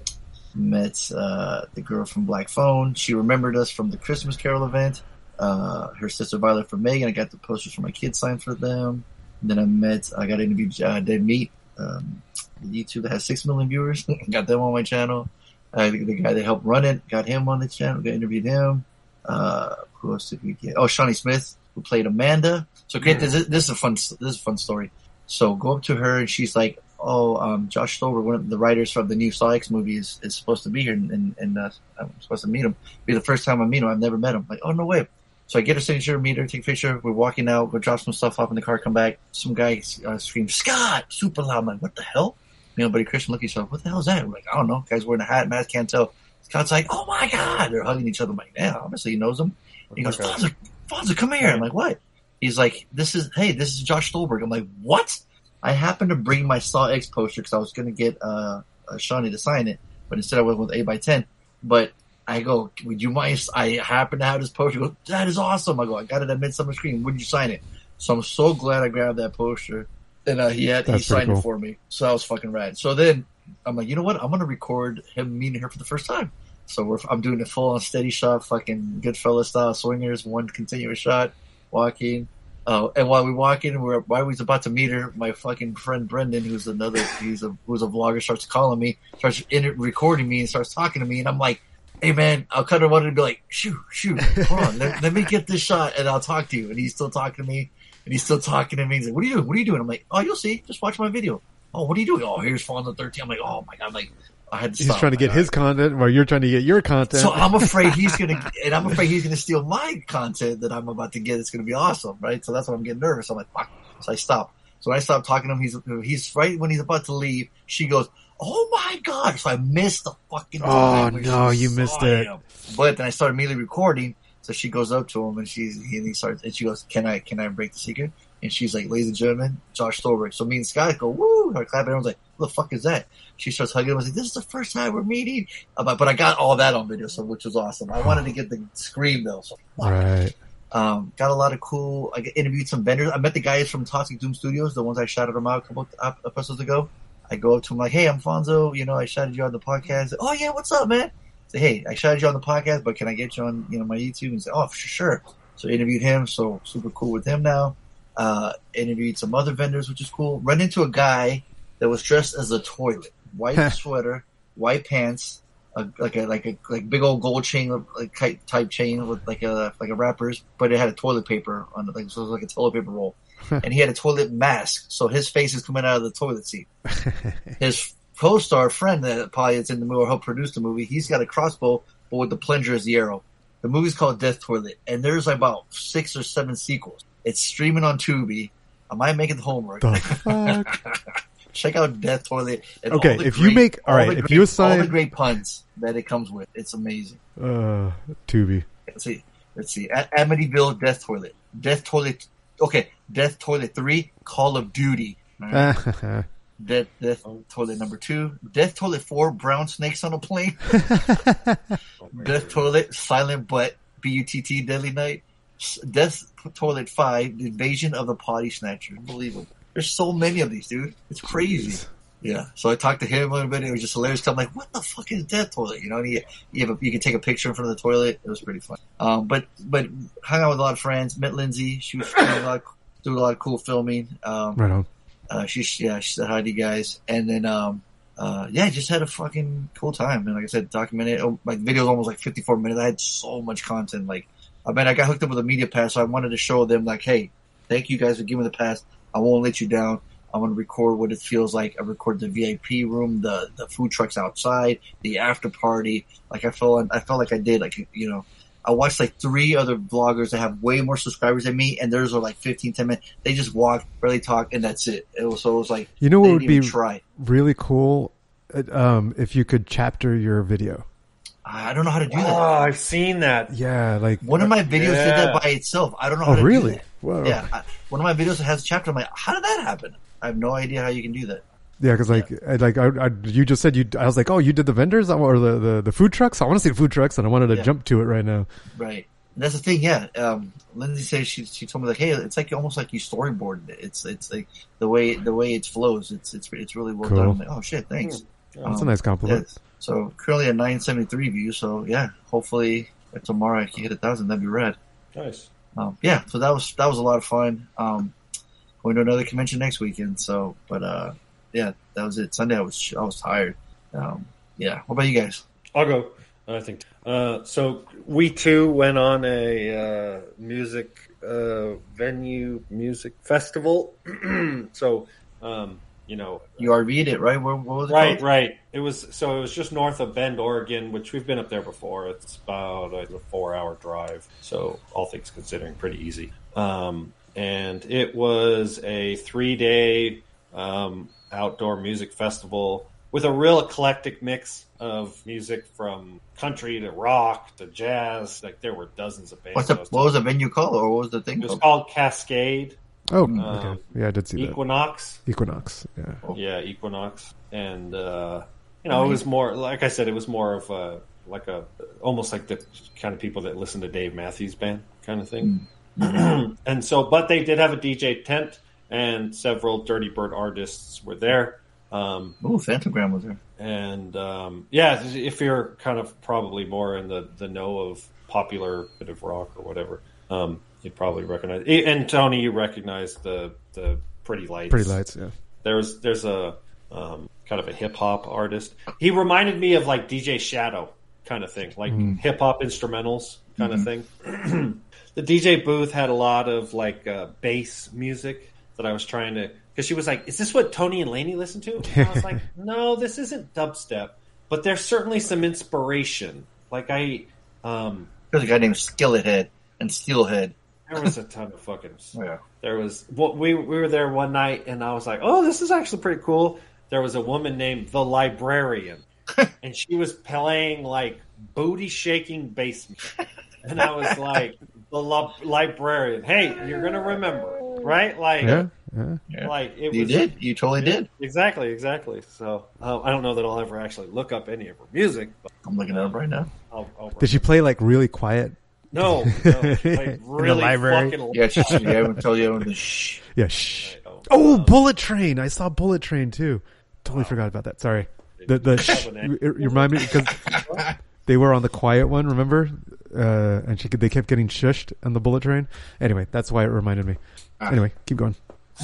Met uh, the girl from Black Phone. She remembered us from the Christmas Carol event. Uh, her sister Violet from Megan. I got the posters for my kids signed for them. And then I met, I got interviewed uh, Dead Meat, um, the YouTube that has six million viewers. Got them on my channel. Uh, the, the guy that helped run it, got him on the channel. Got interviewed him. Uh, who else did we get? Oh, Shawnee Smith, who played Amanda. So, great. This, this is a fun, this is a fun story. So go up to her and she's like, "Oh, um, Josh Stover, one of the writers from the new Saw X movie, is, is supposed to be here, and, and, and uh, I'm supposed to meet him. It'll be the first time I meet him. I've never met him." I'm like, "Oh, no way!" So I get her signature, meet her, take a picture. We're walking out, we drop some stuff off in the car, come back. Some guy uh, screams, "Scott!" super loud. I'm like, "What the hell?" You know, buddy Christian look at each other, "What the hell is that?" We're like, "I don't know." Guy's wearing a hat, mask, can't tell. Scott's like, "Oh my god!" They're hugging each other. I'm like, "Yeah, obviously he knows him." And he goes, "Fonzo, Fonzo, come here!" I'm like, "What?" He's like, this is, hey, this is Josh Stolberg. I'm like, "What?" I happened to bring my Saw X poster because I was going to get uh, uh, Shawnee to sign it, but instead I went with eight by ten. But I go, "Would you mind?" I happen to have this poster. He goes, "That is awesome." I go, "I got it at Midsummer Screen. Would you sign it?" So I'm so glad I grabbed that poster. And uh, he had That's he signed cool. it for me. So that was fucking rad. So then I'm like, you know what? I'm going to record him meeting her for the first time. So we're, I'm doing a full-on steady shot, fucking Goodfellas style, swingers, one continuous shot. Walking, uh, and while we walk in, we're while we was about to meet her, my fucking friend Brendan, who's another, he's a who's a vlogger, starts calling me, starts inter- recording me, and starts talking to me, and I'm like, "Hey man, I'll cut her one and be like, shoot, shoot, hold on, let, let me get this shot, and I'll talk to you." And he's still talking to me, and he's still talking to me. He's like, "What are you doing? What are you doing?" I'm like, "Oh, you'll see. Just watch my video." "Oh, what are you doing?" "Oh, here's Fonda thirteen." I'm like, "Oh my god!" I'm like, I had to he's stop. He's trying to get his content while you're trying to get your content. So I'm afraid he's going to, and I'm afraid he's going to steal my content that I'm about to get. It's going to be awesome, right? So that's why I'm getting nervous. I'm like, fuck. So I stop. So when I stop talking to him, he's, he's right when he's about to leave, she goes, "Oh my God." So I missed the fucking time. Oh no, you missed it. Him. But then I started immediately recording. So she goes up to him and she's, and he starts, and she goes, can I, can I break the secret? And she's like, "Ladies and gentlemen, Josh Stolberg." So me and Scott go, woo, her clap. Everyone's like, "What the fuck is that?" She starts hugging him. I was like, "This is the first time we're meeting." But, but I got all that on video, so which was awesome. I wanted to get the scream though. So fuck. Right. Um, got a lot of cool. I interviewed some vendors. I met the guys from Toxic Doom Studios, the ones I shouted them out a couple of episodes ago. I go up to them like, "Hey, I'm Fonzo. You know, I shouted you on the podcast." "Oh yeah, what's up, man?" Say, "Hey, I shouted you on the podcast, but can I get you on, you know, my YouTube?" And say, "Oh, for sure." So I interviewed him. So super cool with him now. Uh, interviewed some other vendors, which is cool. Run into a guy that was dressed as a toilet, white sweater, white pants, a, like a like a like big old gold chain, like type, type chain with like a like a wrappers, but it had a toilet paper on it, like so it was like a toilet paper roll, and he had a toilet mask, so his face is coming out of the toilet seat. His co-star friend that probably is in the movie or helped produce the movie, he's got a crossbow, but with the plunger is the arrow. The movie's called Death Toilet, and there's about six or seven sequels. It's streaming on Tubi. I might make it homework. The fuck? Check out Death Toilet. And okay, if great, you make all, all right, if great, you assign all the great puns that it comes with, it's amazing. Uh, Tubi. Let's see. Let's see. At Amityville, Death Toilet, Death Toilet. Okay, Death Toilet Three, Call of Duty. Right. Death, Death Toilet Number Two, Death Toilet Four, Brown Snakes on a Plane. Death Toilet, Silent Butt, B U T T, Deadly Night. Death Toilet five, The Invasion of the Potty Snatcher. Unbelievable. There's so many of these, dude. It's crazy. Jeez. Yeah. So I talked to him a little bit. It was just hilarious. I'm like, what the fuck is Death Toilet? You know, and he, you, have a, you can take a picture in front of the toilet. It was pretty fun. Um, but, but hung out with a lot of friends. Met Lindsay. She was doing a lot of, doing a lot of cool filming. Um, right on. Uh, she's, yeah, she said hi to you guys. And then, um, uh, yeah, just had a fucking cool time. And like I said, documented. Oh, my video's almost like fifty-four minutes. I had so much content. Like, I mean, I got hooked up with a media pass. So I wanted to show them like, hey, thank you guys for giving the pass. I won't let you down. I want to record what it feels like. I recorded the V I P room, the, the food trucks outside, the after party. Like I felt, I felt like I did. Like, you know, I watched like three other vloggers that have way more subscribers than me, and theirs are like fifteen, ten minutes. They just walked, barely talked, and that's it. It was so it was like you know what would be try. really cool um, if you could chapter your video. I don't know how to do wow, that. Oh, I've seen that. Yeah, like one of my videos yeah. did that by itself. I don't know how oh, to really? do that. Whoa. Yeah, I, one of my videos has a chapter. I'm like, how did that happen? I have no idea how you can do that. Yeah, because like, yeah. I, like I, I, you just said you. I was like, oh, you did the vendors or the, the, the food trucks. I want to see the food trucks, and I wanted to yeah. jump to it right now. Right, and that's the thing. Yeah, um, Lindsay says she she told me like, hey, it's like almost like you storyboarded it. It's it's like the way the way it flows. It's it's it's really well cool. done. I'm like, oh shit, thanks. Yeah. That's um, a nice compliment. Yeah. So currently at nine seventy-three views. So yeah, hopefully tomorrow I can hit a thousand. That'd be rad. Nice. Um, yeah, so that was that was a lot of fun. Um, going to another convention next weekend. So, but uh, yeah, that was it. Sunday I was I was tired. Um, yeah. What about you guys? I'll go. I think uh, so. We too went on a uh, music uh, venue music festival. so, um, you know, you R V'd it, right? What, what was it right, called? right. It was so it was just north of Bend, Oregon, which we've been up there before. It's about a four-hour drive, so all things considering, pretty easy. Um, and it was a three-day um, outdoor music festival with a real eclectic mix of music from country to rock to jazz. Like there were dozens of bands. What's the, what was the venue called, or what was the thing? It was called Cascade. Oh, um, okay. Yeah, I did see Equinox. that. Equinox. Equinox, yeah. Yeah, Equinox. And, uh, you know, I mean, it was more, like I said, it was more of a, like a, almost like the kind of people that listen to Dave Matthews Band kind of thing. Mm-hmm. and so, but they did have a D J tent, and several Dirty Bird artists were there. Um, oh, Phantogram was there. And, um, yeah, if you're kind of probably more in the, the know of popular bit of rock or whatever, um, you'd probably recognize, and Tony, you recognize the the Pretty Lights. Pretty Lights, yeah. There's there's a um, kind of a hip hop artist. He reminded me of like D J Shadow kind of thing, like mm. hip hop instrumentals kind mm-hmm. of thing. The D J booth had a lot of like uh, bass music that I was trying to, because she was like, "Is this what Tony and Laney listen to?" And I was like, "No, this isn't dubstep, but there's certainly some inspiration." Like I, um, there's a guy named Skillethead and Steelhead. There was a ton of fucking. Yeah. There was. Well, we we were there one night, and I was like, "Oh, this is actually pretty cool." There was a woman named the Librarian, and she was playing like booty shaking bass music, and I was like, "The li- Librarian, hey, you're gonna remember, right?" Like, yeah, yeah. like it you was. You did. You totally did. Exactly. Exactly. So uh, I don't know that I'll ever actually look up any of her music. But, I'm looking um, it up right now. I'll, I'll did she play like really quiet? No, no, like really fucking. Yeah, shh, yeah, I would tell you. The shh. Yeah, shh. Right, oh, um, Bullet Train! I saw Bullet Train too. Totally wow. forgot about that. Sorry. The the shh. You remind me because they were on the quiet one. Remember? Uh, and she they kept getting shushed on the Bullet Train. Anyway, that's why it reminded me. Anyway, keep going.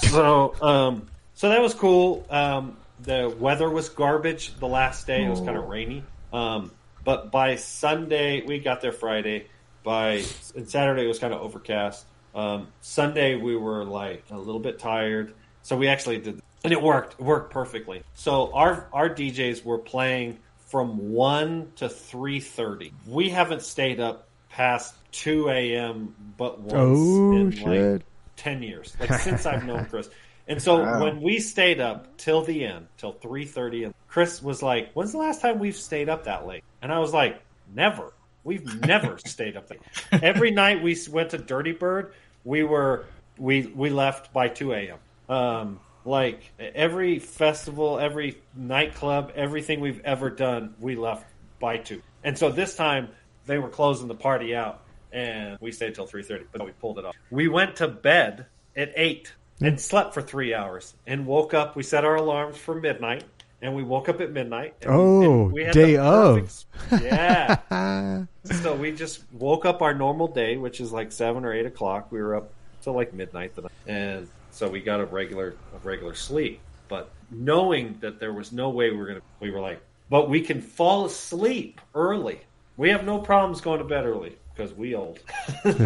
so, um, so that was cool. Um, the weather was garbage. The last day it was kind of rainy. Um, but by Sunday we got there Friday. By and Saturday it was kind of overcast. Um, Sunday we were like a little bit tired, so we actually did, and it worked. It worked perfectly. So our our D Js were playing from one to three thirty. We haven't stayed up past two a m but once oh, in shit. like ten years, like since I've known Chris. And so wow. when we stayed up till the end, till three thirty, and Chris was like, "When's the last time we've stayed up that late?" And I was like, "Never." We've never stayed up there. Every night we went to Dirty Bird, we were we we left by two a m Um, like every festival, every nightclub, everything we've ever done, we left by two. And so this time they were closing the party out, and we stayed till three thirty, but we pulled it off. We went to bed at eight and slept for three hours and woke up. We set our alarms for midnight, and we woke up at midnight. And oh, we, and we had day perfect, of. Yeah. So we just woke up our normal day, which is like seven or eight o'clock. We were up till like midnight the night. And so we got a regular a regular sleep. But knowing that there was no way we were going to, we were like, but we can fall asleep early. We have no problems going to bed early because we old. Yep,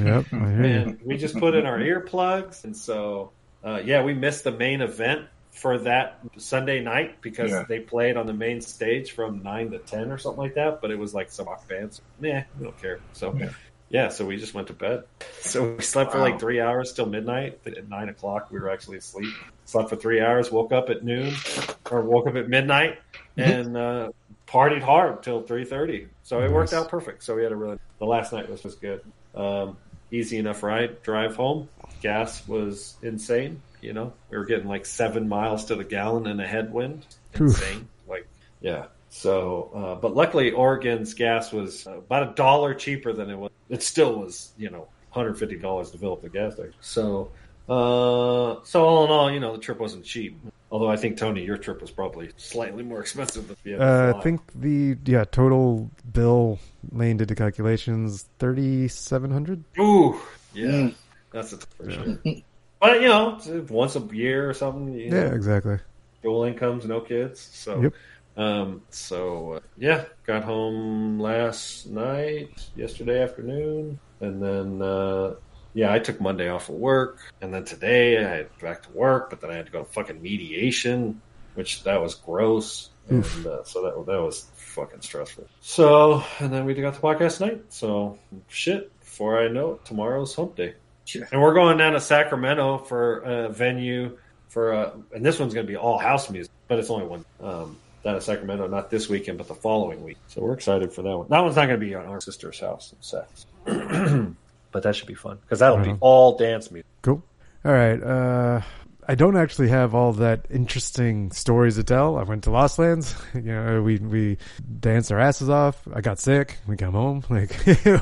yep, I hear and you. We just put in our earplugs. And so, uh, yeah, we missed the main event for that Sunday night because yeah. they played on the main stage from nine to ten or something like that. But it was like some rock bands. Nah, we don't care. So, yeah. yeah, so we just went to bed. So we slept wow. for like three hours till midnight. At nine o'clock, we were actually asleep. Slept for three hours, woke up at noon or woke up at midnight. And uh, partied hard till three thirty. So it nice. worked out perfect. So we had a really... The last night was just good. Um, easy enough ride. Drive home. Gas was insane. You know, we were getting like seven miles to the gallon in a headwind. Insane. Oof. Like, yeah. So, uh, but luckily Oregon's gas was about a dollar cheaper than it was. It still was, you know, one hundred fifty dollars to fill up the gas tank. So, uh, so all in all, you know, the trip wasn't cheap. Although I think, Tony, your trip was probably slightly more expensive than the other. Uh, I think the yeah total bill, Lane did the calculations, thirty-seven hundred dollars. Ooh, yeah. Mm. That's a t- for yeah. sure. But, you know, once a year or something. You yeah, know, exactly. Dual incomes, no kids. So, yep. um, so uh, yeah, got home last night, yesterday afternoon, and then... Uh, Yeah, I took Monday off of work, and then today I had back to work, but then I had to go to fucking mediation, which that was gross, and uh, so that that was fucking stressful. So, and then we got the podcast night, so shit, before I know it, tomorrow's hump day. Yeah. And we're going down to Sacramento for a venue, for a, and this one's going to be all house music, but it's only one um, down in Sacramento, not this weekend, but the following week. So we're excited for that one. That one's not going to be on our sister's house in Sac. But that should be fun because that'll uh-huh. be all dance music. Cool. All right. Uh, I don't actually have all that interesting stories to tell. I went to Lost Lands. You know, we we danced our asses off. I got sick. We come home. Like,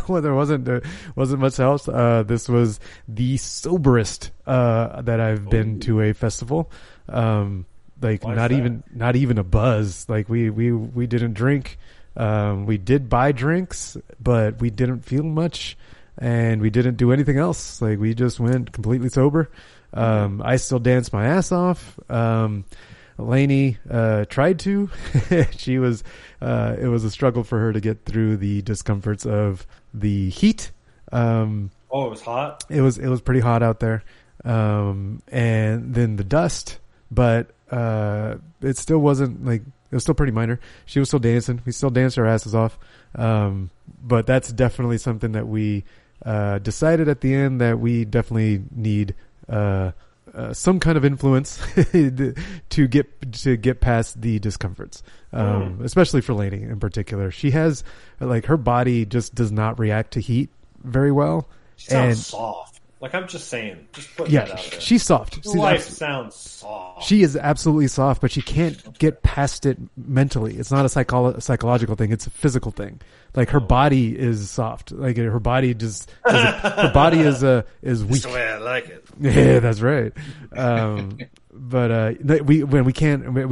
well, there wasn't there wasn't much else. Uh, this was the soberest uh, that I've oh. been to a festival. Um, like Why not even not even a buzz. Like we we we didn't drink. Um, we did buy drinks, but we didn't feel much. And we didn't do anything else. Like, we just went completely sober. Um, I still danced my ass off. Um, Lainey, uh, tried to. She was, uh, it was a struggle for her to get through the discomforts of the heat. Um, oh, it was hot? It was, it was pretty hot out there. Um, and then the dust, but, uh, it still wasn't like, it was still pretty minor. She was still dancing. We still danced our asses off. Um, but that's definitely something that we, Uh, decided at the end that we definitely need uh, uh, some kind of influence to get to get past the discomforts, um, mm. especially for Lainey in particular. She has like her body just does not react to heat very well. She sounds and, soft. Like I'm just saying, just putting yeah, that out there. She's soft. Your life sounds soft. She is absolutely soft, but she can't get past it mentally. It's not a psycholo- psychological thing; it's a physical thing. Like her body is soft. Like her body just is a, her body is a is weak. That's the way I like it. Yeah, that's right. Um, but uh, we when we can't we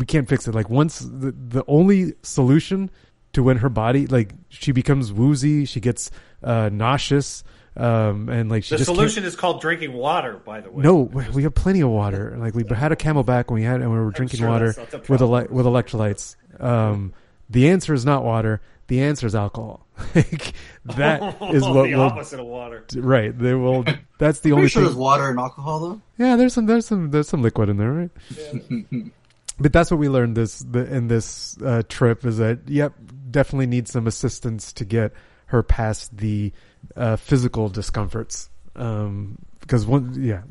we can't fix it. Like once the, the only solution to when her body like she becomes woozy, she gets uh, nauseous. Um, and like she the just solution can't... is called drinking water, by the way. No, we have plenty of water. Like we had a Camelback when we had, and we were drinking sure water with ele- with electrolytes. Um, the answer is not water. The answer is alcohol. Like that is what the will... opposite of water. Right. They will. That's the only. Sure thing. There's water and alcohol though. Yeah, there's some, there's some, there's some liquid in there, right? Yeah. But that's what we learned this the, in this uh, trip is that yep, definitely need some assistance to get her past the. Uh, physical discomforts, um, because one, yeah,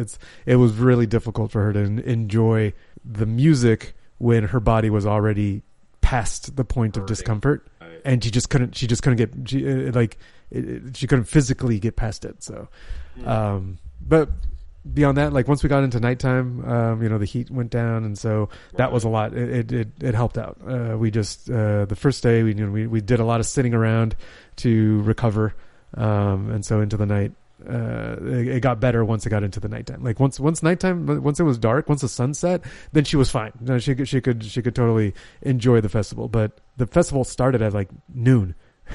it's it was really difficult for her to en- enjoy the music when her body was already past the point of discomfort, right. And she just couldn't. She just couldn't get she, uh, like it, it, she couldn't physically get past it. So, yeah. um, but beyond that, like once we got into nighttime, um, you know, the heat went down, and so right. that was a lot. It it it, it helped out. Uh, we just uh, the first day we you know, we we did a lot of sitting around to recover. Um, and so Into the Night, uh, it, it got better once it got into the nighttime. Like once, once nighttime, once it was dark, once the sun set, then she was fine. You know, she could, she could, she could totally enjoy the festival. But the festival started at like noon.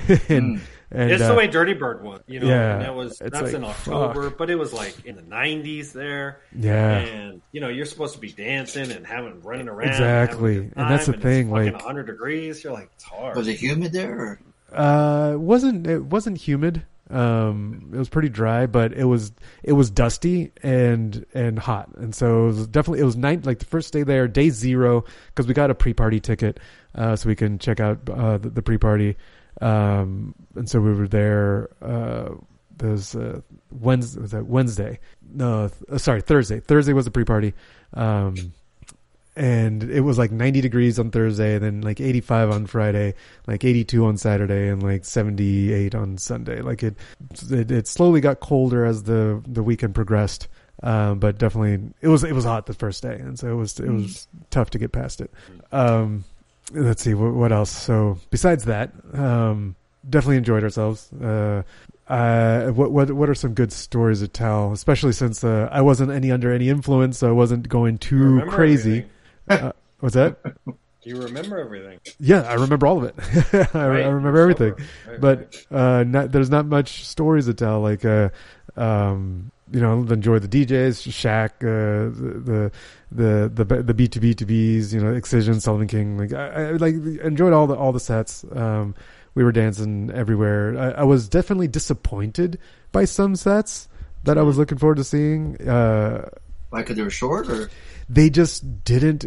and, mm. and, it's uh, the way Dirty Bird was, you know, yeah, and that was that's like, in October, fuck. But it was like in the nineties there. Yeah, and you know, you're supposed to be dancing and having running around. Exactly, and, and that's the and thing. Like one hundred degrees, you're like, it's hard. Was it humid there? Or? Uh, it wasn't it wasn't humid. Um, it was pretty dry, but it was it was dusty and and hot, and so it was definitely it was night like the first day there, day zero, because we got a pre-party ticket, uh, so we can check out uh, the, the pre-party. Um, and so we were there, uh, those, uh, Wednesday, was that Wednesday? No, th- sorry, Thursday. Thursday was the pre-party. Um, and it was like ninety degrees on Thursday, then like eighty-five on Friday, like eighty-two on Saturday, and like seventy-eight on Sunday. Like it, it, it slowly got colder as the, the weekend progressed. Um, but definitely it was, it was hot the first day. And so it was, it was mm. tough to get past it. Um, Let's see what else. So besides that, um, definitely enjoyed ourselves. Uh, uh, what what what are some good stories to tell? Especially since uh, I wasn't any under any influence, so I wasn't going too crazy. Uh, what's that? Do you remember everything? Yeah, I remember all of it. I, right. I remember everything, right, but uh, not, there's not much stories to tell. Like, uh, um, you know, enjoy the D Js, Shaq, uh, the. the the the the B two B two Bs, you know, Excision, Sullivan King, like I, I like enjoyed all the all the sets. Um, we were dancing everywhere. I, I was definitely disappointed by some sets that I was looking forward to seeing. Uh, Why, because they were short, or they just didn't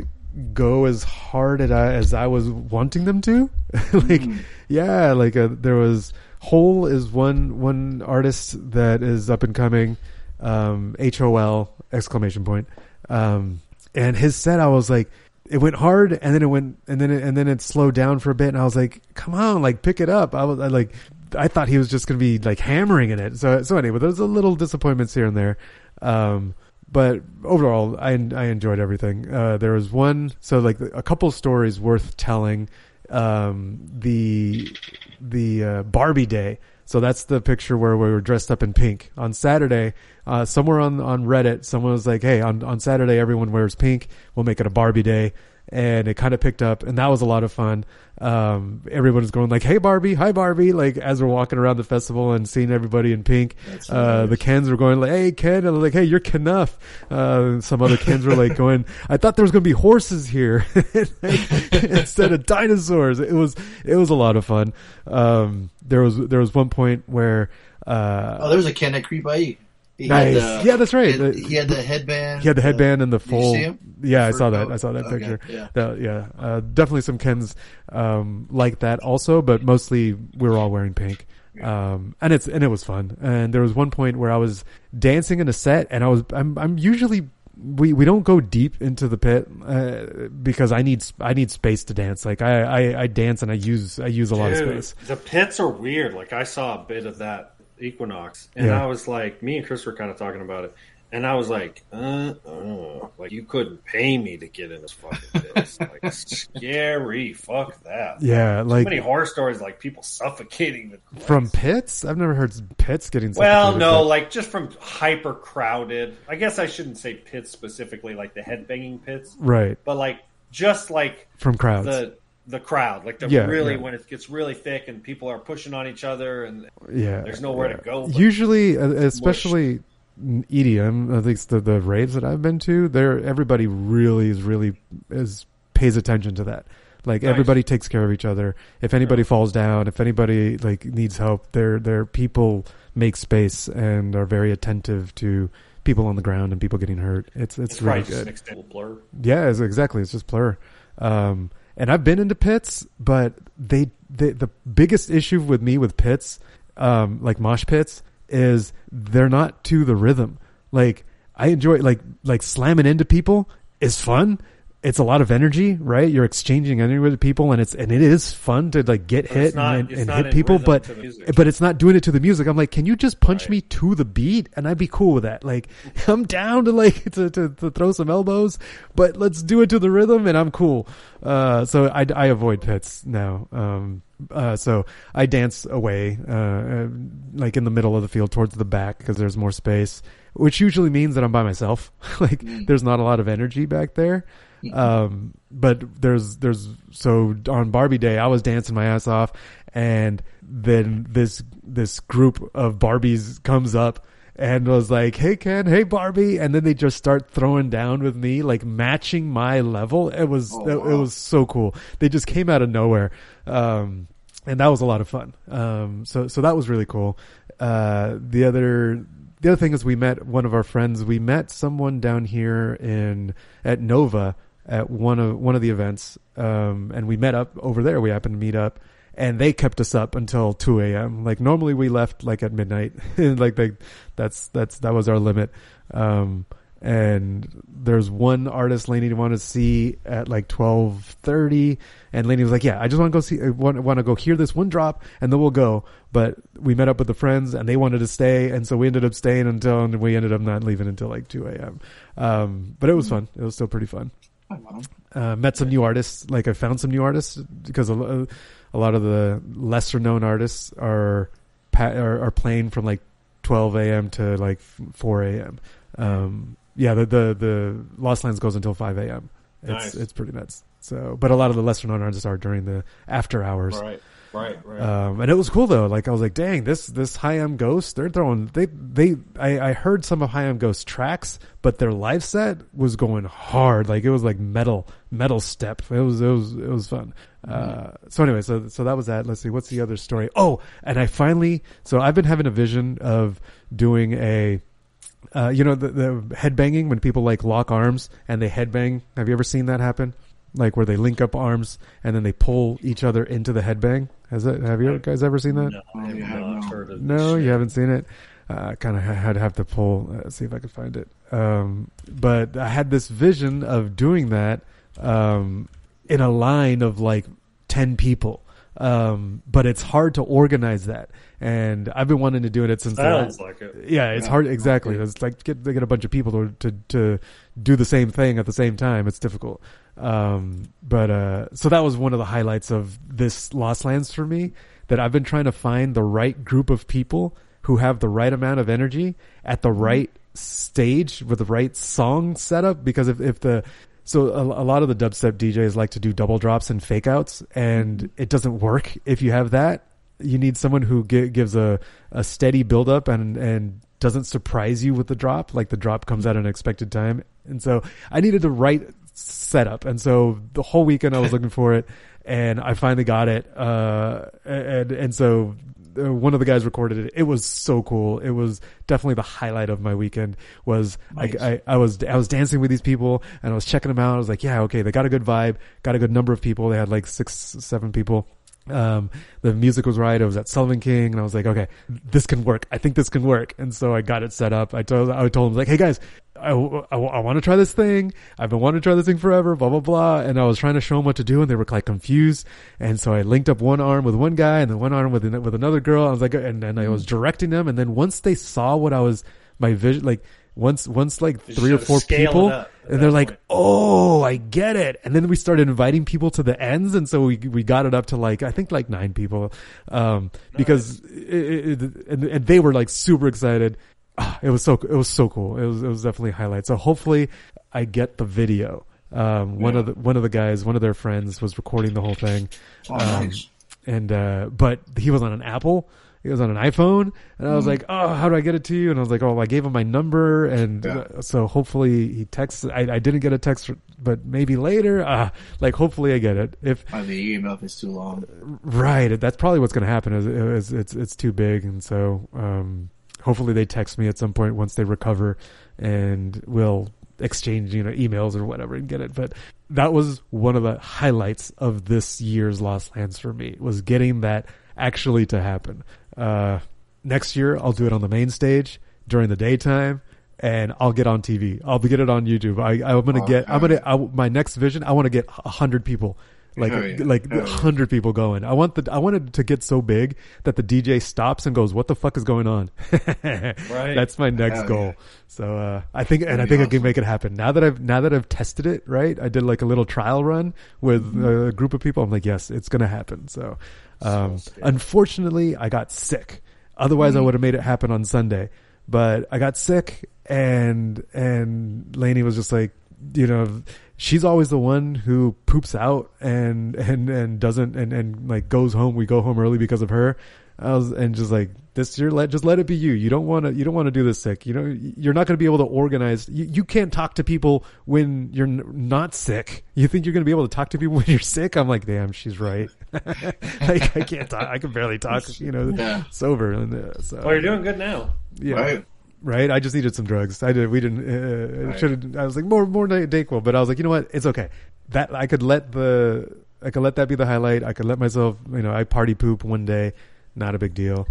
go as hard as I, as I was wanting them to. like mm. yeah, like a, there was Hole is one one artist that is up and coming. Um, H O L exclamation point. Um, And his set, I was like, it went hard, and then it went, and then it, and then it slowed down for a bit, and I was like, come on, like pick it up. I was I like, I thought he was just gonna be like hammering in it. So so anyway, there's a little disappointments here and there, um, but overall, I I enjoyed everything. Uh, there was one, so like a couple stories worth telling. Um, the the uh, Barbie Day. So that's the picture where we were dressed up in pink on Saturday. Uh, somewhere on, on Reddit, someone was like, hey, on, on Saturday, everyone wears pink. We'll make it a Barbie Day. And it kind of picked up, and that was a lot of fun. Um, everyone was going like, hey, Barbie. Hi, Barbie. Like as we're walking around the festival and seeing everybody in pink, uh, the Kens were going like, hey, Ken. And I was like, hey, you're Kenuff. Uh, some other Kens were like going, I thought there was going to be horses here instead of dinosaurs. It was, it was a lot of fun. Um, there was, there was one point where, uh, oh, there was a Ken at Creep I E. He nice. Had, uh, yeah, that's right. He, he had the headband. He had the headband uh, and the full. Did you see him? Yeah, I saw that. I saw that okay. picture. Yeah, the, yeah. Uh, definitely some Kens um, like that also, but mostly we were all wearing pink. Um, and it's and it was fun. And there was one point where I was dancing in a set, and I was I'm I'm usually we, we don't go deep into the pit uh, because I need I need space to dance. Like I, I, I dance and I use I use a Dude, lot of space. The pits are weird. Like I saw a bit of that. Equinox and yeah. I was like, me and Chris were kind of talking about it, and I was like, uh, uh like you couldn't pay me to get in this fucking place. Like scary, fuck that. Yeah, like so many horror stories, like people suffocating the from pits. I've never heard pits getting well, suffocated, no, but... like just from hyper crowded. I guess I shouldn't say pits specifically, like the headbanging pits, right? But like just like from crowds. The, the crowd like the yeah, really yeah. when it gets really thick and people are pushing on each other and yeah, there's nowhere yeah. to go. Usually especially mush. E D M, at least the, the raves that I've been to, there everybody really is really is pays attention to that. Like nice. Everybody takes care of each other. If anybody yeah. falls down, if anybody like needs help, their their people make space and are very attentive to people on the ground and people getting hurt. It's it's, it's really good. Just an blur. Yeah, it's, exactly. It's just blur. Um And I've been into pits, but they, they the biggest issue with me with pits, um, like mosh pits, is they're not to the rhythm. Like I enjoy like like slamming into people is fun, it's a lot of energy, right? You're exchanging energy with people, and it's and it is fun to like get but hit not, and, and hit people, but but it's not doing it to the music. I'm like, can you just punch right. me to the beat, and I'd be cool with that. Like, I'm down to like to, to, to throw some elbows, but let's do it to the rhythm, and I'm cool. Uh, so I, I avoid hits now. Um, uh, so I dance away, uh, like in the middle of the field towards the back because there's more space, which usually means that I'm by myself. Like, there's not a lot of energy back there. Um, but there's, there's, so on Barbie Day, I was dancing my ass off, and then this, this group of Barbies comes up and was like, hey Ken, hey Barbie. And then they just start throwing down with me, like matching my level. It was, oh, wow. it, it was so cool. They just came out of nowhere. Um, and that was a lot of fun. Um, so, so that was really cool. Uh, the other, the other thing is we met one of our friends. We met someone down here in, at Nova, at one of one of the events, um, and we met up over there. We happened to meet up, and they kept us up until two a.m. Like, normally we left like at midnight, like they, that's that's that was our limit. Um, and there's one artist Lainey wanted to see at like twelve thirty, and Lainey was like, "Yeah, I just want to go see, I want, want to go hear this one drop, and then we'll go." But we met up with the friends, and they wanted to stay, and so we ended up staying until, and we ended up not leaving until like two a.m. Um, but it was fun. It was still pretty fun. Uh, met some new artists. Like, I found some new artists because a, a lot of the lesser known artists are, are are playing from like twelve a.m. to like four a.m. Um, yeah, the, the the Lost Lands goes until five a.m. It's nice. It's pretty nuts. So, but a lot of the lesser known artists are during the after hours. Right, right, right. Um, and it was cool though. Like, I was like, dang, this this Hi Am Ghost, they're throwing. They they. I, I heard some of Hi Am Ghost tracks, but their live set was going hard. Like, it was like metal metal step. It was it was it was fun. Mm-hmm. Uh, so anyway, so so that was that. Let's see, what's the other story? Oh, and I finally. So I've been having a vision of doing a. Uh, you know, the, the headbanging when people like lock arms and they headbang. Have you ever seen that happen? Like, where they link up arms and then they pull each other into the headbang. Has that? Have you guys ever seen that? No, I have not heard of. No, you haven't seen it. Uh, kind of had to have to pull. Uh, see if I could find it. Um, but I had this vision of doing that um, in a line of like ten people. Um, but it's hard to organize that, and I've been wanting to do it since. Sounds the last, like it. Yeah, it's yeah. hard. Exactly, it's like get they get a bunch of people to, to to do the same thing at the same time. It's difficult. Um, but uh, so that was one of the highlights of this Lost Lands for me. That I've been trying to find the right group of people who have the right amount of energy at the right stage with the right song setup. Because if if the So a, a lot of the dubstep D Js like to do double drops and fake outs, and it doesn't work if you have that. You need someone who gi- gives a, a steady build up and, and doesn't surprise you with the drop. Like, the drop comes at an expected time. And so I needed the right setup. And so the whole weekend I was looking for it, and I finally got it. Uh, and, and so one of the guys recorded it. It was so cool. It was definitely the highlight of my weekend. Was nice. I, I, I was I was dancing with these people, and I was checking them out. I was like, yeah, okay, they got a good vibe, got a good number of people. They had like six, seven people. Um, the music was right. It was at Sullivan King, and I was like, okay, this can work. I think this can work. And so I got it set up. I told I told him, like, hey guys, I, I, I want to try this thing. I've been wanting to try this thing forever, blah, blah, blah. And I was trying to show them what to do, and they were like confused. And so I linked up one arm with one guy and then one arm with, with another girl. I was like, and, and I was directing them. And then once they saw what I was, my vision, like once, once like three or four people, and they're like, oh, I get it. And then we started inviting people to the ends. And so we, we got it up to like, I think like nine people, um, because it, it, and, and they were like super excited. It was so it was so cool. It was it was definitely a highlight. So hopefully, I get the video. Um, yeah. One of the one of the guys, one of their friends, was recording the whole thing. Oh, um, nice. And uh, but he was on an Apple. He was on an iPhone, and I was mm. like, "Oh, how do I get it to you?" And I was like, "Oh, well, I gave him my number, and yeah. so hopefully he texts." I, I didn't get a text, but maybe later. Uh, like, hopefully I get it. If oh, the email is too long, right? That's probably what's going to happen. Is, is it's it's too big, and so. Um, Hopefully they text me at some point once they recover, and we'll exchange, you know, emails or whatever and get it. But that was one of the highlights of this year's Lost Lands for me, was getting that actually to happen. Uh, next year, I'll do it on the main stage during the daytime. and I'll get on T V. I'll get it on YouTube. I, I'm gonna oh, get. I'm gonna. I, my next vision. I want to get a hundred people, like oh, yeah. like a oh, hundred yeah. people going. I want the. I want it to get so big that the D J stops and goes, "What the fuck is going on?" Right. That's my next oh, goal. Yeah. So uh, I think, That'd and I think awesome. I can make it happen. Now that I've now that I've tested it, right? I did like a little trial run with mm-hmm. a group of people. I'm like, yes, it's gonna happen. So, um, so unfortunately, I got sick. Otherwise, mm-hmm. I would have made it happen on Sunday. But I got sick. And, and Lainey was just like, you know, she's always the one who poops out and, and, and doesn't, and, and like goes home. We go home early because of her. I was, and just like this year, let, just let it be you. You don't want to, you don't want to do this sick. You know, you're not going to be able to organize. You, you can't talk to people when you're n- not sick. You think you're going to be able to talk to people when you're sick? I'm like, damn, she's right. Like I can't talk. I can barely talk, you know, yeah. sober. And, uh, so, well, you're doing good now. Yeah. Right. Right, I just needed some drugs. I did. We didn't. Uh, right. Should. I was like more, more Dayquil, but I was like, you know what? It's okay. That I could let the, I could let that be the highlight. I could let myself, you know, I party poop one day, not a big deal.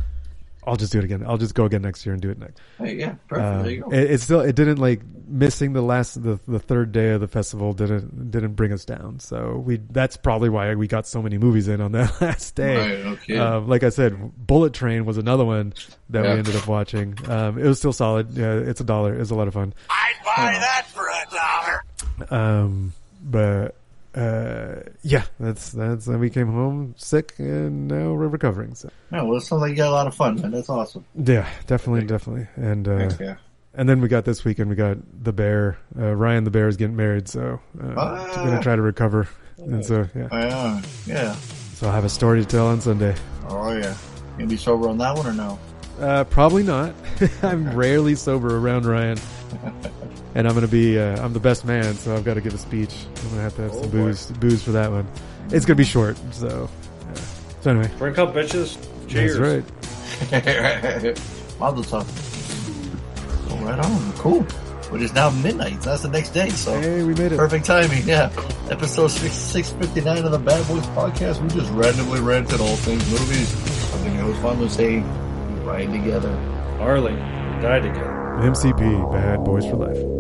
I'll just do it again. I'll just go again next year and do it next. Hey, yeah, perfect. Um, there you go. It, it still, it didn't like missing the last, the, the third day of the festival didn't didn't bring us down. So we, that's probably why we got so many movies in on that last day. Right, okay. Um, like I said, Bullet Train was another one that yeah. we ended up watching. Um, it was still solid. Yeah, it's a dollar. It's a lot of fun. I'd buy um, that for a dollar. Um, but. Uh, yeah, that's that's. And we came home sick, and now we're recovering. So. Yeah, well, it sounds like you got a lot of fun, man. That's awesome. Yeah, definitely, definitely. And uh, Thanks, yeah. and then we got this weekend. We got the bear. Uh, Ryan the bear is getting married, so uh, ah. we're gonna try to recover. And so yeah, ah, yeah. So I have a story to tell on Sunday. Oh yeah, you gonna be sober on that one or no? Uh, probably not. I'm rarely sober around Ryan. And I'm going to be, uh, I'm the best man, so I've got to give a speech. I'm going to have to have oh, some booze, booze for that one. It's going to be short, so. Yeah. So anyway. Drink up, bitches. Cheers. That's right. Mazel tov. Well, right on. Cool. Which is now midnight, so that's the next day, so. Hey, we made it. Perfect timing, yeah. Episode six fifty-nine of the Bad Boys Podcast. We just randomly ranted all things movies. I think it was fun to say, we ride together. Harley, we die together. M C P, Bad Boys for Life.